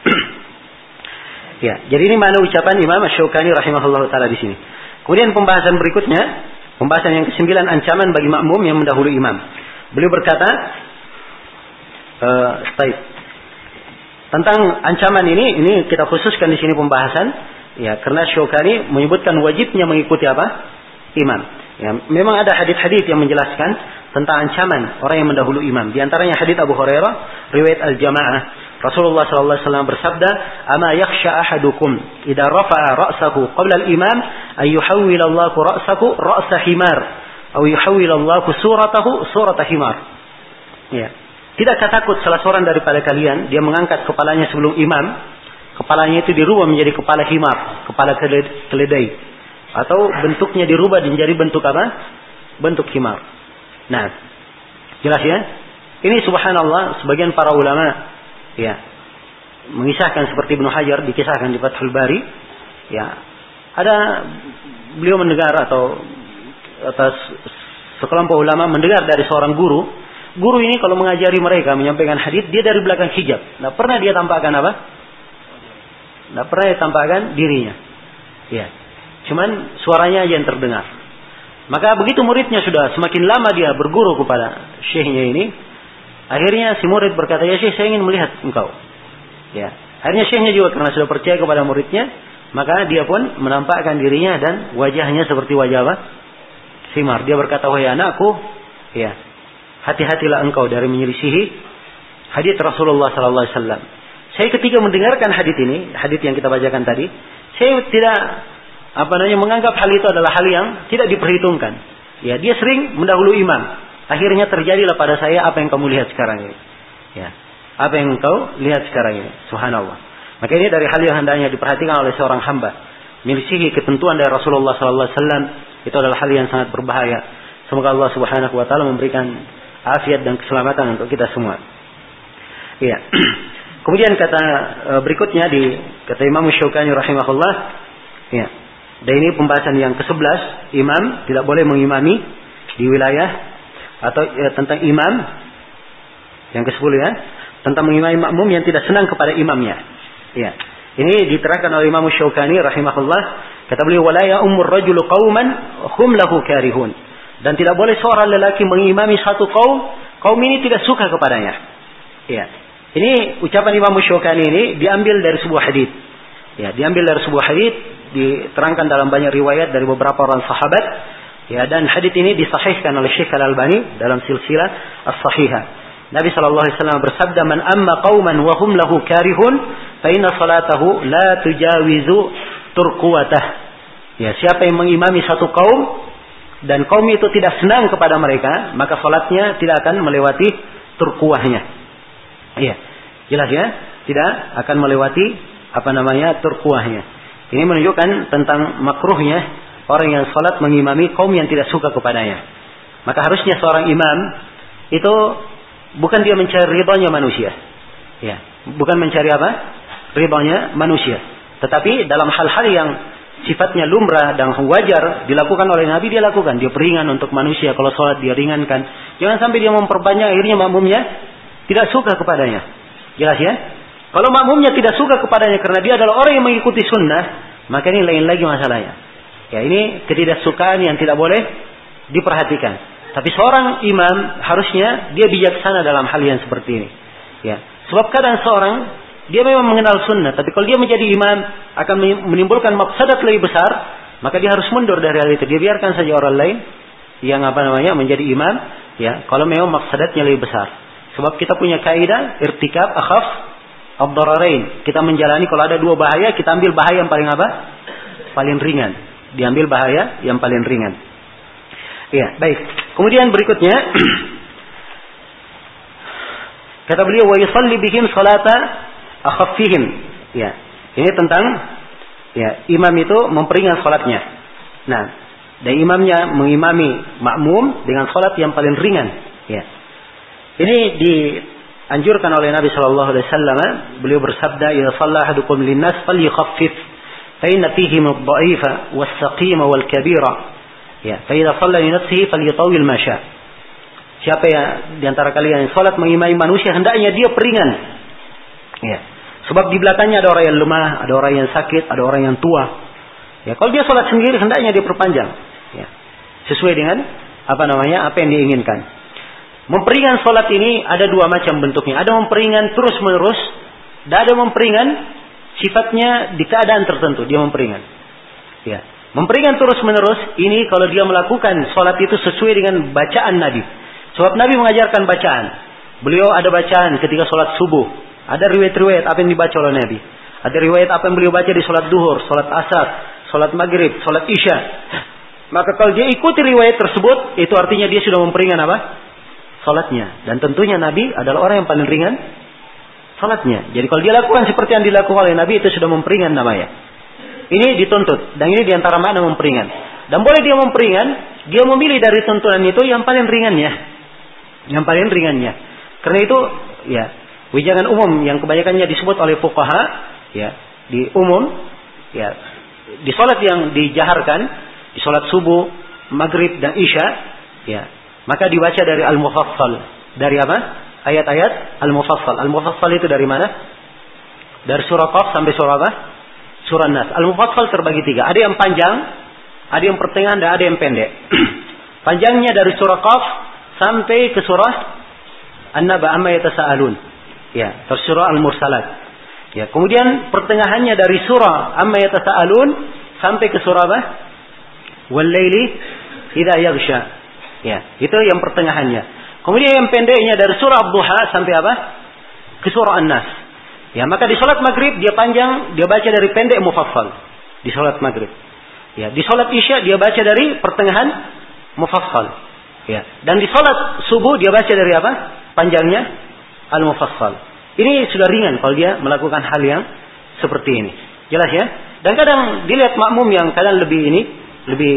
Ya, jadi ini makna ucapan Imam Asy-Syaukani rahimahullahu taala di sini. Kemudian pembahasan berikutnya. Pembahasan yang kesembilan, ancaman bagi makmum yang mendahului imam. Beliau berkata, e, staif. Tentang ancaman ini, ini kita khususkan di sini pembahasan, ya karena Syaukani menyebutkan wajibnya mengikuti apa? Imam. Ya, memang ada hadis-hadis yang menjelaskan tentang ancaman orang yang mendahului imam. Di antaranya hadis Abu Hurairah, riwayat Al-Jamaah. Rasulullah sallallahu alaihi wasallam bersabda, "Ama yakhsha ahadukum idza rafa'a ra'sahu qabla al-imam ay yuhawwil Allah ra'sahu ra'sa himar aw yuhawwil Allah suratahu surata himar." Ya. Tidakkah takut salah seorang daripada kalian dia mengangkat kepalanya sebelum imam, kepalanya itu dirubah menjadi kepala himar, kepala keledai, atau bentuknya dirubah menjadi bentuk apa? Bentuk himar. Nah, jelas ya? Ini subhanallah sebagian para ulama ya, mengisahkan seperti Ibnu Hajar dikisahkan di Fathul Bari, ya, ada beliau mendengar atau atas sekelompok ulama mendengar dari seorang guru, guru ini kalau mengajari mereka menyampaikan hadis dia dari belakang hijab, tidak pernah dia tampakkan apa, tidak pernah dia tampakkan dirinya, ya, cuman suaranya aja yang terdengar. Maka begitu muridnya sudah semakin lama dia berguru kepada syekhnya ini. Akhirnya si murid berkata, ya Syekh saya ingin melihat engkau. Ya. Akhirnya Syekhnya juga karena sudah percaya kepada muridnya. Maka dia pun menampakkan dirinya dan wajahnya seperti wajah apa? Himar. Dia berkata, wahai anakku. Ya. Hati-hatilah engkau dari menyelisihi hadis Rasulullah sallallahu alaihi wasallam. Saya ketika mendengarkan hadis ini. Hadis yang kita bacakan tadi. Saya tidak apa namanya menganggap hal itu adalah hal yang tidak diperhitungkan. Ya, dia sering mendahului imam. Akhirnya terjadilah pada saya apa yang kamu lihat sekarang ini. Ya. Apa yang engkau lihat sekarang ini. Subhanallah. Maka ini dari hal yang hendaknya diperhatikan oleh seorang hamba. Menyelisihi ketentuan dari Rasulullah sallallahu alaihi wasallam. Itu adalah hal yang sangat berbahaya. Semoga Allah subhanahu wa ta'ala memberikan afiat dan keselamatan untuk kita semua. Ya. Kemudian kata berikutnya di kata Imam Asy-Syaukani rahimahullah. Ya. Dan ini pembahasan yang kesebelas. Imam tidak boleh mengimami di wilayah. Atau ya, tentang imam yang kesepuluh ya, tentang mengimami makmum yang tidak senang kepada imamnya. Ya. Ini diterangkan oleh Imam Asy-Syaukani rahimahullah, kata beliau wala ya ummur rajulu qauman hum lahu karihun. Dan tidak boleh seorang lelaki mengimami satu kaum, kaum ini tidak suka kepadanya. Ya. Ini ucapan Imam Asy-Syaukani ini diambil dari sebuah hadis. Ya, diambil dari sebuah hadis diterangkan dalam banyak riwayat dari beberapa orang sahabat. Ya, dan hadis ini disahihkan oleh Syekh Al Albani dalam silsilah As-Sahihah. Nabi sallallahu alaihi wasallam bersabda, "Man amma qauman wa hum lahu karihun, fa inna salatahu la tujawizu turquwatah." Ya, siapa yang mengimami satu kaum dan kaum itu tidak senang kepada mereka, maka salatnya tidak akan melewati turquwahnya. Iya. Jelas ya? Tidak akan melewati apa namanya turquwahnya. Ini menunjukkan tentang makruhnya orang yang salat mengimami kaum yang tidak suka kepadanya. Maka harusnya seorang imam itu bukan dia mencari ridhonya manusia. Ya, bukan mencari apa? Ridhonya manusia. Tetapi dalam hal-hal yang sifatnya lumrah dan wajar dilakukan oleh Nabi dia lakukan. Dia peringan untuk manusia kalau salat dia ringankan. Jangan sampai dia memperbanyak akhirnya makmumnya tidak suka kepadanya. Jelas ya? Kalau makmumnya tidak suka kepadanya karena dia adalah orang yang mengikuti sunnah, Maka ini lain lagi masalahnya. Ya, ini ketidaksukaan yang tidak boleh diperhatikan. Tapi seorang imam harusnya dia bijaksana dalam hal yang seperti ini. Ya, sebab kadang seorang dia memang mengenal sunnah, tapi kalau dia menjadi imam akan menimbulkan mafsadat lebih besar, maka dia harus mundur dari hal itu. Dia biarkan saja orang lain yang apa namanya menjadi imam, ya, kalau memang mafsadatnya lebih besar. Sebab kita punya kaidah irtikab akhaf ad-dararain. Kita menjalani kalau ada dua bahaya, kita ambil bahaya yang paling apa? Paling ringan. Diambil bahaya yang paling ringan. Iya, baik. Kemudian berikutnya kata beliau wa yusalli bihim salata akhaffihim. Ya. Ini tentang ya, imam itu memperingan salatnya. Nah, dan imamnya mengimami makmum dengan salat yang paling ringan, ya. Ini dianjurkan oleh Nabi sallallahu alaihi wasallam, beliau bersabda, "Ya sallahu ahadukum lin-nas falyukhaffif, fa inna fihim ad-dha'ifa was-saqima wal-kabira." Ya, fa idza shalla li nafsihi falyutawil ma syaa. Siapa yang diantara kalian yang sholat mengimami manusia, hendaknya dia peringan. Ya. Sebab di belakangnya ada orang yang lemah, ada orang yang sakit, ada orang yang tua. Ya. Kalau dia sholat sendiri, hendaknya dia perpanjang. Ya. Sesuai dengan apa namanya, apa yang diinginkan. Memperingan sholat ini ada dua macam bentuknya. Ada memperingan terus-menerus, dan ada memperingan sifatnya di keadaan tertentu. Dia memperingan. Ya. Memperingan terus-menerus, ini kalau dia melakukan sholat itu sesuai dengan bacaan Nabi. Sebab Nabi mengajarkan bacaan. Beliau ada bacaan ketika sholat subuh. Ada riwayat-riwayat apa yang dibaca oleh Nabi. Ada riwayat apa yang beliau baca di sholat duhur, sholat asar, sholat maghrib, sholat isya. Maka kalau dia ikuti riwayat tersebut, itu artinya dia sudah memperingan apa? Sholatnya. Dan tentunya Nabi adalah orang yang paling ringan sholatnya. Jadi kalau dia lakukan seperti yang dilakukan oleh Nabi, itu sudah memperingan namanya. Ini dituntut. Dan ini diantara mana memperingan. Dan boleh dia memperingan, dia memilih dari tuntunan itu yang paling ringannya. Yang paling ringannya. Karena itu ya, wijangan umum yang kebanyakannya disebut oleh fuqaha ya, di umum ya, di salat yang dijaharkan, di salat subuh, maghrib dan isya ya, maka dibaca dari al-mufassal. Dari apa? Ayat-ayat al-mufassal. Al-mufassal itu dari mana? Dari surah Qaf sampai surah apa? Surah Nas. Al-mufassal terbagi tiga. Ada yang panjang, ada yang pertengahan dan ada yang pendek. Panjangnya dari surah Qaf sampai ke surah An-Naba amma yatasaalun. Ya, terus surah Al-Mursalat. Ya, kemudian pertengahannya dari surah Amma yatasaalun sampai ke surah apa? Wal-laili idza yaghsha. Ya, itu yang pertengahannya. Kemudian yang pendeknya dari surah Ad-Duha sampai apa? Ke surah An-Nas. Ya, maka di salat Maghrib dia panjang, dia baca dari pendek mufassal. Di salat Maghrib. Ya, di salat Isya dia baca dari pertengahan mufassal. Ya. Dan di sholat subuh dia baca dari apa? Panjangnya al-mufassal. Ini sudah ringan kalau dia melakukan hal yang seperti ini. Jelas ya? Dan kadang dilihat makmum yang kadang lebih ini, lebih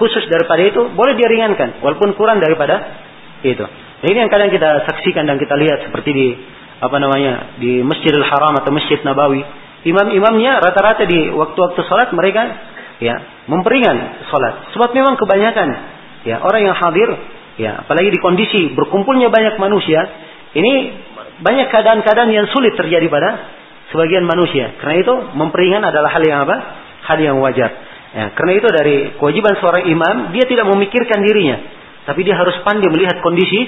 khusus daripada itu, boleh dia ringankan. Walaupun kurang daripada itu. Nah, ini yang kadang kita saksikan dan kita lihat seperti di apa namanya di Masjidil Haram atau Masjid Nabawi. Imam-imamnya rata-rata di waktu-waktu sholat mereka ya memperingan sholat. Sebab memang kebanyakan ya, orang yang hadir, ya, apalagi di kondisi berkumpulnya banyak manusia, ini banyak keadaan-keadaan yang sulit terjadi pada sebagian manusia. Karena itu memperingan adalah hal yang apa? Hal yang wajar. Ya, karena itu dari kewajiban seorang imam, dia tidak memikirkan dirinya, tapi dia harus pandai melihat kondisi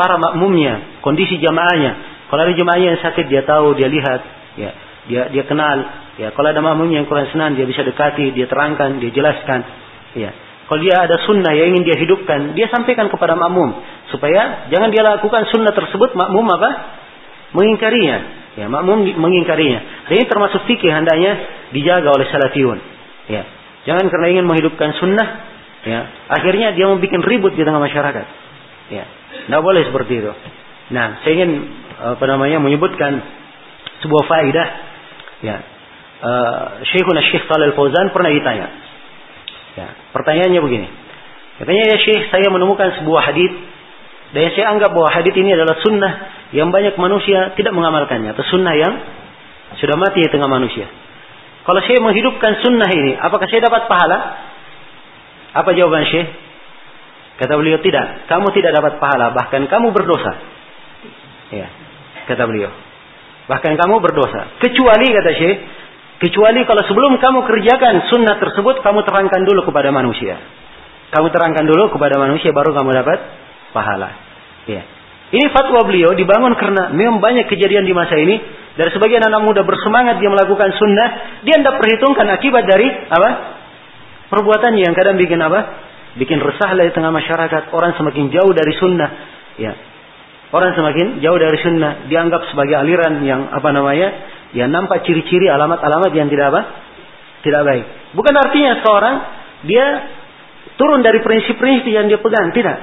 para makmumnya, kondisi jamaahnya. Kalau ada jamaahnya yang sakit, dia tahu, dia lihat, ya, dia dia kenal. Ya, kalau ada makmumnya yang kurang senang, dia bisa dekati, dia terangkan, dia jelaskan. Ya. Kalau dia ada sunnah yang ingin dia hidupkan, dia sampaikan kepada makmum supaya jangan dia lakukan sunnah tersebut makmum apa? Mengingkarinya. Ya, makmum mengingkarinya. Dan ini termasuk fikih hendaknya dijaga oleh salafiyun. Ya. Jangan karena ingin menghidupkan sunnah, ya, akhirnya dia membuat ribut di tengah masyarakat. Ya. Tidak boleh seperti itu. Nah, saya ingin apa namanya menyebutkan sebuah faedah. Ya. Uh, Syekhuna Syekh Al Fauzan pernah ditanya. Ya, pertanyaannya begini. Katanya, ya Syekh, saya menemukan sebuah hadis dan saya anggap bahwa hadis ini adalah sunnah yang banyak manusia tidak mengamalkannya atau sunnah yang sudah mati di tengah manusia. Kalau saya menghidupkan sunnah ini, apakah saya dapat pahala? Apa jawaban Syekh? Kata beliau, tidak. Kamu tidak dapat pahala, bahkan kamu berdosa. Ya, kata beliau. Bahkan kamu berdosa. Kecuali, kata Syekh, Kecuali kalau sebelum kamu kerjakan sunnah tersebut, kamu terangkan dulu kepada manusia. Kamu terangkan dulu kepada manusia, baru kamu dapat pahala. Ya. Ini fatwa beliau dibangun karena memang banyak kejadian di masa ini. Dari sebagian anak muda bersemangat dia melakukan sunnah, dia tidak perhitungkan akibat dari apa? Perbuatannya yang kadang bikin apa? Bikin resah lah di tengah masyarakat. Orang semakin jauh dari sunnah. Ya. Orang semakin jauh dari sunnah. Dianggap sebagai aliran yang apa namanya? Ya, nampak ciri-ciri alamat-alamat yang tidak apa? Tidak baik. Bukan artinya seorang dia turun dari prinsip-prinsip yang dia pegang, tidak.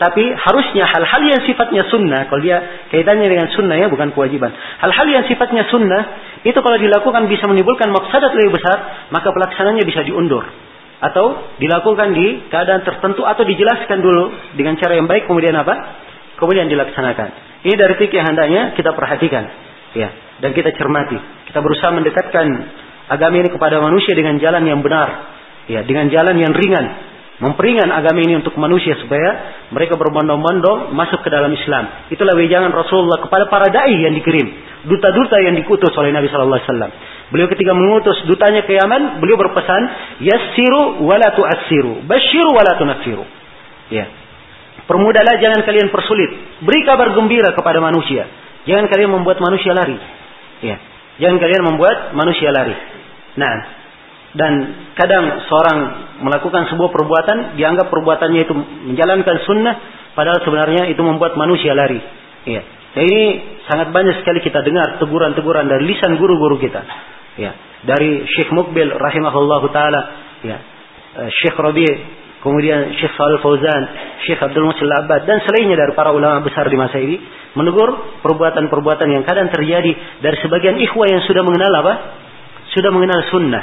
Tapi harusnya hal-hal yang sifatnya sunnah, kalau dia kaitannya dengan sunnah ya, bukan kewajiban. Hal-hal yang sifatnya sunnah itu kalau dilakukan bisa menimbulkan mafsadat lebih besar, maka pelaksanannya bisa diundur atau dilakukan di keadaan tertentu atau dijelaskan dulu dengan cara yang baik kemudian apa? Kemudian dilaksanakan. Ini dari fikih hendaknya kita perhatikan. Ya. Dan kita cermati. Kita berusaha mendekatkan agama ini kepada manusia dengan jalan yang benar. Ya, dengan jalan yang ringan. Memperingan agama ini untuk manusia supaya mereka berbondong-bondong masuk ke dalam Islam. Itulah wejangan Rasulullah kepada para da'i yang dikirim. Duta-duta yang diutus oleh Nabi shallallahu alaihi wasallam. Beliau ketika mengutus dutanya ke Yaman, beliau berpesan, yassiru wala tu'assiru, basyiru wala tunafiru. Ya. Permudahlah, jangan kalian persulit. Beri kabar gembira kepada manusia. Jangan kalian membuat manusia lari. Ya, jangan kalian membuat manusia lari. Nah, dan kadang seorang melakukan sebuah perbuatan dianggap perbuatannya itu menjalankan sunnah, padahal sebenarnya itu membuat manusia lari. Ya, nah, ini sangat banyak sekali kita dengar teguran-teguran dari lisan guru-guru kita. Ya, dari Syekh Mukbil, rahimahullahu taala. Ya, Syekh Rabi, kemudian Syekh Shalal Fauzan, Syekh Abdul Muhsin Al-Abbad dan selainnya dari para ulama besar di masa ini. Menegur perbuatan-perbuatan yang kadang terjadi dari sebagian ikhwah yang sudah mengenal apa? Sudah mengenal sunnah.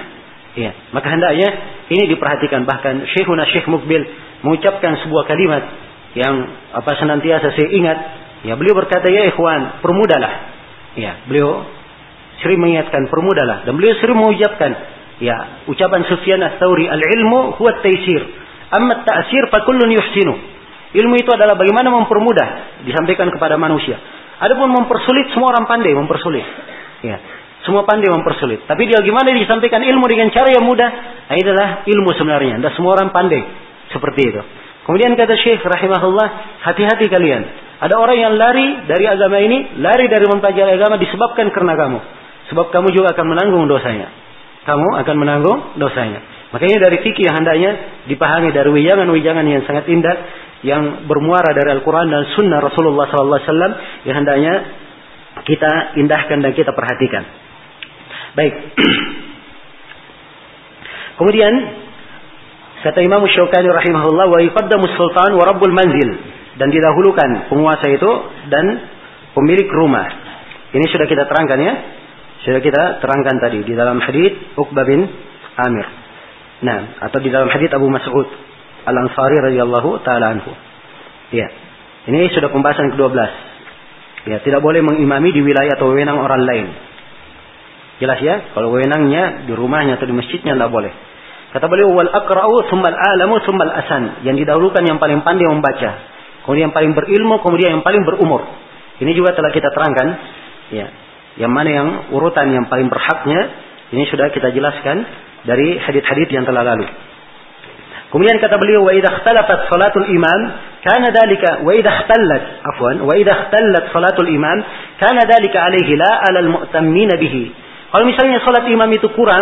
Ya, maka hendaknya ini diperhatikan. Bahkan Syekhuna Syekh Mukbil mengucapkan sebuah kalimat yang apa senantiasa saya ingat. Ya, beliau berkata, ya ikhwan, permudalah. Ya, beliau sering mengingatkan permudalah dan beliau sering mengucapkan ya, ucapan Sufyan Ats-Tsauri, al-ilmu huwa at-taisir, amma at-ta'sir fa kullun yuhsinu. Ilmu itu adalah bagaimana mempermudah disampaikan kepada manusia. Adapun mempersulit, semua orang pandai mempersulit. Ya, semua pandai mempersulit. Tapi dia gimana disampaikan ilmu dengan cara yang mudah? Nah, itulah ilmu sebenarnya. Dan semua orang pandai seperti itu. Kemudian kata Syekh rahimahullah, hati-hati kalian. Ada orang yang lari dari agama ini, lari dari mempelajari agama disebabkan karena kamu. Sebab kamu juga akan menanggung dosanya. Kamu akan menanggung dosanya. Makanya dari fikih yang hendaknya dipahami dari wijangan-wijangan yang sangat indah yang bermuara dari Al-Quran dan Sunnah Rasulullah Sallallahu Alaihi Wasallam yang hendaknya kita indahkan dan kita perhatikan. Baik. Kemudian kata Imam Asy-Syaukani rahimahullah, wa yuqaddamu sultan wa rabbul manzil, dan didahulukan penguasa itu dan pemilik rumah. Ini sudah kita terangkan ya, sudah kita terangkan tadi di dalam hadits Uqbah bin Amir. Nah, atau di dalam hadits Abu Mas'ud Al-Ansari radhiyallahu taala anhu. Ya. Ini sudah pembahasan kedua belas. Ya, tidak boleh mengimami di wilayah atau wewenang orang lain. Jelas ya? Kalau wewenangnya di rumahnya atau di masjidnya tidak boleh. Kata beliau, wal aqra'u tsumma al-'alamu tsumma al-asan. Yang didahulukan yang paling pandai membaca, kemudian yang paling berilmu, kemudian yang paling berumur. Ini juga telah kita terangkan, ya. Yang mana yang urutan yang paling berhaknya ini sudah kita jelaskan dari hadits-hadits yang telah lalu. Kemudian kata beliau, wa idza ikhtalafat salatul imam kana dalika wa idza ikhtallat afwan wa idza ikhtallat salatul imam kana dalika alaihi la alal mu'tammin bihi. Kalau misalnya salat imam itu kurang,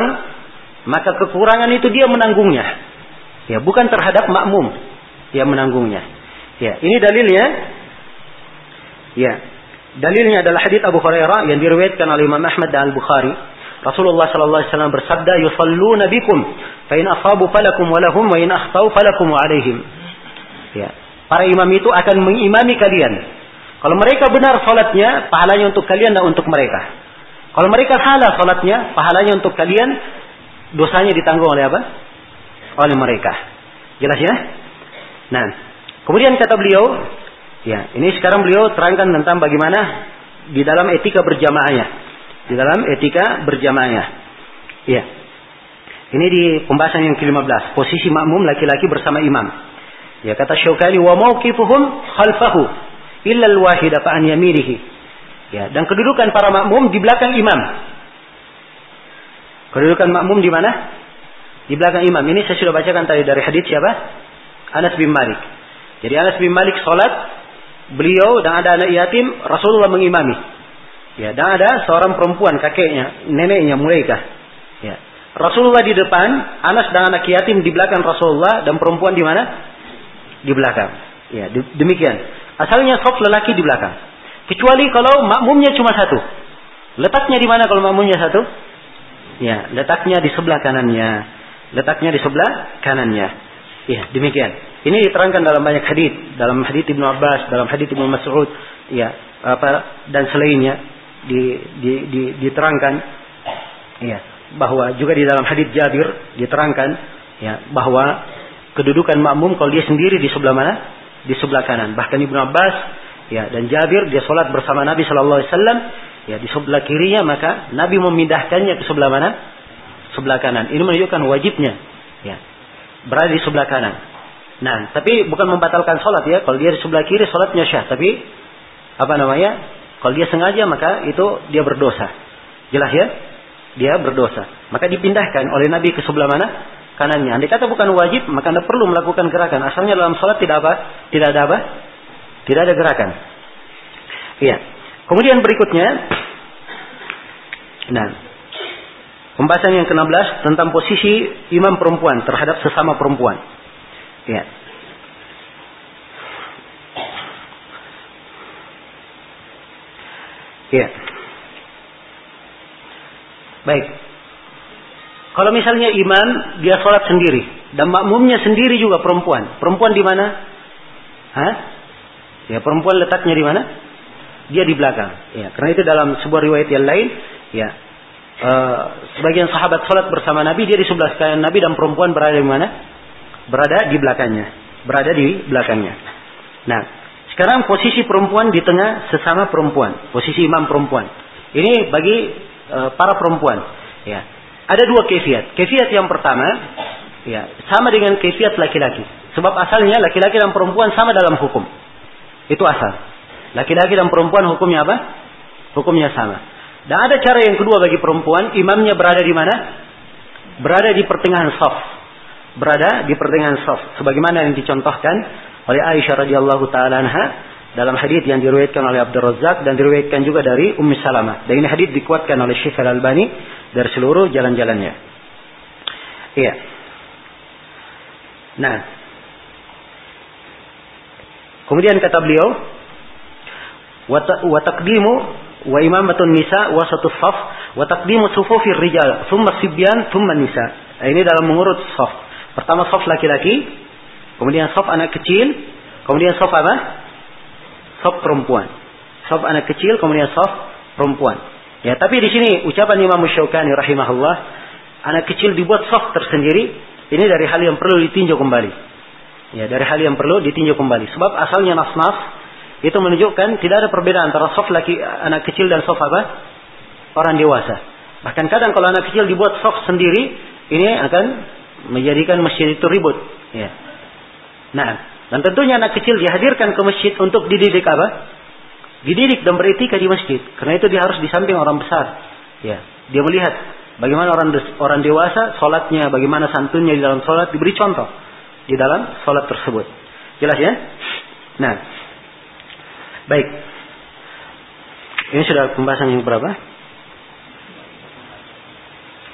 maka kekurangan itu dia menanggungnya. Ya, bukan terhadap makmum dia menanggungnya. Ya, ini dalilnya. Ya. Dalilnya adalah hadits Abu Hurairah yang diriwayatkan oleh Imam Ahmad dan Al-Bukhari. Rasulullah sallallahu alaihi wasallam bersabda, yusalluna bikum fa in asabu falakum wa lahum wa in akhtau falakum wa alaihim. Ya, para imam itu akan mengimami kalian. Kalau mereka benar salatnya, pahalanya untuk kalian dan untuk mereka. Kalau mereka salah salatnya, pahalanya untuk kalian, dosanya ditanggung oleh apa? Oleh mereka. Jelas ya? Nah, kemudian kata beliau, ya, ini sekarang beliau terangkan tentang bagaimana di dalam etika berjamaahnya. Di dalam etika berjamaahnya. Ya. Ini di pembahasan yang ke lima belas, posisi makmum laki-laki bersama imam. Ya, kata Syaukani, wa mauqifuhum khalfahu illa al-wahid fa an yaminihi. Ya, dan kedudukan para makmum di belakang imam. Kedudukan makmum di mana? Di belakang imam. Ini saya sudah bacakan tadi dari hadis siapa? Anas bin Malik. Jadi Anas bin Malik sholat, beliau dan ada anak yatim, Rasulullah mengimami. Ya, dan ada seorang perempuan kakeknya, neneknya Mulaikah. Ya. Rasulullah di depan, Anas dan anak yatim di belakang Rasulullah, dan perempuan di mana? Di belakang. Ya, demikian. Asalnya shaf lelaki di belakang. Kecuali kalau makmumnya cuma satu. Letaknya di mana kalau makmumnya satu? Ya, letaknya di sebelah kanannya. Letaknya di sebelah kanannya. Ya, demikian. Ini diterangkan dalam banyak hadis, dalam hadis Ibnu Abbas, dalam hadis Ibnu Mas'ud, ya, apa dan selainnya di, di, di, diterangkan ya, bahwa juga di dalam hadis Jabir diterangkan ya, bahwa kedudukan makmum kalau dia sendiri di sebelah mana? Di sebelah kanan. Bahkan Ibnu Abbas ya dan Jabir dia sholat bersama Nabi sallallahu alaihi wasallam ya di sebelah kirinya, maka Nabi memindahkannya ke sebelah mana? Sebelah kanan. Ini menunjukkan wajibnya ya berada di sebelah kanan. Nah, tapi bukan membatalkan sholat ya. Kalau dia di sebelah kiri sholatnya syah, tapi apa namanya? Kalau dia sengaja maka itu dia berdosa. Jelas ya? Dia berdosa. Maka dipindahkan oleh Nabi ke sebelah mana? Kanannya. Andai kata bukan wajib, maka Anda perlu melakukan gerakan. Asalnya dalam sholat tidak apa? Tidak ada apa? Tidak ada gerakan. Iya. Kemudian berikutnya, nah, pembahasan yang keenam belas tentang posisi imam perempuan terhadap sesama perempuan. Iya. Iya. Baik. Kalau misalnya imam dia sholat sendiri dan makmumnya sendiri juga perempuan. Perempuan di mana? Hah? Ya, perempuan letaknya di mana? Dia di belakang. Ya, karena itu dalam sebuah riwayat yang lain, ya. E, sebagian sahabat sholat bersama Nabi, dia di sebelah kanan Nabi dan perempuan berada di mana? Berada di belakangnya. Berada di belakangnya. Nah, sekarang posisi perempuan di tengah sesama perempuan, posisi imam perempuan. Ini bagi e, para perempuan, ya. Ada dua kefiat. Kefiat yang pertama, ya, sama dengan kefiat laki-laki. Sebab asalnya laki-laki dan perempuan sama dalam hukum. Itu asal. Laki-laki dan perempuan hukumnya apa? Hukumnya sama. Dan ada cara yang kedua bagi perempuan, imamnya berada di mana? Berada di pertengahan shaf. Berada di pertengahan shaf. Sebagaimana yang dicontohkan oleh Aisyah radhiyallahu taala anha dalam hadis yang diriwayatkan oleh Abdul Razzaq dan diriwayatkan juga dari Ummu Salamah. Dan ini hadis dikuatkan oleh Syekh Al Albani dari seluruh jalan-jalannya. Iya. Nah. Kemudian kata beliau, wa taqdimu wa imamatun nisa wa satu shaf wa taqdimu sufufir rijal thumma sibyan thumma nisa. Ini dalam mengurut shaf. Pertama shaf laki-laki, kemudian shaf anak kecil, kemudian shaf apa? Shaf perempuan, shaf anak kecil, kemudian shaf perempuan. Ya, tapi di sini ucapan Imam Asy-Syaukani rahimahullah, anak kecil dibuat shaf tersendiri. Ini dari hal yang perlu ditinjau kembali. Ya, dari hal yang perlu ditinjau kembali. Sebab asalnya nas-nas itu menunjukkan tidak ada perbedaan antara shaf laki anak kecil dan shaf apa? Orang dewasa. Bahkan kadang kalau anak kecil dibuat shaf sendiri, ini akan menjadikan masjid itu ribut. Ya. Nah. Dan tentunya anak kecil dihadirkan ke masjid untuk dididik apa? Dididik dan beretika di masjid. Karena itu dia harus di samping orang besar. Ya, dia melihat bagaimana orang orang dewasa sholatnya, bagaimana santunnya di dalam sholat, diberi contoh di dalam sholat tersebut. Jelas ya? Nah, baik. Ini sudah pembahasan yang berapa?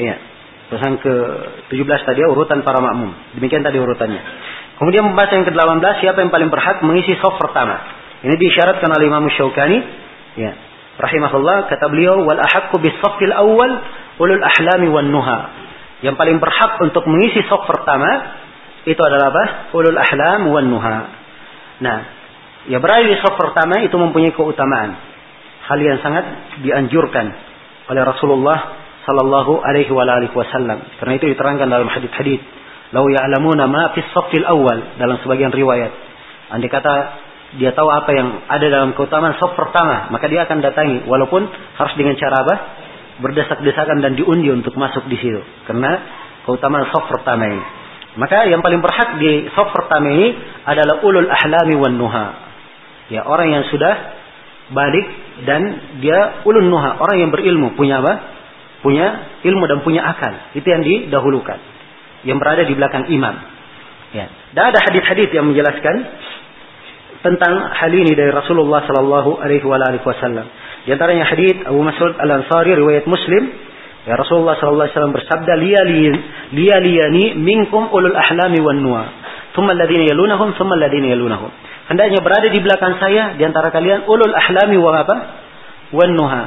Iya, pembahasan ke tujuh belas tadi, urutan para makmum. Demikian tadi urutannya. Kemudian pembahasan yang ke-delapan belas, siapa yang paling berhak mengisi shaf pertama. Ini diisyaratkan oleh Imam Asy-Syaukani, ya, rahimahullah, kata beliau, wal ahaqqu bis-shaffil awwal ulul ahlami wan nuha. Yang paling berhak untuk mengisi shaf pertama itu adalah apa? Ulul ahlam wan nuha. Nah, ya berada di shaf pertama itu mempunyai keutamaan. Hal yang sangat dianjurkan oleh Rasulullah sallallahu alaihi wa alihi wasallam. Karena itu diterangkan dalam hadis-hadis. Lau ya'lamuna ma fi shaffil awal, dalam sebagian riwayat. Andai kata dia tahu apa yang ada dalam keutamaan shaf pertama, maka dia akan datangi walaupun harus dengan cara apa? Berdesak-desakan dan diundi untuk masuk di situ. Karena keutamaan shaf pertama ini. Maka yang paling berhak di shaf pertama ini adalah ulul ahlami wan nuha. Ya, orang yang sudah balik dan dia ulun nuha, orang yang berilmu, punya apa? punya ilmu dan punya akal. Itu yang didahulukan, yang berada di belakang imam. Ya. Dan ada hadis-hadis yang menjelaskan tentang hal ini dari Rasulullah Sallallahu Alaihi Wasallam. Di antaranya hadis Abu Mas'ud Al-Ansari riwayat Muslim. Ya Rasulullah sallallahu alaihi wasallam bersabda, liyaliyani minkum ulul ahlami wan nuha, thumma alladhina yalunahum, thumma alladhina yalunahum. Hendaknya berada di belakang saya di antara kalian ulul ahlami wa apa? Wan nuha.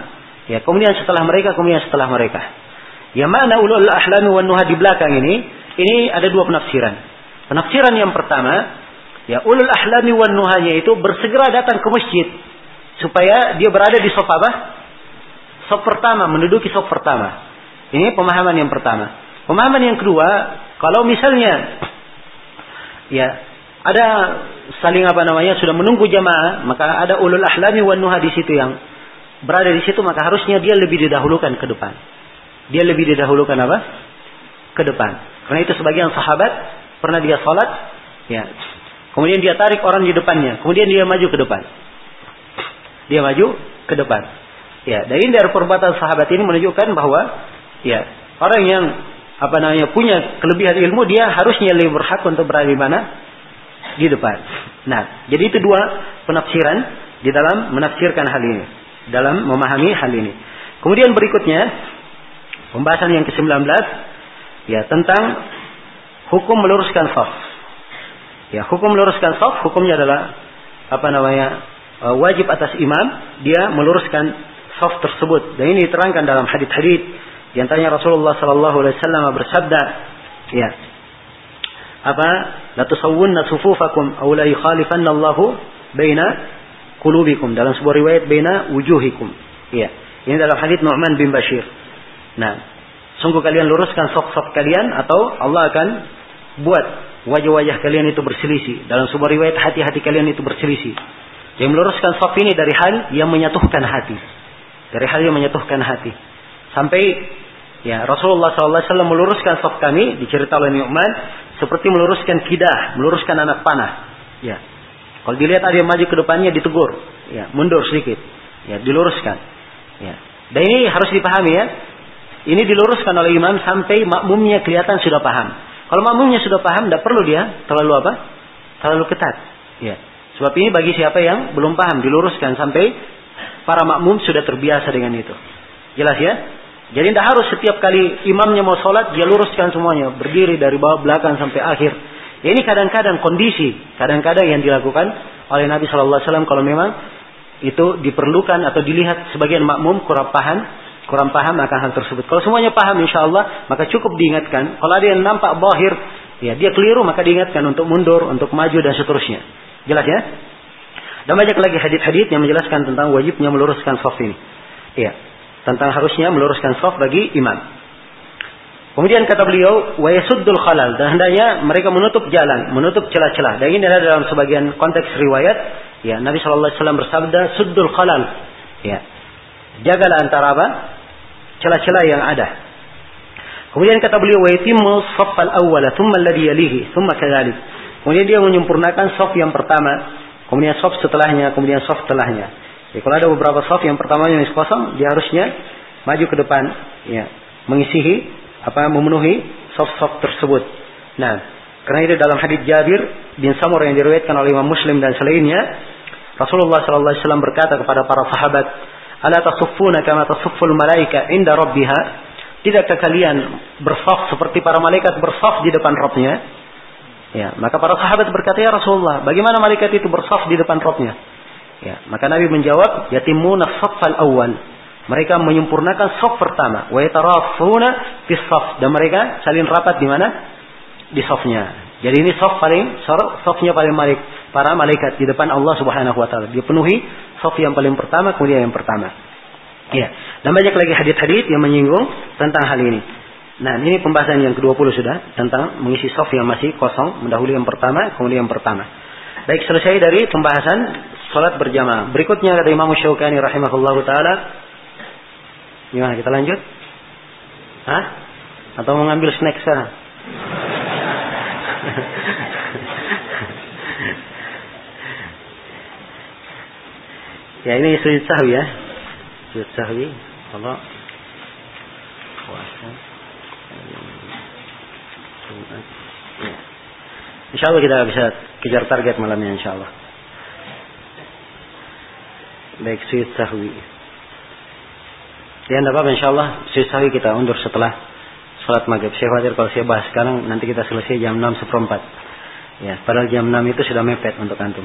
Ya, kemudian setelah mereka, kemudian setelah mereka. Ya, mana ulul ahlami wan nuha di belakang ini? Ini ada dua penafsiran. Penafsiran yang pertama, ya ulul ahlami wan nuhanya itu bersegera datang ke masjid supaya dia berada di shaf apa? Shaf pertama, menduduki shaf pertama. Ini pemahaman yang pertama. Pemahaman yang kedua, kalau misalnya ya ada saling apa namanya sudah menunggu jamaah, maka ada ulul ahlami wan nuha di situ yang berada di situ, maka harusnya dia lebih didahulukan ke depan. Dia lebih didahulukan apa? Ke depan. Karena itu sebagian sahabat pernah dia salat, ya. Kemudian dia tarik orang di depannya, kemudian dia maju ke depan. Dia maju ke depan. Ya, dari dari perbuatan sahabat ini menunjukkan bahwa ya, orang yang apa namanya punya kelebihan ilmu dia harusnya lebih berhak untuk berada di mana? Di depan. Nah, jadi itu dua penafsiran di dalam menafsirkan hal ini, dalam memahami hal ini. Kemudian berikutnya pembahasan yang kesembilan belas ya tentang hukum meluruskan shaf. Ya, hukum meluruskan shaf hukumnya adalah apa namanya? wajib atas imam dia meluruskan shaf tersebut. Dan ini diterangkan dalam hadis-hadis. Di antaranya Rasulullah sallallahu alaihi wasallam bersabda, ya. Apa? La tusawwunna sufufakum aw la yukhalifanna Allahu baina qulubikum. Dalam sebuah riwayat baina wujuhikum. Ya. Ini dalam hadis Nu'man bin Bashir. Nah, sungguh kalian luruskan shaf-shaf kalian atau Allah akan buat wajah-wajah kalian itu berselisih. Dalam sebuah riwayat hati-hati kalian itu berselisih. Yang meluruskan shaf ini dari hal yang menyatuhkan hati. Dari hal yang menyatuhkan hati. Sampai ya Rasulullah sallallahu alaihi wasallam meluruskan shaf kami, dicerita oleh Nu'man, seperti meluruskan kidah, meluruskan anak panah. Ya, kalau dilihat ada yang maju ke depannya ditegur, ya mundur sedikit, ya diluruskan. Ya, dan ini harus dipahami ya. Ini diluruskan oleh imam sampai makmumnya kelihatan sudah paham. Kalau makmumnya sudah paham, tidak perlu dia terlalu apa? Terlalu ketat. Ya, sebab ini bagi siapa yang belum paham diluruskan sampai para makmum sudah terbiasa dengan itu. Jelas ya. Jadi tidak harus setiap kali imamnya mau sholat dia luruskan semuanya, berdiri dari bawah belakang sampai akhir. Ya, ini kadang-kadang kondisi, kadang-kadang yang dilakukan oleh Nabi Shallallahu Alaihi Wasallam kalau memang itu diperlukan atau dilihat sebagian makmum kurang paham, kurang paham akan hal tersebut. Kalau semuanya paham, insya Allah maka cukup diingatkan. Kalau ada yang nampak bahir, ya dia keliru maka diingatkan untuk mundur, untuk maju dan seterusnya. Jelas ya. Dan banyak lagi hadits-hadits yang menjelaskan tentang wajibnya meluruskan shaf ini. Iya. Tentang harusnya meluruskan shaf bagi imam. Kemudian kata beliau, wa yasuddul khalal, dan hendaknya mereka menutup jalan, menutup celah-celah. Dan ini adalah dalam sebagian konteks riwayat, ya Nabi Shallallahu Alaihi Wasallam bersabda, suddul khalal, ya jagalah antara apa celah-celah yang ada. Kemudian kata beliau, wa yatimu shaffal awwala, thumma alladhi yalihi, thumma kadhalik. Kemudian dia menyempurnakan shaf yang pertama, kemudian shaf setelahnya, kemudian shaf setelahnya. Ya, kalau ada beberapa shaf yang pertamanya masih kosong, dia harusnya maju ke depan, ya, mengisihi apa memenuhi shaf-shaf tersebut. Nah, karena itu dalam hadis Jabir bin Samur yang diriwayatkan oleh Imam Muslim dan selainnya, Rasulullah sallallahu alaihi wasallam berkata kepada para sahabat, "Ala tasuffuna kama tasufful malaika 'inda rabbiha?" Tidakkah kalian bershaf seperti para malaikat bershaf di depan Rabb-nya? Ya, maka para sahabat berkata, "Ya Rasulullah, bagaimana malaikat itu bershaf di depan Rabb-nya?" Ya, maka Nabi menjawab, yatimuna shaffal awal. Mereka menyempurnakan shaf pertama, wa yatarafuna fi shaf, dan mereka saling rapat di mana? Di shafnya. Jadi ini shaf paling shafnya paling malik, para malaikat di depan Allah Subhanahu wa taala. Dia penuhi shaf yang paling pertama, kemudian yang pertama. Ya, dan banyak lagi hadits-hadits yang menyinggung tentang hal ini. Nah, ini pembahasan yang kedua puluh sudah tentang mengisi shaf yang masih kosong, mendahului yang pertama, kemudian yang pertama. Baik, selesai dari pembahasan sholat berjamaah. Berikutnya kata Imam Asy-Syaukani rahimahullahu ta'ala. Gimana kita lanjut? Hah? Atau mau ngambil snack sekarang? Ya ini sujud sahwi ya. Sujud sahwi. Kalau Insya Allah kita bisa kejar target malamnya insya Allah. Baik, sujud sahwi. Ya, tidak apa-apa insya Allah sujud sahwi kita undur setelah sholat maghrib. Saya khawatir kalau saya bahas sekarang nanti kita selesai jam enam seperempat. Ya, padahal jam enam itu sudah mepet untuk antum.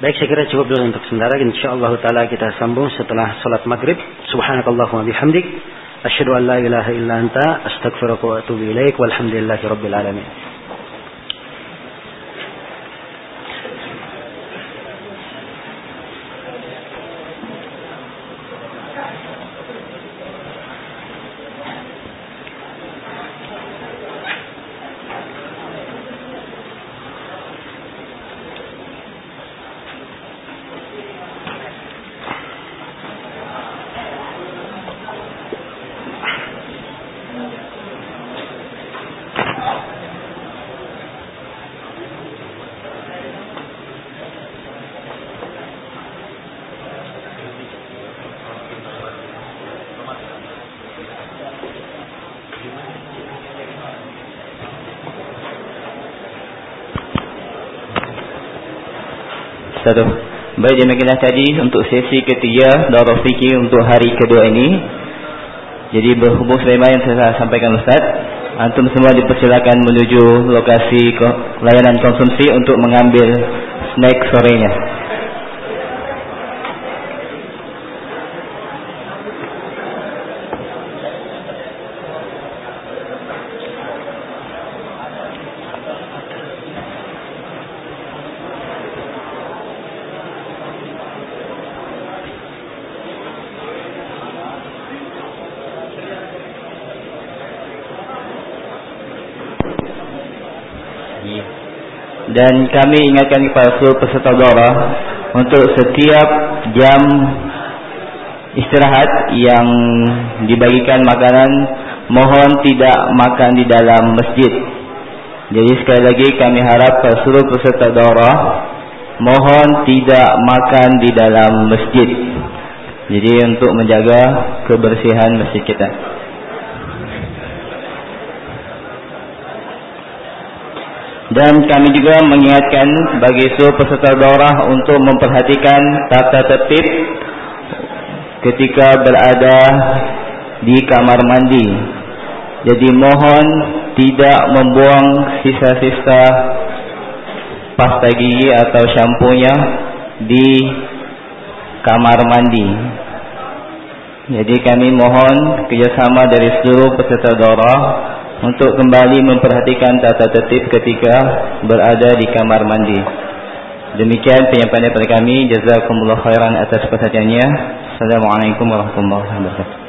Baik, saya kira cukup dulu untuk sementara. Insya Allah Taala kita sambung setelah sholat maghrib. Subhanakallahumma bihamdik. Asyhadu an la ilaha illa anta astaghfiruka wa atubu ilaik. Walhamdulillahi rabbil alamin. Baik, demikianlah tadi untuk sesi ketiga Duroh Fiqih untuk hari kedua ini. Jadi berhubung sebagaimana yang saya sampaikan Ustaz, antum semua dipersilakan menuju lokasi layanan konsumsi untuk mengambil snack sorenya. Dan kami ingatkan kepada seluruh peserta Duroh untuk setiap jam istirahat yang dibagikan makanan, mohon tidak makan di dalam masjid. Jadi sekali lagi kami harap kepada seluruh peserta Duroh, mohon tidak makan di dalam masjid. Jadi untuk menjaga kebersihan masjid kita. Dan kami juga mengingatkan bagi seluruh peserta Duroh untuk memperhatikan tata tertib ketika berada di kamar mandi. Jadi mohon tidak membuang sisa-sisa pasta gigi atau shampunya di kamar mandi. Jadi kami mohon kerjasama dari seluruh peserta Duroh untuk kembali memperhatikan tata tertib ketika berada di kamar mandi. Demikian penyampaian dari kami. Jazakumullah khairan atas perhatiannya. Assalamualaikum warahmatullahi wabarakatuh.